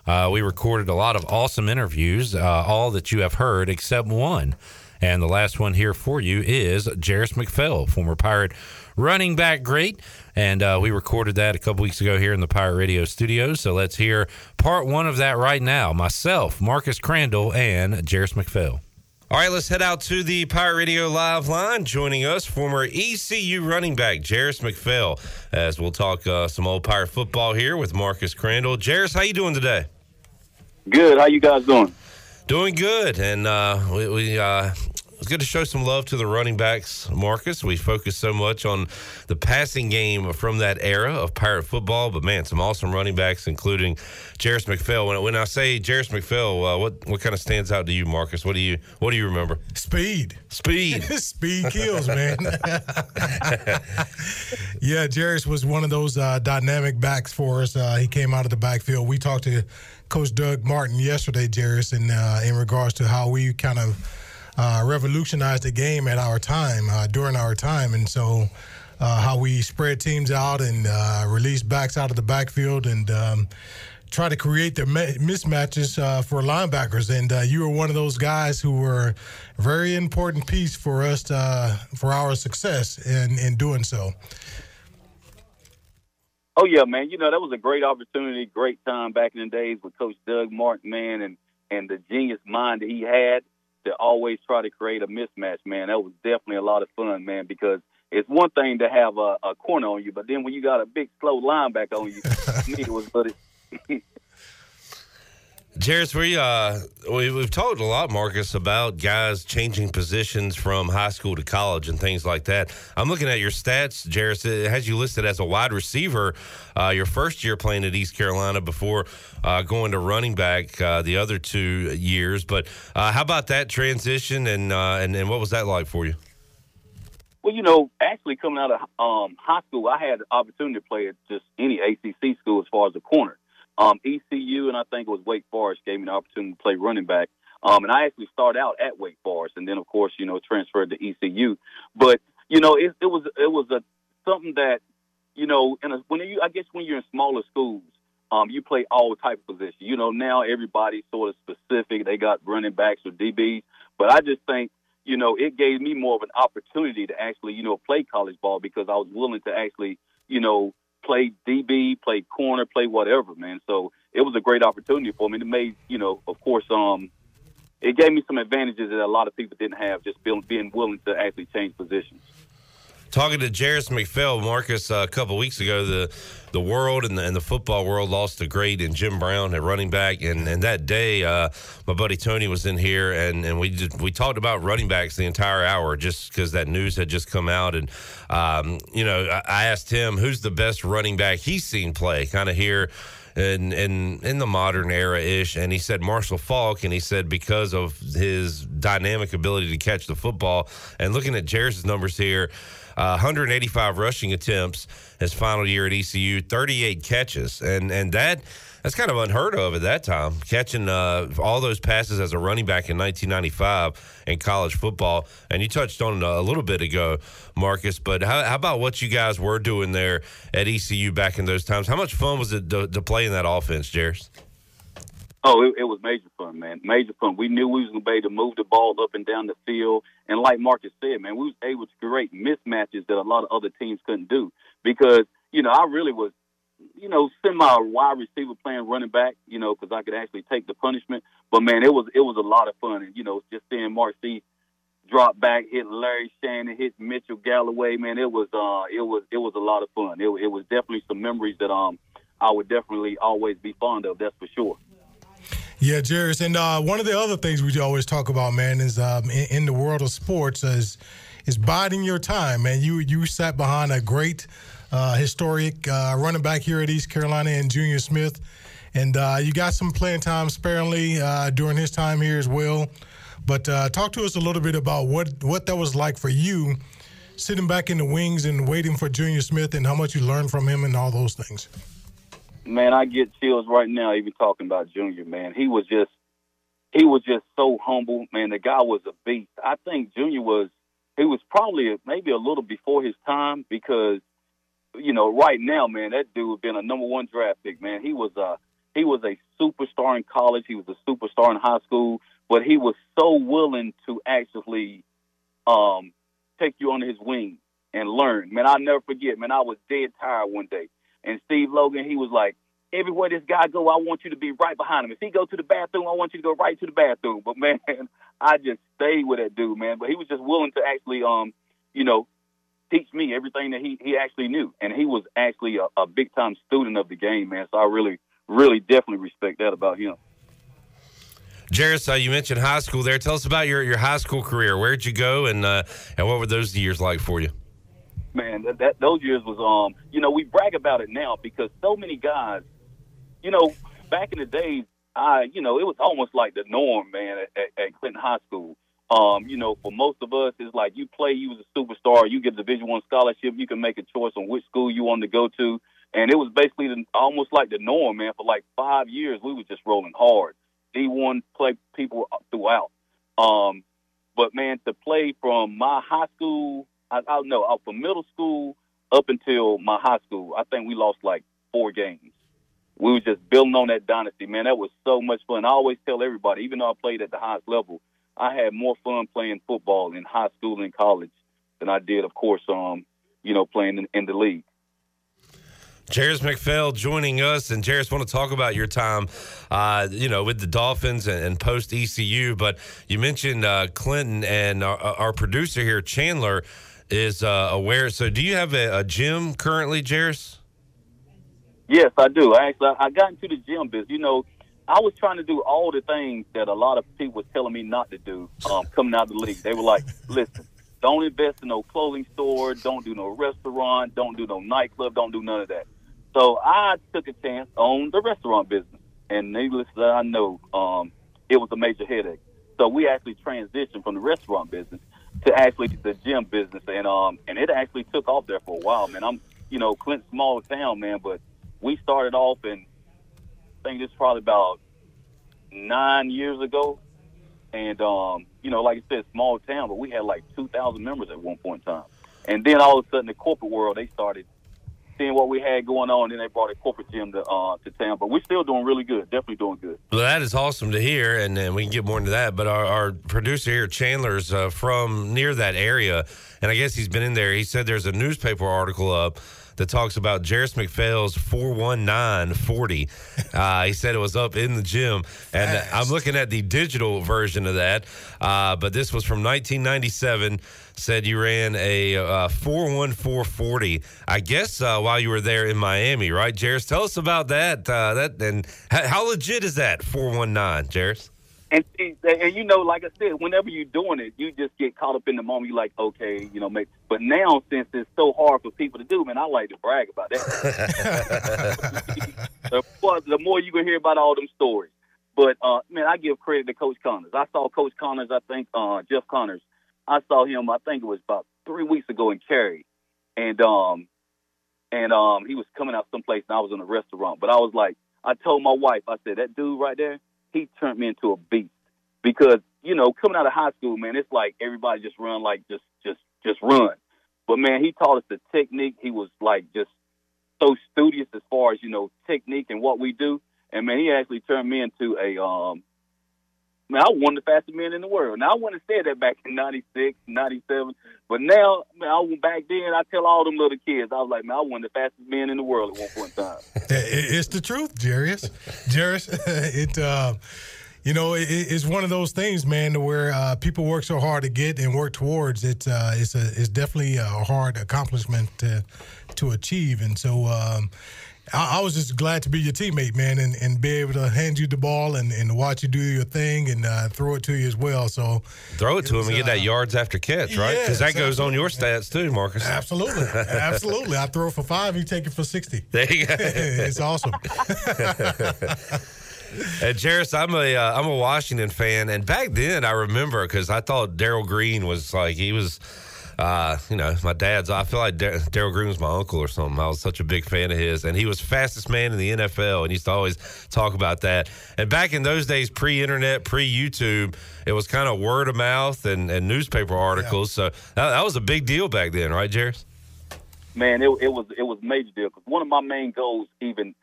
uh, we recorded a lot of awesome interviews, uh, all that you have heard except one. And the last one here for you is Jarris McPhail, former Pirate running back great. And uh, we recorded that a couple weeks ago here in the Pirate Radio studios. So let's hear part one of that right now. Myself, Marcus Crandall, and Jarris McPhail. All right, let's head out to the Pirate Radio Live line. Joining us, former E C U running back Jarris McPhail, as we'll talk uh, some old Pirate football here with Marcus Crandall. Jarris, how you doing today? Good. How you guys doing? Doing good. And uh, we, we uh, It's good to show some love to the running backs, Marcus. We focus so much on the passing game from that era of Pirate football, but, man, some awesome running backs, including Jerris McPhail. When, when I say Jerris McPhail, uh, what, what kind of stands out to you, Marcus? What do you what do you remember? Speed. Speed. Speed kills, man. Yeah, Jerris was one of those uh, dynamic backs for us. Uh, he came out of the backfield. We talked to Coach Doug Martin yesterday, Jerris, in, uh, in regards to how we kind of – Uh, revolutionized the game at our time, uh, during our time. And so uh, how we spread teams out and uh, release backs out of the backfield and um, try to create the mismatches uh, for linebackers. And uh, you were one of those guys who were a very important piece for us, to, uh, for our success in, in doing so. Oh, yeah, man. You know, that was a great opportunity, great time back in the days with Coach Doug Martin, man, and, and the genius mind that he had to always try to create a mismatch, man. That was definitely a lot of fun, man, because it's one thing to have a, a corner on you, but then when you got a big, slow linebacker on you, it was but it. Jerris, we, uh, we, we've talked a lot, Marcus, about guys changing positions from high school to college and things like that. I'm looking at your stats, Jerris. It has you listed as a wide receiver uh, your first year playing at East Carolina before uh, going to running back uh, the other two years. But uh, how about that transition, and, uh, and and what was that like for you? Well, you know, actually coming out of um, high school, I had the opportunity to play at just any A C C school as far as the corner. Um, E C U, and I think it was Wake Forest, gave me the opportunity to play running back. Um, and I actually started out at Wake Forest and then, of course, you know, transferred to E C U. But, you know, it, it was it was a something that, you know, and when you, I guess when you're in smaller schools, um, you play all type of positions. You know, now everybody's sort of specific. They got running backs or D Bs. But I just think, you know, it gave me more of an opportunity to actually, you know, play college ball because I was willing to actually, you know, play D B, play corner, play whatever, man. So it was a great opportunity for me. It made, you know, of course, um, it gave me some advantages that a lot of people didn't have, just being, being willing to actually change positions. Talking to Jerris McPhail, Marcus, uh, a couple weeks ago, the the world and the, and the football world lost a great in Jim Brown at running back. And, and that day, uh, my buddy Tony was in here, and, and we did, we talked about running backs the entire hour just because that news had just come out. And, um, you know, I, I asked him who's the best running back he's seen play kind of here in, in, in the modern era-ish. And he said Marshall Faulk, and he said because of his dynamic ability to catch the football. And looking at Jerris' numbers here, Uh, one hundred eighty-five rushing attempts his final year at E C U, thirty-eight catches, and and that that's kind of unheard of at that time. Catching uh, all those passes as a running back in nineteen ninety-five in college football, and you touched on it a little bit ago, Marcus. But how, how about what you guys were doing there at E C U back in those times? How much fun was it to, to play in that offense, Jerris? Oh, it, it was major fun, man. Major fun. We knew we was going to be able to move the ball up and down the field. And like Marcus said, man, we was able to create mismatches that a lot of other teams couldn't do because, you know, I really was, you know, semi-wide receiver playing running back, you know, because I could actually take the punishment. But, man, it was it was a lot of fun. And, you know, just seeing Mark C drop back, hit Larry Shannon, hit Mitchell Galloway, man, it was uh, it was, it was a lot of fun. It, it was definitely some memories that um I would definitely always be fond of, that's for sure. Yeah, Jerris, and uh, one of the other things we always talk about, man, is um, in, in the world of sports is is biding your time, man. You you sat behind a great, uh, historic uh, running back here at East Carolina and Junior Smith, and uh, you got some playing time sparingly uh, during his time here as well. But uh, talk to us a little bit about what, what that was like for you, sitting back in the wings and waiting for Junior Smith and how much you learned from him and all those things. Man, I get chills right now even talking about Junior, man. He was just he was just so humble, man. The guy was a beast. I think Junior was he was probably maybe a little before his time because, you know, right now, man, that dude been a number one draft pick, man. He was a he was a superstar in college, he was a superstar in high school, but he was so willing to actually um take you under his wing and learn. Man, I'll never forget, man, I was dead tired one day. And Steve Logan, he was like, everywhere this guy go, I want you to be right behind him. If he go to the bathroom, I want you to go right to the bathroom. But, man, I just stayed with that dude, man. But he was just willing to actually, um, you know, teach me everything that he, he actually knew. And he was actually a, a big-time student of the game, man. So I really, really definitely respect that about him. Jairus, uh, you mentioned high school there. Tell us about your, your high school career. Where'd you go, and uh, and what were those years like for you? Man, that, that those years was, um, you know, we brag about it now because so many guys, you know, back in the days, I, you know, it was almost like the norm, man, at, at, at Clinton High School. Um, you know, for most of us, it's like you play, you was a superstar, you get Division One scholarship, you can make a choice on which school you wanted to go to. And it was basically the, almost like the norm, man. For like five years, we was just rolling hard. D one play people throughout. Um, but, man, to play from my high school, I, I don't know, from middle school up until my high school, I think we lost like four games. We were just building on that dynasty, man. That was so much fun. I always tell everybody, even though I played at the highest level, I had more fun playing football in high school and college than I did, of course, um, you know, playing in, in the league. Jairus McPhail joining us, and Jairus, want to talk about your time, uh, you know, with the Dolphins and, and post E C U. But you mentioned uh, Clinton, and our, our producer here, Chandler, is uh, aware. So, do you have a, a gym currently, Jairus? Yes, I do. I actually, I got into the gym business. You know, I was trying to do all the things that a lot of people were telling me not to do um, coming out of the league. They were like, "Listen, don't invest in no clothing store, don't do no restaurant, don't do no nightclub, don't do none of that." So I took a chance on the restaurant business, and needless that I know, um, it was a major headache. So we actually transitioned from the restaurant business to actually the gym business, and um, and it actually took off there for a while, man. I'm, you know, Clinton, small town, man, but we started off, and I think this is probably about nine years ago, and um, you know, like I said, small town, but we had like two thousand members at one point in time, and then all of a sudden, the corporate world, they started seeing what we had going on, and then they brought a corporate gym to uh, to town. But we're still doing really good, definitely doing good. Well, that is awesome to hear, and, and we can get more into that. But our, our producer here, Chandler's uh, from near that area, and I guess he's been in there. He said there's a newspaper article up that talks about Jairus McPhail's four one nine forty. Uh, he said it was up in the gym. And nice. I'm looking at the digital version of that. Uh, but this was from nineteen ninety-seven. Said you ran a uh, four one four forty, I guess, uh, while you were there in Miami, right, Jairus? Tell us about that. Uh, that and how legit is that four one nine, Jairus? And, and, you know, like I said, whenever you're doing it, you just get caught up in the moment. You're like, okay, you know, mate. But now, since it's so hard for people to do, man, I like to brag about that. the, more, the more you can hear about all them stories. But, uh, man, I give credit to Coach Connors. I saw Coach Connors, I think, uh, Jeff Connors. I saw him, I think it was about three weeks ago in Cary. And, um, and um, he was coming out someplace, and I was in a restaurant. But I was like, I told my wife, I said, that dude right there, he turned me into a beast because, you know, coming out of high school, man, it's like everybody just run, like just, just, just run. But man, he taught us the technique. He was like just so studious as far as, you know, technique and what we do. And man, he actually turned me into a, um, man, I was one of the fastest men in the world. Now I wouldn't have said that back in ninety-six, ninety-seven, but now, man, I went back then. I tell all them little kids, I was like, man, I was one of the fastest men in the world at one point in time. It's the truth, Jairus. Jairus, it, uh, you know, it, it's one of those things, man, where uh, people work so hard to get and work towards it. Uh, it's a, it's definitely a hard accomplishment to to achieve, and so. Um, I was just glad to be your teammate, man, and, and be able to hand you the ball and, and watch you do your thing and uh, throw it to you as well. So throw it, it to him and uh, get that yards after catch, right? Because yeah, that goes on your stats too, Marcus. Absolutely. Absolutely. I throw it for five, you take it for sixty. There you go. It's awesome. And Jairus, I'm a uh, I'm a Washington fan, and back then I remember because I thought Darryl Green was like he was – Uh, you know, my dad's, I feel like Darryl Green was my uncle or something. I was such a big fan of his. And he was fastest man in the N F L. And he used to always talk about that. And back in those days, pre-internet, pre-YouTube, it was kind of word of mouth and, and newspaper articles. Yeah. So that, that was a big deal back then, right, Jairus? Man, it, it was it was a major deal. Because one of my main goals, even,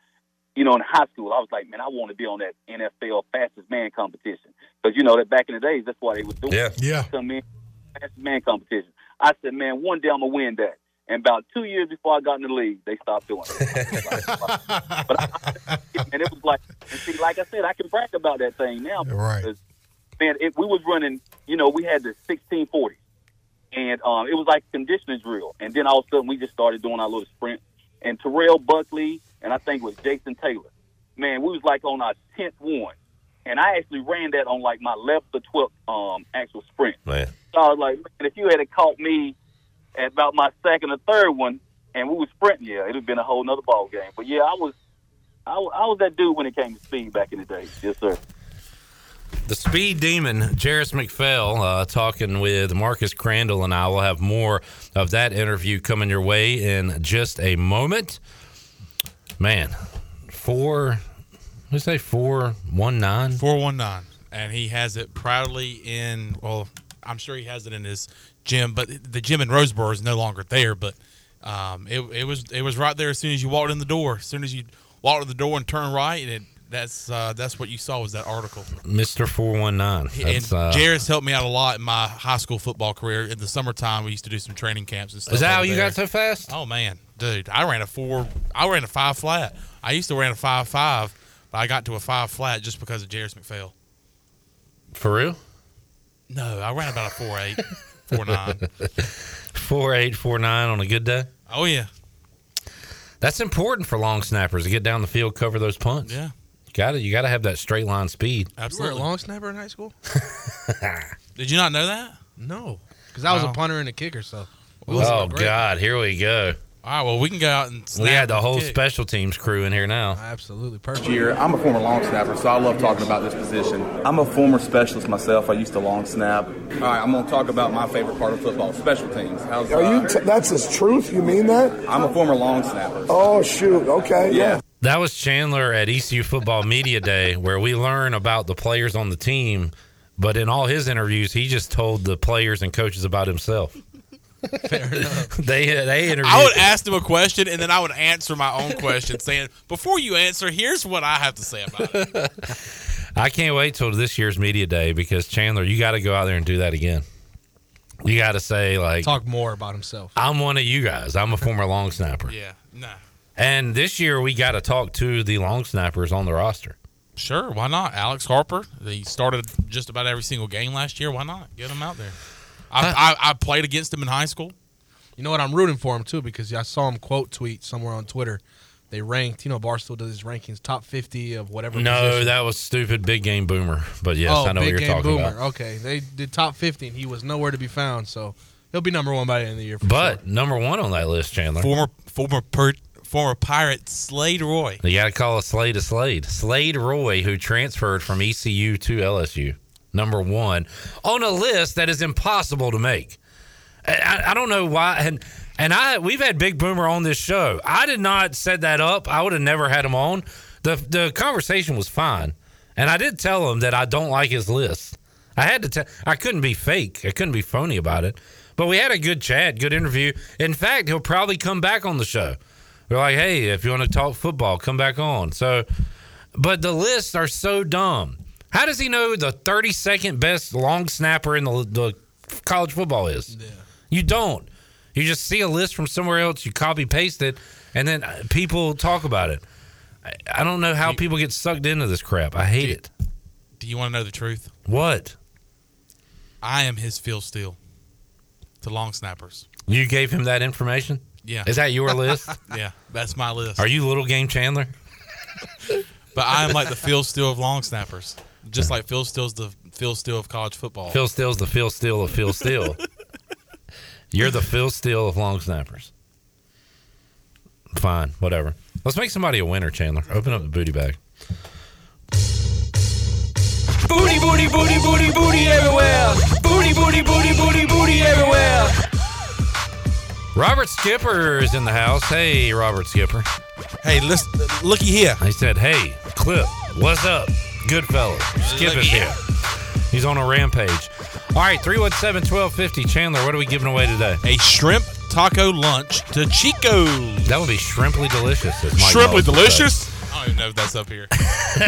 you know, in high school, I was like, man, I want to be on that N F L fastest man competition. Because, you know, that back in the days, that's what they was doing. Yeah. Yeah. Come in, fastest man competition. I said, man, one day I'm going to win that. And about two years before I got in the league, they stopped doing it. But I, and it was like, and see, like I said, I can brag about that thing now. Right. Because, man, if we was running, you know, we had the sixteen forty. And um, it was like conditioning drill. And then all of a sudden we just started doing our little sprint. And Terrell Buckley and I think it was Jason Taylor. Man, we was like on our tenth one. And I actually ran that on, like, my left the twelfth um, actual sprint. Man. So I was like, man, if you had caught me at about my second or third one and we were sprinting, yeah, it would have been a whole nother ball game. But, yeah, I was, I, I was that dude when it came to speed back in the day. Yes, sir. The speed demon, Jarris McPhail, uh, talking with Marcus Crandall, and I will have more of that interview coming your way in just a moment. Man, four, we say four one nine? four one nine, and he has it proudly in, well, I'm sure he has it in his gym, but the gym in Roseboro is no longer there, but um, it, it was it was right there as soon as you walked in the door. As soon as you walked in the door and turned right, and it That's uh, that's what you saw was that article, Mister four one nine. And uh, Jarris helped me out a lot in my high school football career. In the summertime, we used to do some training camps and stuff. Is that how you there. got so fast? Oh man, dude, I ran a four, I ran a five flat. I used to ran a five five, but I got to a five flat just because of Jarris McPhail. For real? No, I ran about a four eight, four nine, four eight, four nine on a good day. Oh yeah, that's important for long snappers to get down the field, cover those punts. Yeah. Got it. You got to have that straight line speed. Absolutely. You were a long snapper in high school? Did you not know that? No. Because I was no. a punter and a kicker, so. Oh, God. Here we go. All right, well, we can go out and snap. We had the whole kick. Special teams crew in here now. Absolutely. Perfect. Here, I'm a former long snapper, so I love talking about this position. I'm a former specialist myself. I used to long snap. All right, I'm going to talk about my favorite part of football, special teams. How's Are uh, you t- that's the truth? You mean that? I'm a former long snapper. Oh, shoot. Okay. Yeah. yeah. That was Chandler at E C U Football Media Day, where we learn about the players on the team. But in all his interviews, he just told the players and coaches about himself. Fair enough. they, they interviewed I would them. ask them a question, and then I would answer my own question, saying, before you answer, here's what I have to say about it. I can't wait till this year's Media Day because, Chandler, you got to go out there and do that again. You got to say, like... Talk more about himself. I'm one of you guys. I'm a former long snapper. Yeah, nah. And this year, we got to talk to the long snappers on the roster. Sure, why not? Alex Harper, he started just about every single game last year. Why not? Get him out there. I, I, I played against him in high school. You know what? I'm rooting for him, too, because I saw him quote tweet somewhere on Twitter. They ranked, you know, Barstool does his rankings, top fifty of whatever No, position. That was stupid Big Game Boomer. But, yes, oh, I know what you're talking boomer. about. Okay, they did top fifty, and he was nowhere to be found. So, he'll be number one by the end of the year. For but sure. number one on that list, Chandler. Former, former Pert. Former Pirate Slade Roy. You got to call a Slade a Slade. Slade Roy, who transferred from E C U to L S U, number one, on a list that is impossible to make. I, I don't know why. And and I we've had Big Boomer on this show. I did not set that up. I would have never had him on. The, the conversation was fine. And I did tell him that I don't like his list. I had to tell. I couldn't be fake. I couldn't be phony about it. But we had a good chat, good interview. In fact, he'll probably come back on the show. We're like, hey, if you want to talk football, come back on. So, but the lists are so dumb. How does he know the thirty-second best long snapper in the, the college football is? Yeah. You don't. You just see a list from somewhere else, you copy-paste it, and then people talk about it. I, I don't know how do you, people get sucked into this crap. I hate do you, it. Do you want to know the truth? What? I am his Phil Steele to long snappers. You gave him that information? Yeah. Is that your list? Yeah, that's my list. Are you Little Game Chandler? But I am like the Phil Steele of long snappers, just like Phil Steele's the Phil Steele of college football. Phil Steele's the Phil Steele of Phil Steele. You're the Phil Steele of long snappers. Fine, whatever. Let's make somebody a winner, Chandler. Open up the booty bag. Booty, booty, booty, booty, booty everywhere. Booty, booty, booty, booty, booty everywhere. Robert Skipper is in the house. Hey, Robert Skipper. Hey, listen, looky here. He said, hey, Clip, what's up? Good fella. Skip is here. He's on a rampage. All right, three one seven, one two five zero. Chandler, what are we giving away today? A shrimp taco lunch to Chico. That would be shrimply delicious. Shrimply delicious? I don't even know if that's up here.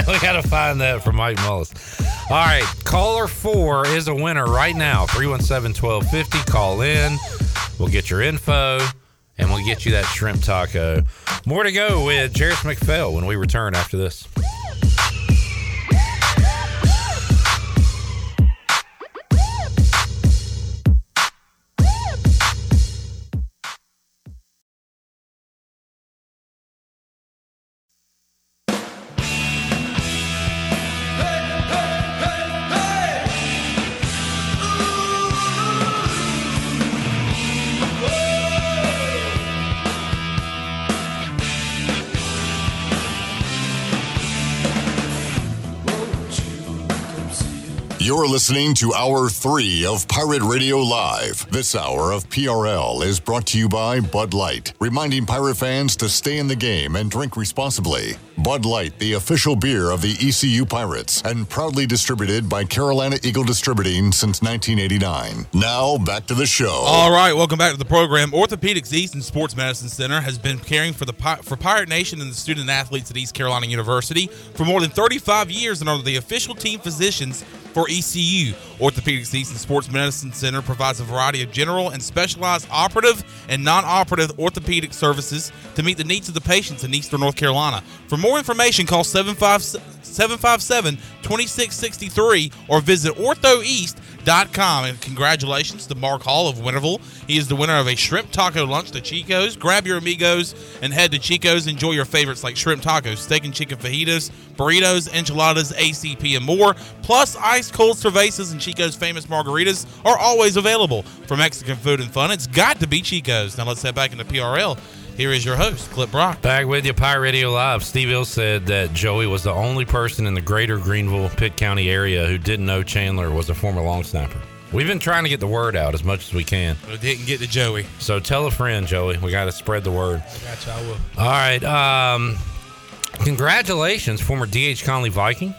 We got to find that from Mike Mullis. All right, caller four is a winner right now. three one seven, one two five zero. Call in. We'll get your info, and we'll get you that shrimp taco. More to go with Jarris McPhail when we return after this. Hey, hey. You're listening to Hour three of Pirate Radio Live. This hour of P R L is brought to you by Bud Light, reminding pirate fans to stay in the game and drink responsibly. Bud Light, the official beer of the E C U Pirates, and proudly distributed by Carolina Eagle Distributing since nineteen eighty-nine. Now, back to the show. All right, welcome back to the program. Orthopedics East and Sports Medicine Center has been caring for the for Pirate Nation and the student athletes at East Carolina University for more than thirty-five years and are the official team physicians for E C U. Orthopedics East and Sports Medicine Center provides a variety of general and specialized operative and non-operative orthopedic services to meet the needs of the patients in Eastern North Carolina. For more information, call seven five seven, two six six three or visit ortho east dot com. And congratulations to Mark Hall of Winterville. He is the winner of a shrimp taco lunch to Chico's. Grab your amigos and head to Chico's. Enjoy your favorites like shrimp tacos, steak and chicken fajitas, burritos, enchiladas, A C P, and more. Plus, ice cold cervezas and Chico's famous margaritas are always available. For Mexican food and fun, it's got to be Chico's. Now let's head back into P R L. Here is your host, Clip Brock. Back with you, Pirate Radio Live. Steve Hill said that Joey was the only person in the greater Greenville, Pitt County area who didn't know Chandler was a former long snapper. We've been trying to get the word out as much as we can. We didn't get to Joey. So tell a friend, Joey. We got to spread the word. I got you. I will. All right. Um, congratulations, former D H Conley Viking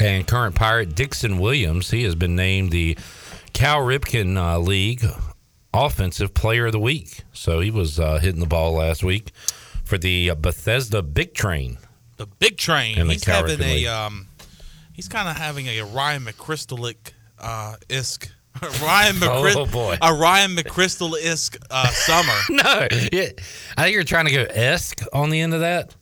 and current Pirate Dixon Williams. He has been named the Cal Ripken uh, League Offensive Player of the Week. So he was uh, hitting the ball last week for the Bethesda Big Train. The Big Train. And he's having a um, he's kind of having a Ryan McChrystal-esque uh, Ryan McChrystal. Oh boy, a Ryan McChrystal-esque uh, summer. No, it, I think you're trying to go esque on the end of that.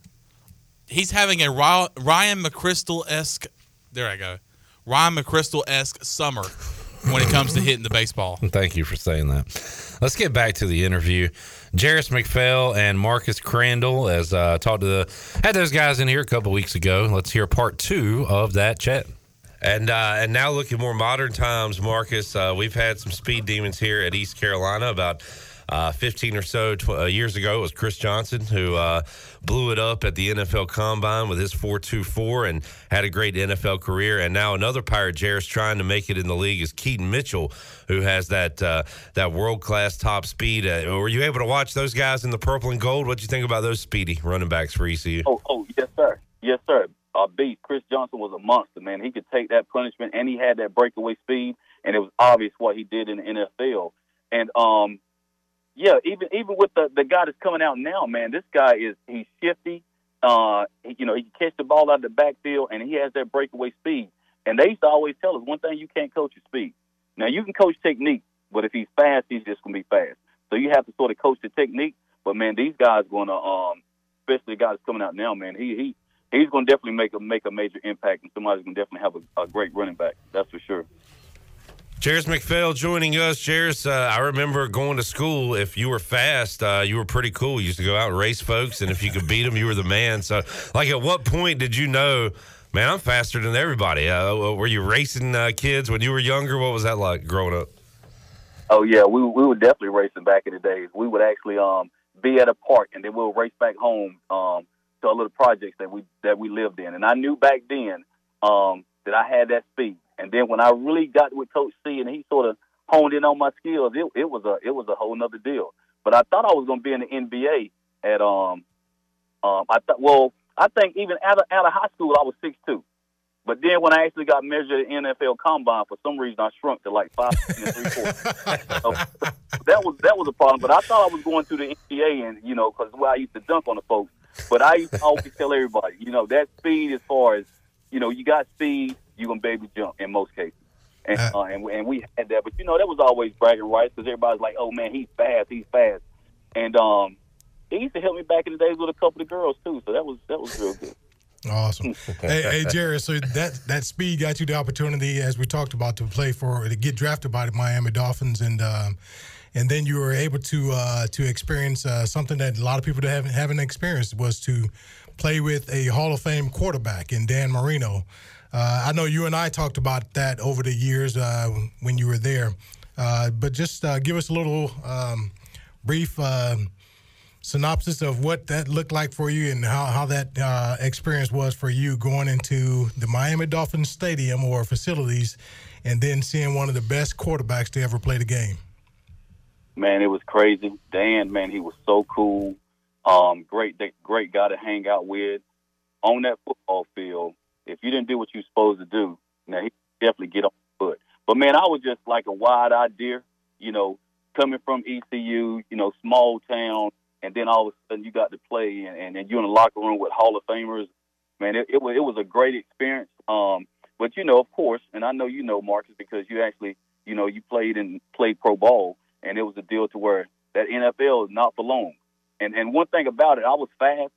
He's having a Ryan McChrystal-esque. There I go. Ryan McChrystal-esque summer. When it comes to hitting the baseball. Thank you for saying that. Let's get back to the interview. Jarris McPhail and Marcus Crandall, as I uh, talked to the, had those guys in here a couple weeks ago. Let's hear part two of that chat. And uh, and now look at more modern times, Marcus. Uh, we've had some speed demons here at East Carolina about uh, fifteen or so tw- uh, years ago. It was Chris Johnson who uh, blew it up at the N F L Combine with his four two four and had a great N F L career. And now another Pirate, Jarris, trying to make it in the league is Keaton Mitchell, who has that uh, that world-class top speed. Uh, were you able to watch those guys in the purple and gold? What did you think about those speedy running backs for E C U? Oh, oh yes, sir. Yes, sir. Uh, beat Chris Johnson was a monster, man. He could take that punishment, and he had that breakaway speed, and it was obvious what he did in the N F L. And um, yeah, even even with the, the guy that's coming out now, man, this guy is he's shifty. Uh, he, you know, he can catch the ball out of the backfield, and he has that breakaway speed. And they used to always tell us one thing: you can't coach his speed. Now you can coach technique, but if he's fast, he's just gonna be fast. So you have to sort of coach the technique. But man, these guys going to, um, especially the guys coming out now, man, he he. He's going to definitely make a make a major impact, and somebody's going to definitely have a, a great running back. That's for sure. Jarris McPhail joining us. Jarris, uh, I remember going to school. If you were fast, uh, you were pretty cool. You used to go out and race folks, and if you could beat them, you were the man. So, like, at what point did you know, man, I'm faster than everybody? Uh, were you racing uh, kids when you were younger? What was that like growing up? Oh, yeah, we we were definitely racing back in the days. We would actually um, be at a park, and then we'll race back home. Um our little projects that we that we lived in. And I knew back then um, that I had that speed. And then when I really got with Coach C and he sort of honed in on my skills, it, it was a it was a whole nother deal. But I thought I was going to be in the N B A at um um I thought well I think even out of out of high school I was six two. But then when I actually got measured at N F L Combine, for some reason I shrunk to like five and three quarters. So that was that was a problem. But I thought I was going to the N B A, and you know, because where I used to dunk on the folks. But I always tell everybody, you know, that speed as far as, you know, you got speed, you're going to be able to jump in most cases. And, uh, uh, and, and we had that. But, you know, that was always bragging rights because everybody's like, oh, man, he's fast, he's fast. And um, he used to help me back in the days with a couple of girls, too. So that was that was real good. Awesome. hey, hey, Jarris, so that that speed got you the opportunity, as we talked about, to play for to get drafted by the Miami Dolphins and um, – and then you were able to uh, to experience uh, something that a lot of people haven't haven't experienced, was to play with a Hall of Fame quarterback in Dan Marino. Uh, I know you and I talked about that over the years uh, when you were there, uh, but just uh, give us a little um, brief uh, synopsis of what that looked like for you and how, how that uh, experience was for you going into the Miami Dolphins stadium or facilities and then seeing one of the best quarterbacks to ever play the game? Man, it was crazy. Dan, man, he was so cool. Um, great, great guy to hang out with on that football field. If you didn't do what you were supposed to do, now he definitely get on foot. But, man, I was just like a wide-eyed deer, you know, coming from E C U, you know, small town, and then all of a sudden you got to play, and, and, and you're in the locker room with Hall of Famers. Man, it, it, was, it was a great experience. Um, but, you know, of course, and I know you know, Marcus, because you actually, you know, you played and played pro ball, and it was a deal to where that N F L is not for long. And, and one thing about it, I was fast,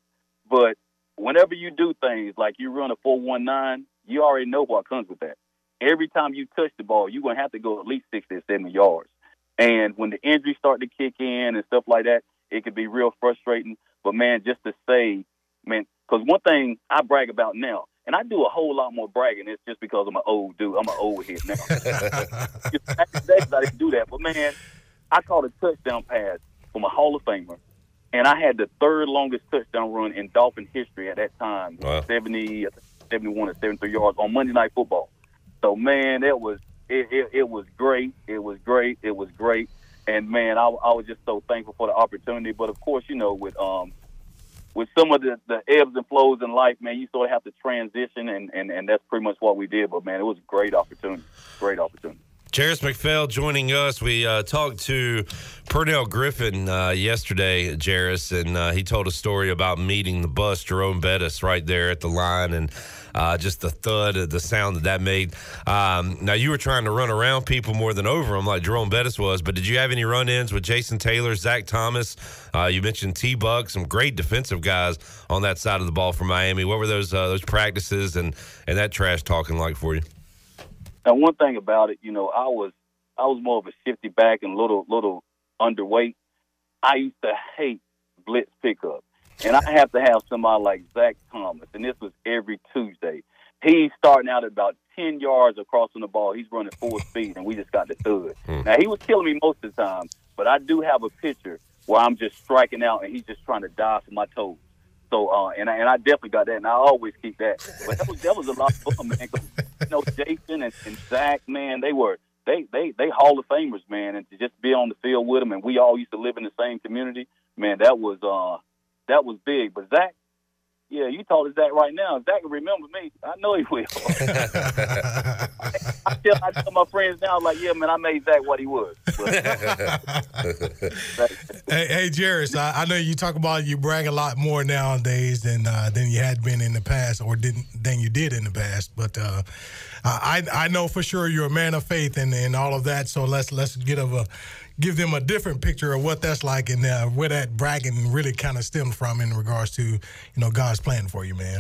but whenever you do things like you run a four one nine, you already know what comes with that. Every time you touch the ball, you're going to have to go at least sixty or seventy yards. And when the injuries start to kick in and stuff like that, it could be real frustrating. But, man, just to say, man, because one thing I brag about now, and I do a whole lot more bragging, it's just because I'm an old dude. I'm an old head now. That's how they do that. But, man, I caught a touchdown pass from a Hall of Famer, and I had the third longest touchdown run in Dolphin history at that time, wow. seventy, seventy-one or seventy-three yards on Monday Night Football. So, man, that was it, it, it was great. It was great. It was great. And, man, I, I was just so thankful for the opportunity. But, of course, you know, with um, with some of the, the ebbs and flows in life, man, you sort of have to transition, and, and, and that's pretty much what we did. But, man, it was a great opportunity, great opportunity. Charis McPhail joining us. We uh, talked to Pernell Griffin uh, yesterday, Charis, and uh, he told a story about meeting the bus, Jerome Bettis, right there at the line, and uh, just the thud, the sound that that made. Um, now, you were trying to run around people more than over them like Jerome Bettis was, but did you have any run-ins with Jason Taylor, Zach Thomas? Uh, you mentioned T-Buck, some great defensive guys on that side of the ball for Miami. What were those uh, those practices and, and that trash talking like for you? Now, one thing about it, you know, I was I was more of a shifty back and little little underweight. I used to hate blitz pickup, and I have to have somebody like Zach Thomas, and this was every Tuesday. He's starting out at about ten yards across from the ball. He's running full speed, and we just got the thud. Mm. Now, he was killing me most of the time, but I do have a picture where I'm just striking out, and he's just trying to dive for my toes. So, uh, and, I, and I definitely got that, and I always keep that. But that was, that was a lot of fun, man. You know, Jason and, and Zach, man, they were they, they, they Hall of Famers, man. And to just be on the field with them, and we all used to live in the same community, man, that was uh, that was big. But Zach, yeah, you talk to Zach right now. Zach can remember me. I know he will. I, I, tell, I tell my friends now, like, yeah, man, I made Zach what he was. hey, hey, Charis, I, I know you talk about you brag a lot more nowadays than uh, than you had been in the past, or didn't than you did in the past. But uh, I I know for sure you're a man of faith and, and all of that. So let's let's get of a give them a different picture of what that's like and uh, where that bragging really kind of stemmed from in regards to, you know, God's plan for you, man.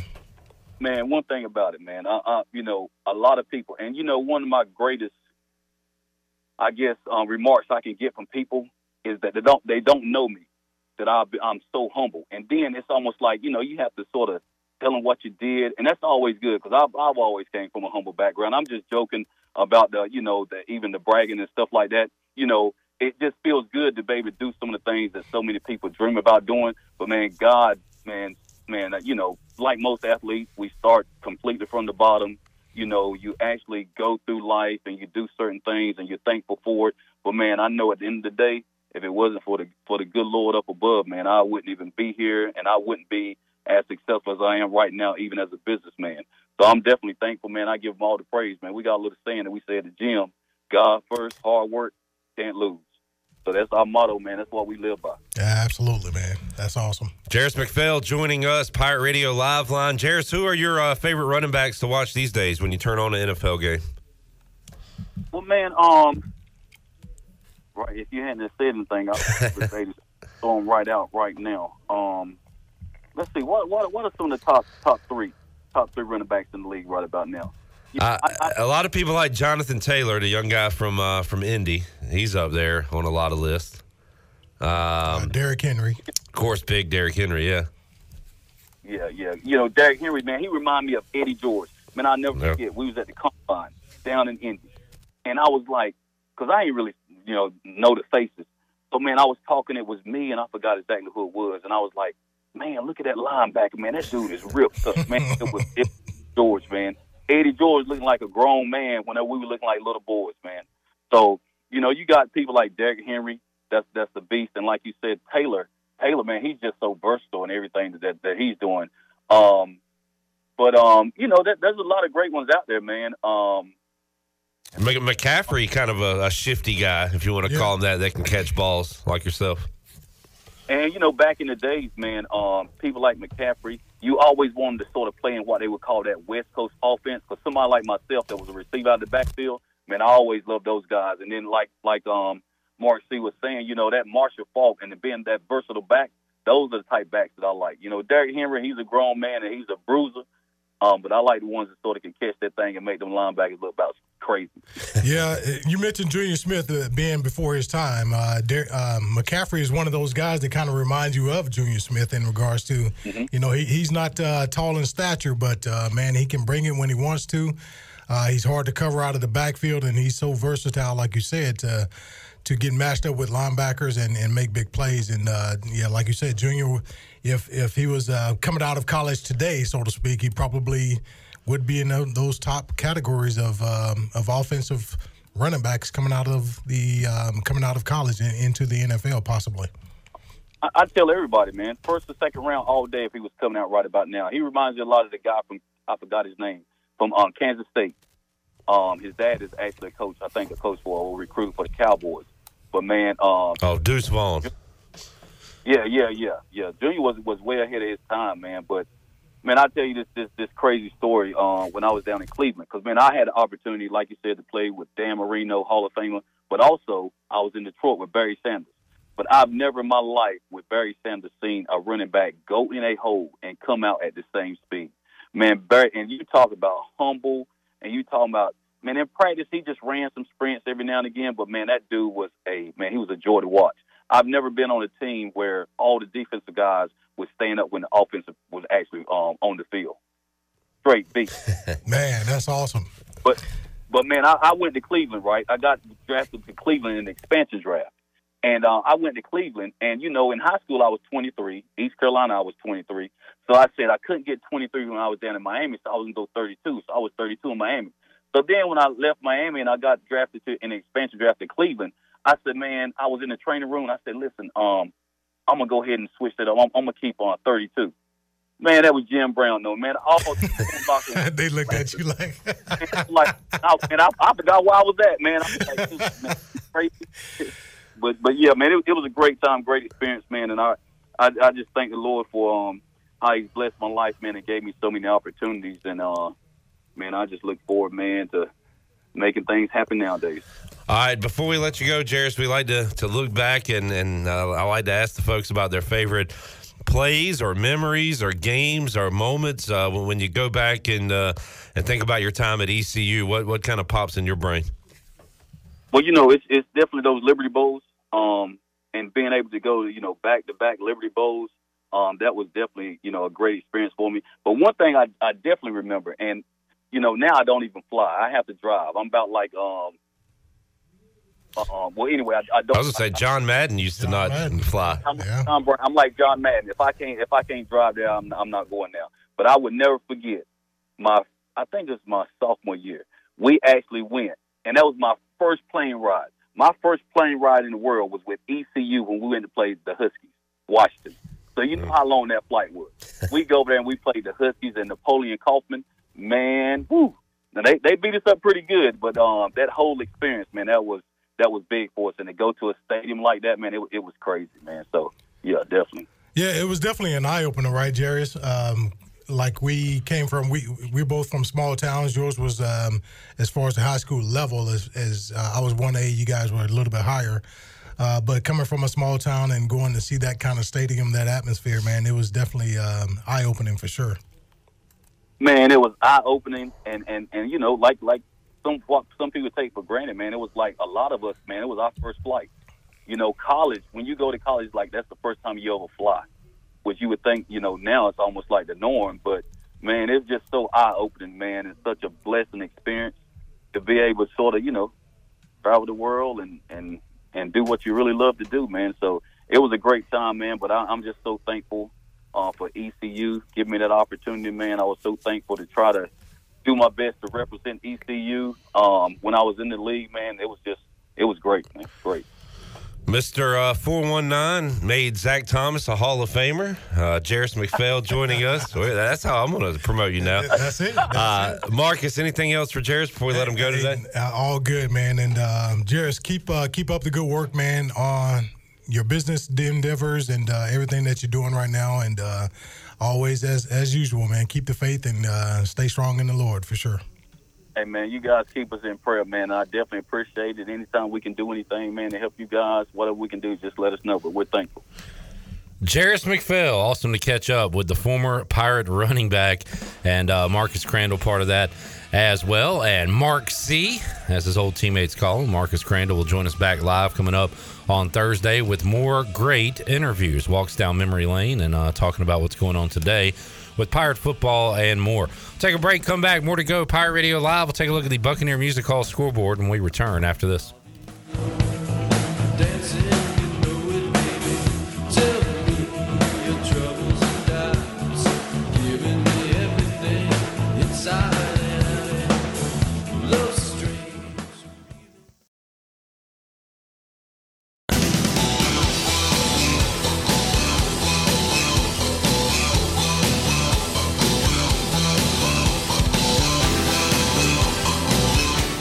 Man, one thing about it, man, I, I, you know, a lot of people, and, you know, one of my greatest, I guess, um, remarks I can get from people is that they don't they don't know me, that I, I'm so humble. And then it's almost like, you know, you have to sort of tell them what you did, and that's always good because I've, I've always came from a humble background. I'm just joking about, the, you know, the, even the bragging and stuff like that, you know. It just feels good to be able to do some of the things that so many people dream about doing. But, man, God, man, man, you know, like most athletes, we start completely from the bottom. You know, you actually go through life and you do certain things and you're thankful for it. But, man, I know at the end of the day, if it wasn't for the for the good Lord up above, man, I wouldn't even be here and I wouldn't be as successful as I am right now, even as a businessman. So I'm definitely thankful, man. I give them all the praise, man. We got a little saying that we say at the gym, God first, hard work, can't lose. So that's our motto, man. That's what we live by. Yeah, absolutely, man. That's awesome. Charis McPhail joining us, Pirate Radio Live Line. Charis, who are your uh, favorite running backs to watch these days when you turn on an N F L game? Well, man, um, right, if you hadn't said anything, I would say throw them right out right now. Um, let's see, what what what are some of the top top three top three running backs in the league right about now? Uh, I, I, a lot of people like Jonathan Taylor, the young guy from uh, from Indy. He's up there on a lot of lists. Um, uh, Derrick Henry. Of course, big Derrick Henry, yeah. Yeah, yeah. You know, Derrick Henry, man, he reminded me of Eddie George. Man, I'll never no. forget. We was at the combine down in Indy. And I was like, because I ain't really, you know, know the faces. So, man, I was talking. It was me, and I forgot exactly who it was. And I was like, man, look at that linebacker, man. That dude is ripped up, man. It was Eddie George, man. Eddie George looking like a grown man when we were looking like little boys, man. So, you know, you got people like Derrick Henry. That's that's the beast. And like you said, Taylor. Taylor, man, he's just so versatile in everything that that he's doing. Um, but, um, you know, that, there's a lot of great ones out there, man. Um, McCaffrey, kind of a, a shifty guy, if you want to yeah. call him that, that can catch balls like yourself. And, you know, back in the days, man, um, people like McCaffrey, you always wanted to sort of play in what they would call that West Coast offense. Because somebody like myself that was a receiver out of the backfield, man, I always loved those guys. And then like like um, Mark C. was saying, you know, that Marshall Faulk and being that versatile back, those are the type backs that I like. You know, Derrick Henry, he's a grown man and he's a bruiser. Um, but I like the ones that sort of can catch that thing and make them linebackers look about crazy. Yeah, you mentioned Junior Smith uh, being before his time. Uh, Der- uh, McCaffrey is one of those guys that kind of reminds you of Junior Smith in regards to, mm-hmm. you know, he, he's not uh, tall in stature, but, uh, man, he can bring it when he wants to. Uh, he's hard to cover out of the backfield, and he's so versatile, like you said, to, to get matched up with linebackers and, and make big plays. And, uh, yeah, like you said, Junior – If if he was uh, coming out of college today, so to speak, he probably would be in those top categories of um, of offensive running backs coming out of the um, coming out of college and into the N F L, possibly. I, I tell everybody, man, first and second round all day if he was coming out right about now. He reminds you a lot of the guy from I forgot his name from um, Kansas State. Um, his dad is actually a coach, I think, a coach for or recruit for the Cowboys. But man, um, oh Deuce Vaughn. Yeah, yeah, yeah, yeah. Junior was was way ahead of his time, man. But man, I tell you this this this crazy story. Uh, when I was down in Cleveland, because man, I had the opportunity, like you said, to play with Dan Marino, Hall of Famer. But also, I was in Detroit with Barry Sanders. But I've never in my life with Barry Sanders seen a running back go in a hole and come out at the same speed, man. Barry, and you talk about humble, and you talking about man. In practice, he just ran some sprints every now and again. But man, that dude was a man. He was a joy to watch. I've never been on a team where all the defensive guys would stand up when the offensive was actually um, on the field. Straight beat. Man, that's awesome. But, but man, I, I went to Cleveland, right? I got drafted to Cleveland in the expansion draft. And uh, I went to Cleveland, and, you know, in high school I was twenty-three. East Carolina I was twenty-three. So I said I couldn't get twenty-three when I was down in Miami, so I was going to go thirty-two. So I was thirty-two in Miami. So then when I left Miami and I got drafted to an expansion draft in Cleveland, I said, man, I was in the training room. I said, listen, um, I'm going to go ahead and switch that up. I'm, I'm going to keep on thirty-two. Man, that was Jim Brown, though, man. They looked at you like... like I, and I, I forgot where I was at, man. I was like, this, man, crazy. But, but yeah, man, it, it was a great time, great experience, man. And I, I, I just thank the Lord for um, how he's blessed my life, man, and gave me so many opportunities. And, uh, man, I just look forward, man, to making things happen nowadays. All right, before we let you go, Jairus, we like to, to look back, and, and uh, I like to ask the folks about their favorite plays or memories or games or moments. Uh, when you go back and uh, and think about your time at E C U, what, what kind of pops in your brain? Well, you know, it's it's definitely those Liberty Bowls um, and being able to go, you know, back-to-back Liberty Bowls. Um, that was definitely, you know, a great experience for me. But one thing I, I definitely remember, and, you know, now I don't even fly. I have to drive. I'm about like um, – Um, well, anyway, I, I don't. I was gonna say John Madden used John to not Madden. fly. I'm, yeah. I'm, I'm like John Madden. If I can't, if I can't drive there, I'm, I'm not going now. But I would never forget my. I think it was my sophomore year. We actually went, and that was my first plane ride. My first plane ride in the world was with E C U when we went to play the Huskies, Washington. So you know mm. how long that flight was. We go over there and we played the Huskies and Napoleon Kaufman. Man, whoo! Now they they beat us up pretty good, but um, that whole experience, man, that was. That was big for us, and to go to a stadium like that, man, it, it was crazy, man. So, yeah, definitely. Yeah, it was definitely an eye opener, right, Jairus? Um, like we came from, we we both from small towns. Yours was um, as far as the high school level, as, as uh, I was one A, you guys were a little bit higher. Uh, but coming from a small town and going to see that kind of stadium, that atmosphere, man, it was definitely um, eye opening for sure. Man, it was eye opening, and and and you know, like like. Some what some people take for granted, man. It was like a lot of us, man. It was our first flight. You know, college. When you go to college, like that's the first time you ever fly, which you would think, you know, now it's almost like the norm. But man, it's just so eye opening, man. It's such a blessing experience to be able to sort of, you know, travel the world and and and do what you really love to do, man. So it was a great time, man, but I, I'm just so thankful uh, for E C U giving me that opportunity, man. I was so thankful to try to do my best to represent E C U. Um, when I was in the league, man, it was just, it was great, man. Great. Mister Uh, four one nine made Zach Thomas a Hall of Famer. Uh, Jarris McPhail joining us. That's how I'm going to promote you now. That's it. That's uh, it. Marcus, anything else for Jarris before we let him go today? All good, man. And um, Jarris, keep uh, keep up the good work, man, on your business endeavors and uh, everything that you're doing right now. And uh, always, as as usual, man, keep the faith and uh, stay strong in the Lord for sure. Hey, man, you guys keep us in prayer, man. I definitely appreciate it. Anytime we can do anything, man, to help you guys, whatever we can do, just let us know. But we're thankful. Jarris McPhail, awesome to catch up with the former Pirate running back, and uh, Marcus Crandall, part of that as well. And Mark C, as his old teammates call him, Marcus Crandall, will join us back live coming up on Thursday with more great interviews. Walks down memory lane and uh, talking about what's going on today with Pirate football and more. Take a break, come back, more to go. Pirate Radio Live. We'll take a look at the Buccaneer Music Hall scoreboard when we return after this.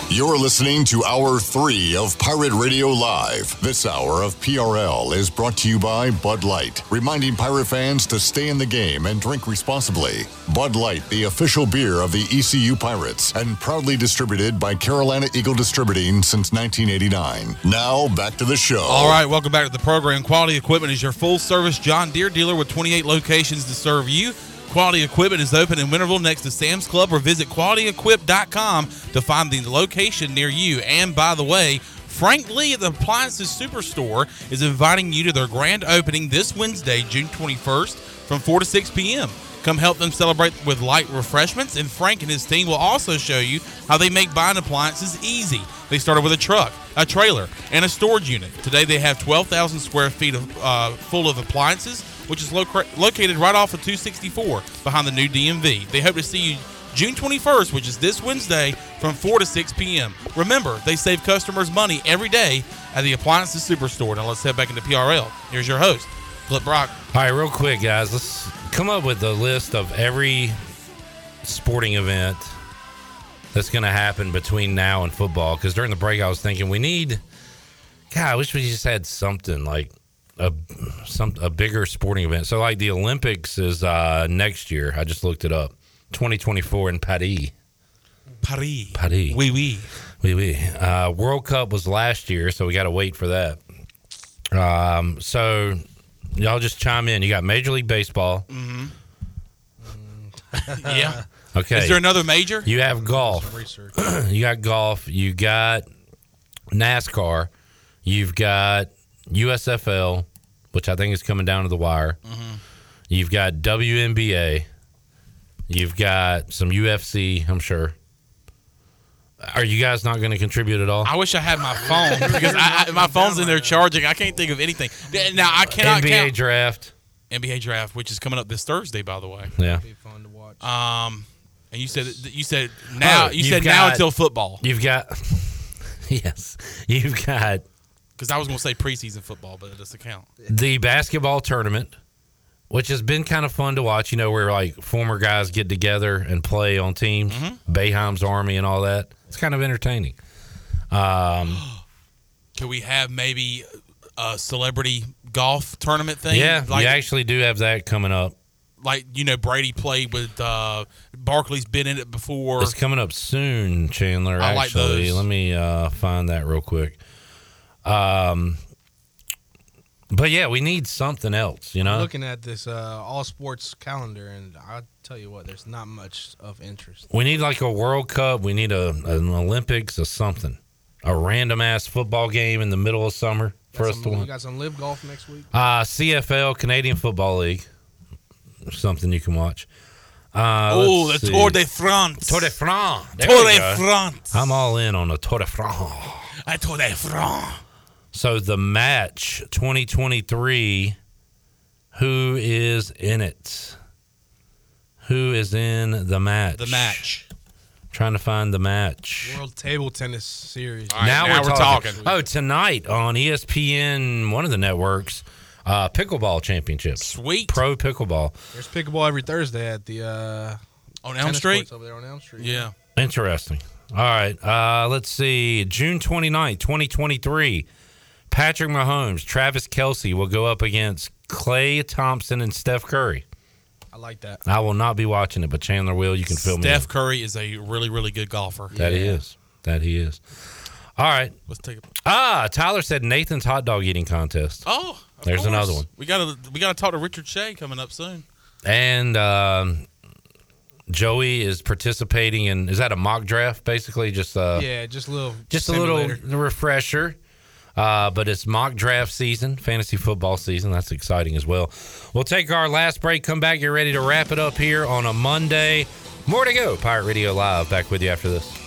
You're listening to Hour three of Pirate Radio Live. This hour of P R L is brought to you by Bud Light, reminding Pirate fans to stay in the game and drink responsibly. Bud Light, the official beer of the E C U Pirates, and proudly distributed by Carolina Eagle Distributing since nineteen eighty-nine. Now, back to the show. All right, welcome back to the program. Quality Equipment is your full-service John Deere dealer with twenty-eight locations to serve you. Quality Equipment is open in Winterville next to Sam's Club, or visit quality equip dot com to find the location near you. And by the way, Frank Lee at the Appliances Superstore is inviting you to their grand opening this Wednesday, June twenty-first, from four to six p.m. Come help them celebrate with light refreshments, and Frank and his team will also show you how they make buying appliances easy. They started with a truck, a trailer, and a storage unit. Today they have twelve thousand square feet of, uh, full of appliances, which is lo- located right off of two sixty-four behind the new D M V. They hope to see you June twenty-first, which is this Wednesday, from four to six p.m. Remember, they save customers money every day at the Appliances Superstore. Now let's head back into P R L. Here's your host, Flip Brock. All right, real quick, guys. Let's come up with a list of every sporting event that's going to happen between now and football. Because during the break, I was thinking we need – God, I wish we just had something like – a some a bigger sporting event. So like the Olympics is uh next year. I just looked it up. twenty twenty-four in Paris. Paris. Paris. Oui, oui. Oui, oui. Uh, World Cup was last year, so we got to wait for that. Um, so y'all just chime in. You got Major League Baseball. Mm-hmm. Yeah. Okay. Is there another major? You have golf. Research. You got golf. You got NASCAR. You've got U S F L, which I think is coming down to the wire. Mm-hmm. You've got W N B A. You've got some U F C, I'm sure. Are you guys not going to contribute at all? I wish I had my phone, because I, I, my phone's in there charging. I can't think of anything. Now, I cannot N B A count. draft. N B A draft, which is coming up this Thursday, by the way. Yeah. It'd be fun to watch. Um, and you said you said now. Oh, you said got, now until football. You've got yes. You've got. Because I was going to say preseason football, but it doesn't count. The basketball tournament, which has been kind of fun to watch, you know, where, like, former guys get together and play on teams, mm-hmm. Boeheim's Army and all that. It's kind of entertaining. Um, Can we have maybe a celebrity golf tournament thing? Yeah, like, you actually do have that coming up. Like, you know, Brady played with uh, – Barkley's been in it before. It's coming up soon, Chandler, I actually. Like those. Let me uh, find that real quick. Um, but yeah, we need something else, you know. I'm looking at this uh, all sports calendar, and I'll tell you what, there's not much of interest. We need like a World Cup, we need a an Olympics or something, a random ass football game in the middle of summer for us to win. You got some live golf next week? Uh, C F L, Canadian Football League, something you can watch. Uh, oh, the see. Tour de France. Tour de France. There Tour de France. I'm all in on the Tour de France. I Tour de France. So the match twenty twenty-three, who is in it? Who is in the match? The match. Trying to find the match. World Table Tennis Series. Right, now, now we're, we're talking. talking. Oh, tonight on E S P N, one of the networks, uh, Pickleball Championships. Sweet. Pro Pickleball. There's pickleball every Thursday at the uh, on Elm Street. Over there on Elm Street. Yeah. Interesting. All right. Uh, let's see. June twenty-ninth, twenty twenty-three. Patrick Mahomes, Travis Kelce will go up against Klay Thompson and Steph Curry. I like that. I will not be watching it, but Chandler will. You can film it. Steph me Curry is a really, really good golfer. That yeah. he is. That he is. All right. Let's take it. Ah, Tyler said Nathan's hot dog eating contest. Oh, of there's course. Another one. We gotta we gotta talk to Richard Shea coming up soon. And um, Joey is participating in. Is that a mock draft? Basically, just uh, yeah, just a little, just simulator. a little refresher. Uh, but it's mock draft season, fantasy football season. That's exciting as well. We'll take our last break, come back. You're ready to wrap it up here on a Monday. More to go. Pirate Radio Live back with you after this.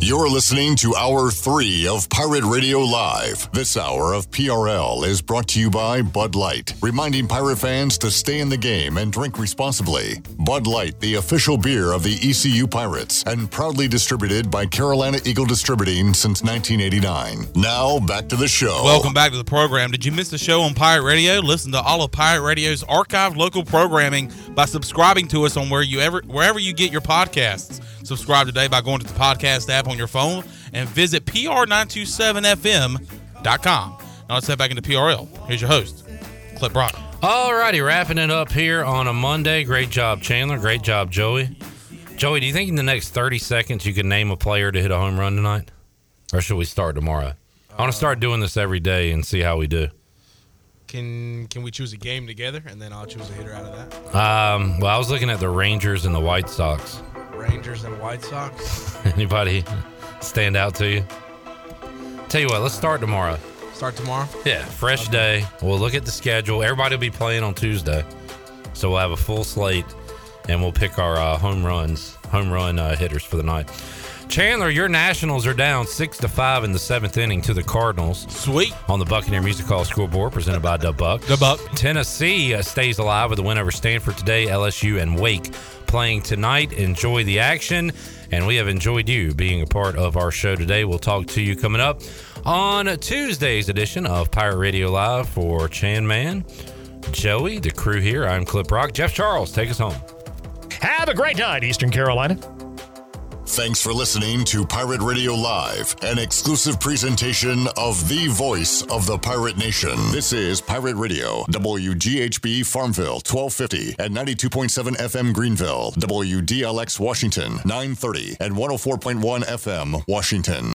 You're listening to Hour three of Pirate Radio Live. This hour of P R L is brought to you by Bud Light, reminding pirate fans to stay in the game and drink responsibly. Bud Light, the official beer of the E C U Pirates, and proudly distributed by Carolina Eagle Distributing since nineteen eighty-nine. Now, back to the show. Welcome back to the program. Did you miss the show on Pirate Radio? Listen to all of Pirate Radio's archived local programming by subscribing to us on where you ever, wherever you get your podcasts. Subscribe today by going to the podcast app on your phone and visit P R nine two seven F M dot com. Now let's head back into P R L. Here's your host, Clip Brock. All righty, wrapping it up here on a Monday. Great job, Chandler. Great job, Joey. Joey, do you think in the next thirty seconds you can name a player to hit a home run tonight? Or should we start tomorrow? I want to start doing this every day and see how we do. Can can we choose a game together, and then I'll choose a hitter out of that? Um, well, I was looking at the Rangers and the White Sox. Rangers and White Sox. Anybody stand out to you? Tell you what, let's start tomorrow. Start tomorrow? Yeah, fresh okay. day. We'll look at the schedule. Everybody will be playing on Tuesday, so we'll have a full slate, and we'll pick our uh, home runs, home run uh, hitters for the night. Chandler, your Nationals are down six to five in the seventh inning to the Cardinals. Sweet. On the Buccaneer Music Hall scoreboard, presented by the Buck. The Buck. Tennessee uh, stays alive with a win over Stanford today. L S U and Wake playing tonight. Enjoy the action, and we have enjoyed you being a part of our show today. We'll talk to you coming up on Tuesday's edition of Pirate Radio Live. For Chan Man, Joey, the crew here, I'm Clip Rock. Jeff Charles, take us home. Have a great night, Eastern Carolina. Thanks for listening to Pirate Radio Live, an exclusive presentation of the voice of the Pirate Nation. This is Pirate Radio, W G H B Farmville, twelve fifty, and ninety-two point seven F M Greenville, W D L X Washington, nine thirty, and one oh four point one F M Washington.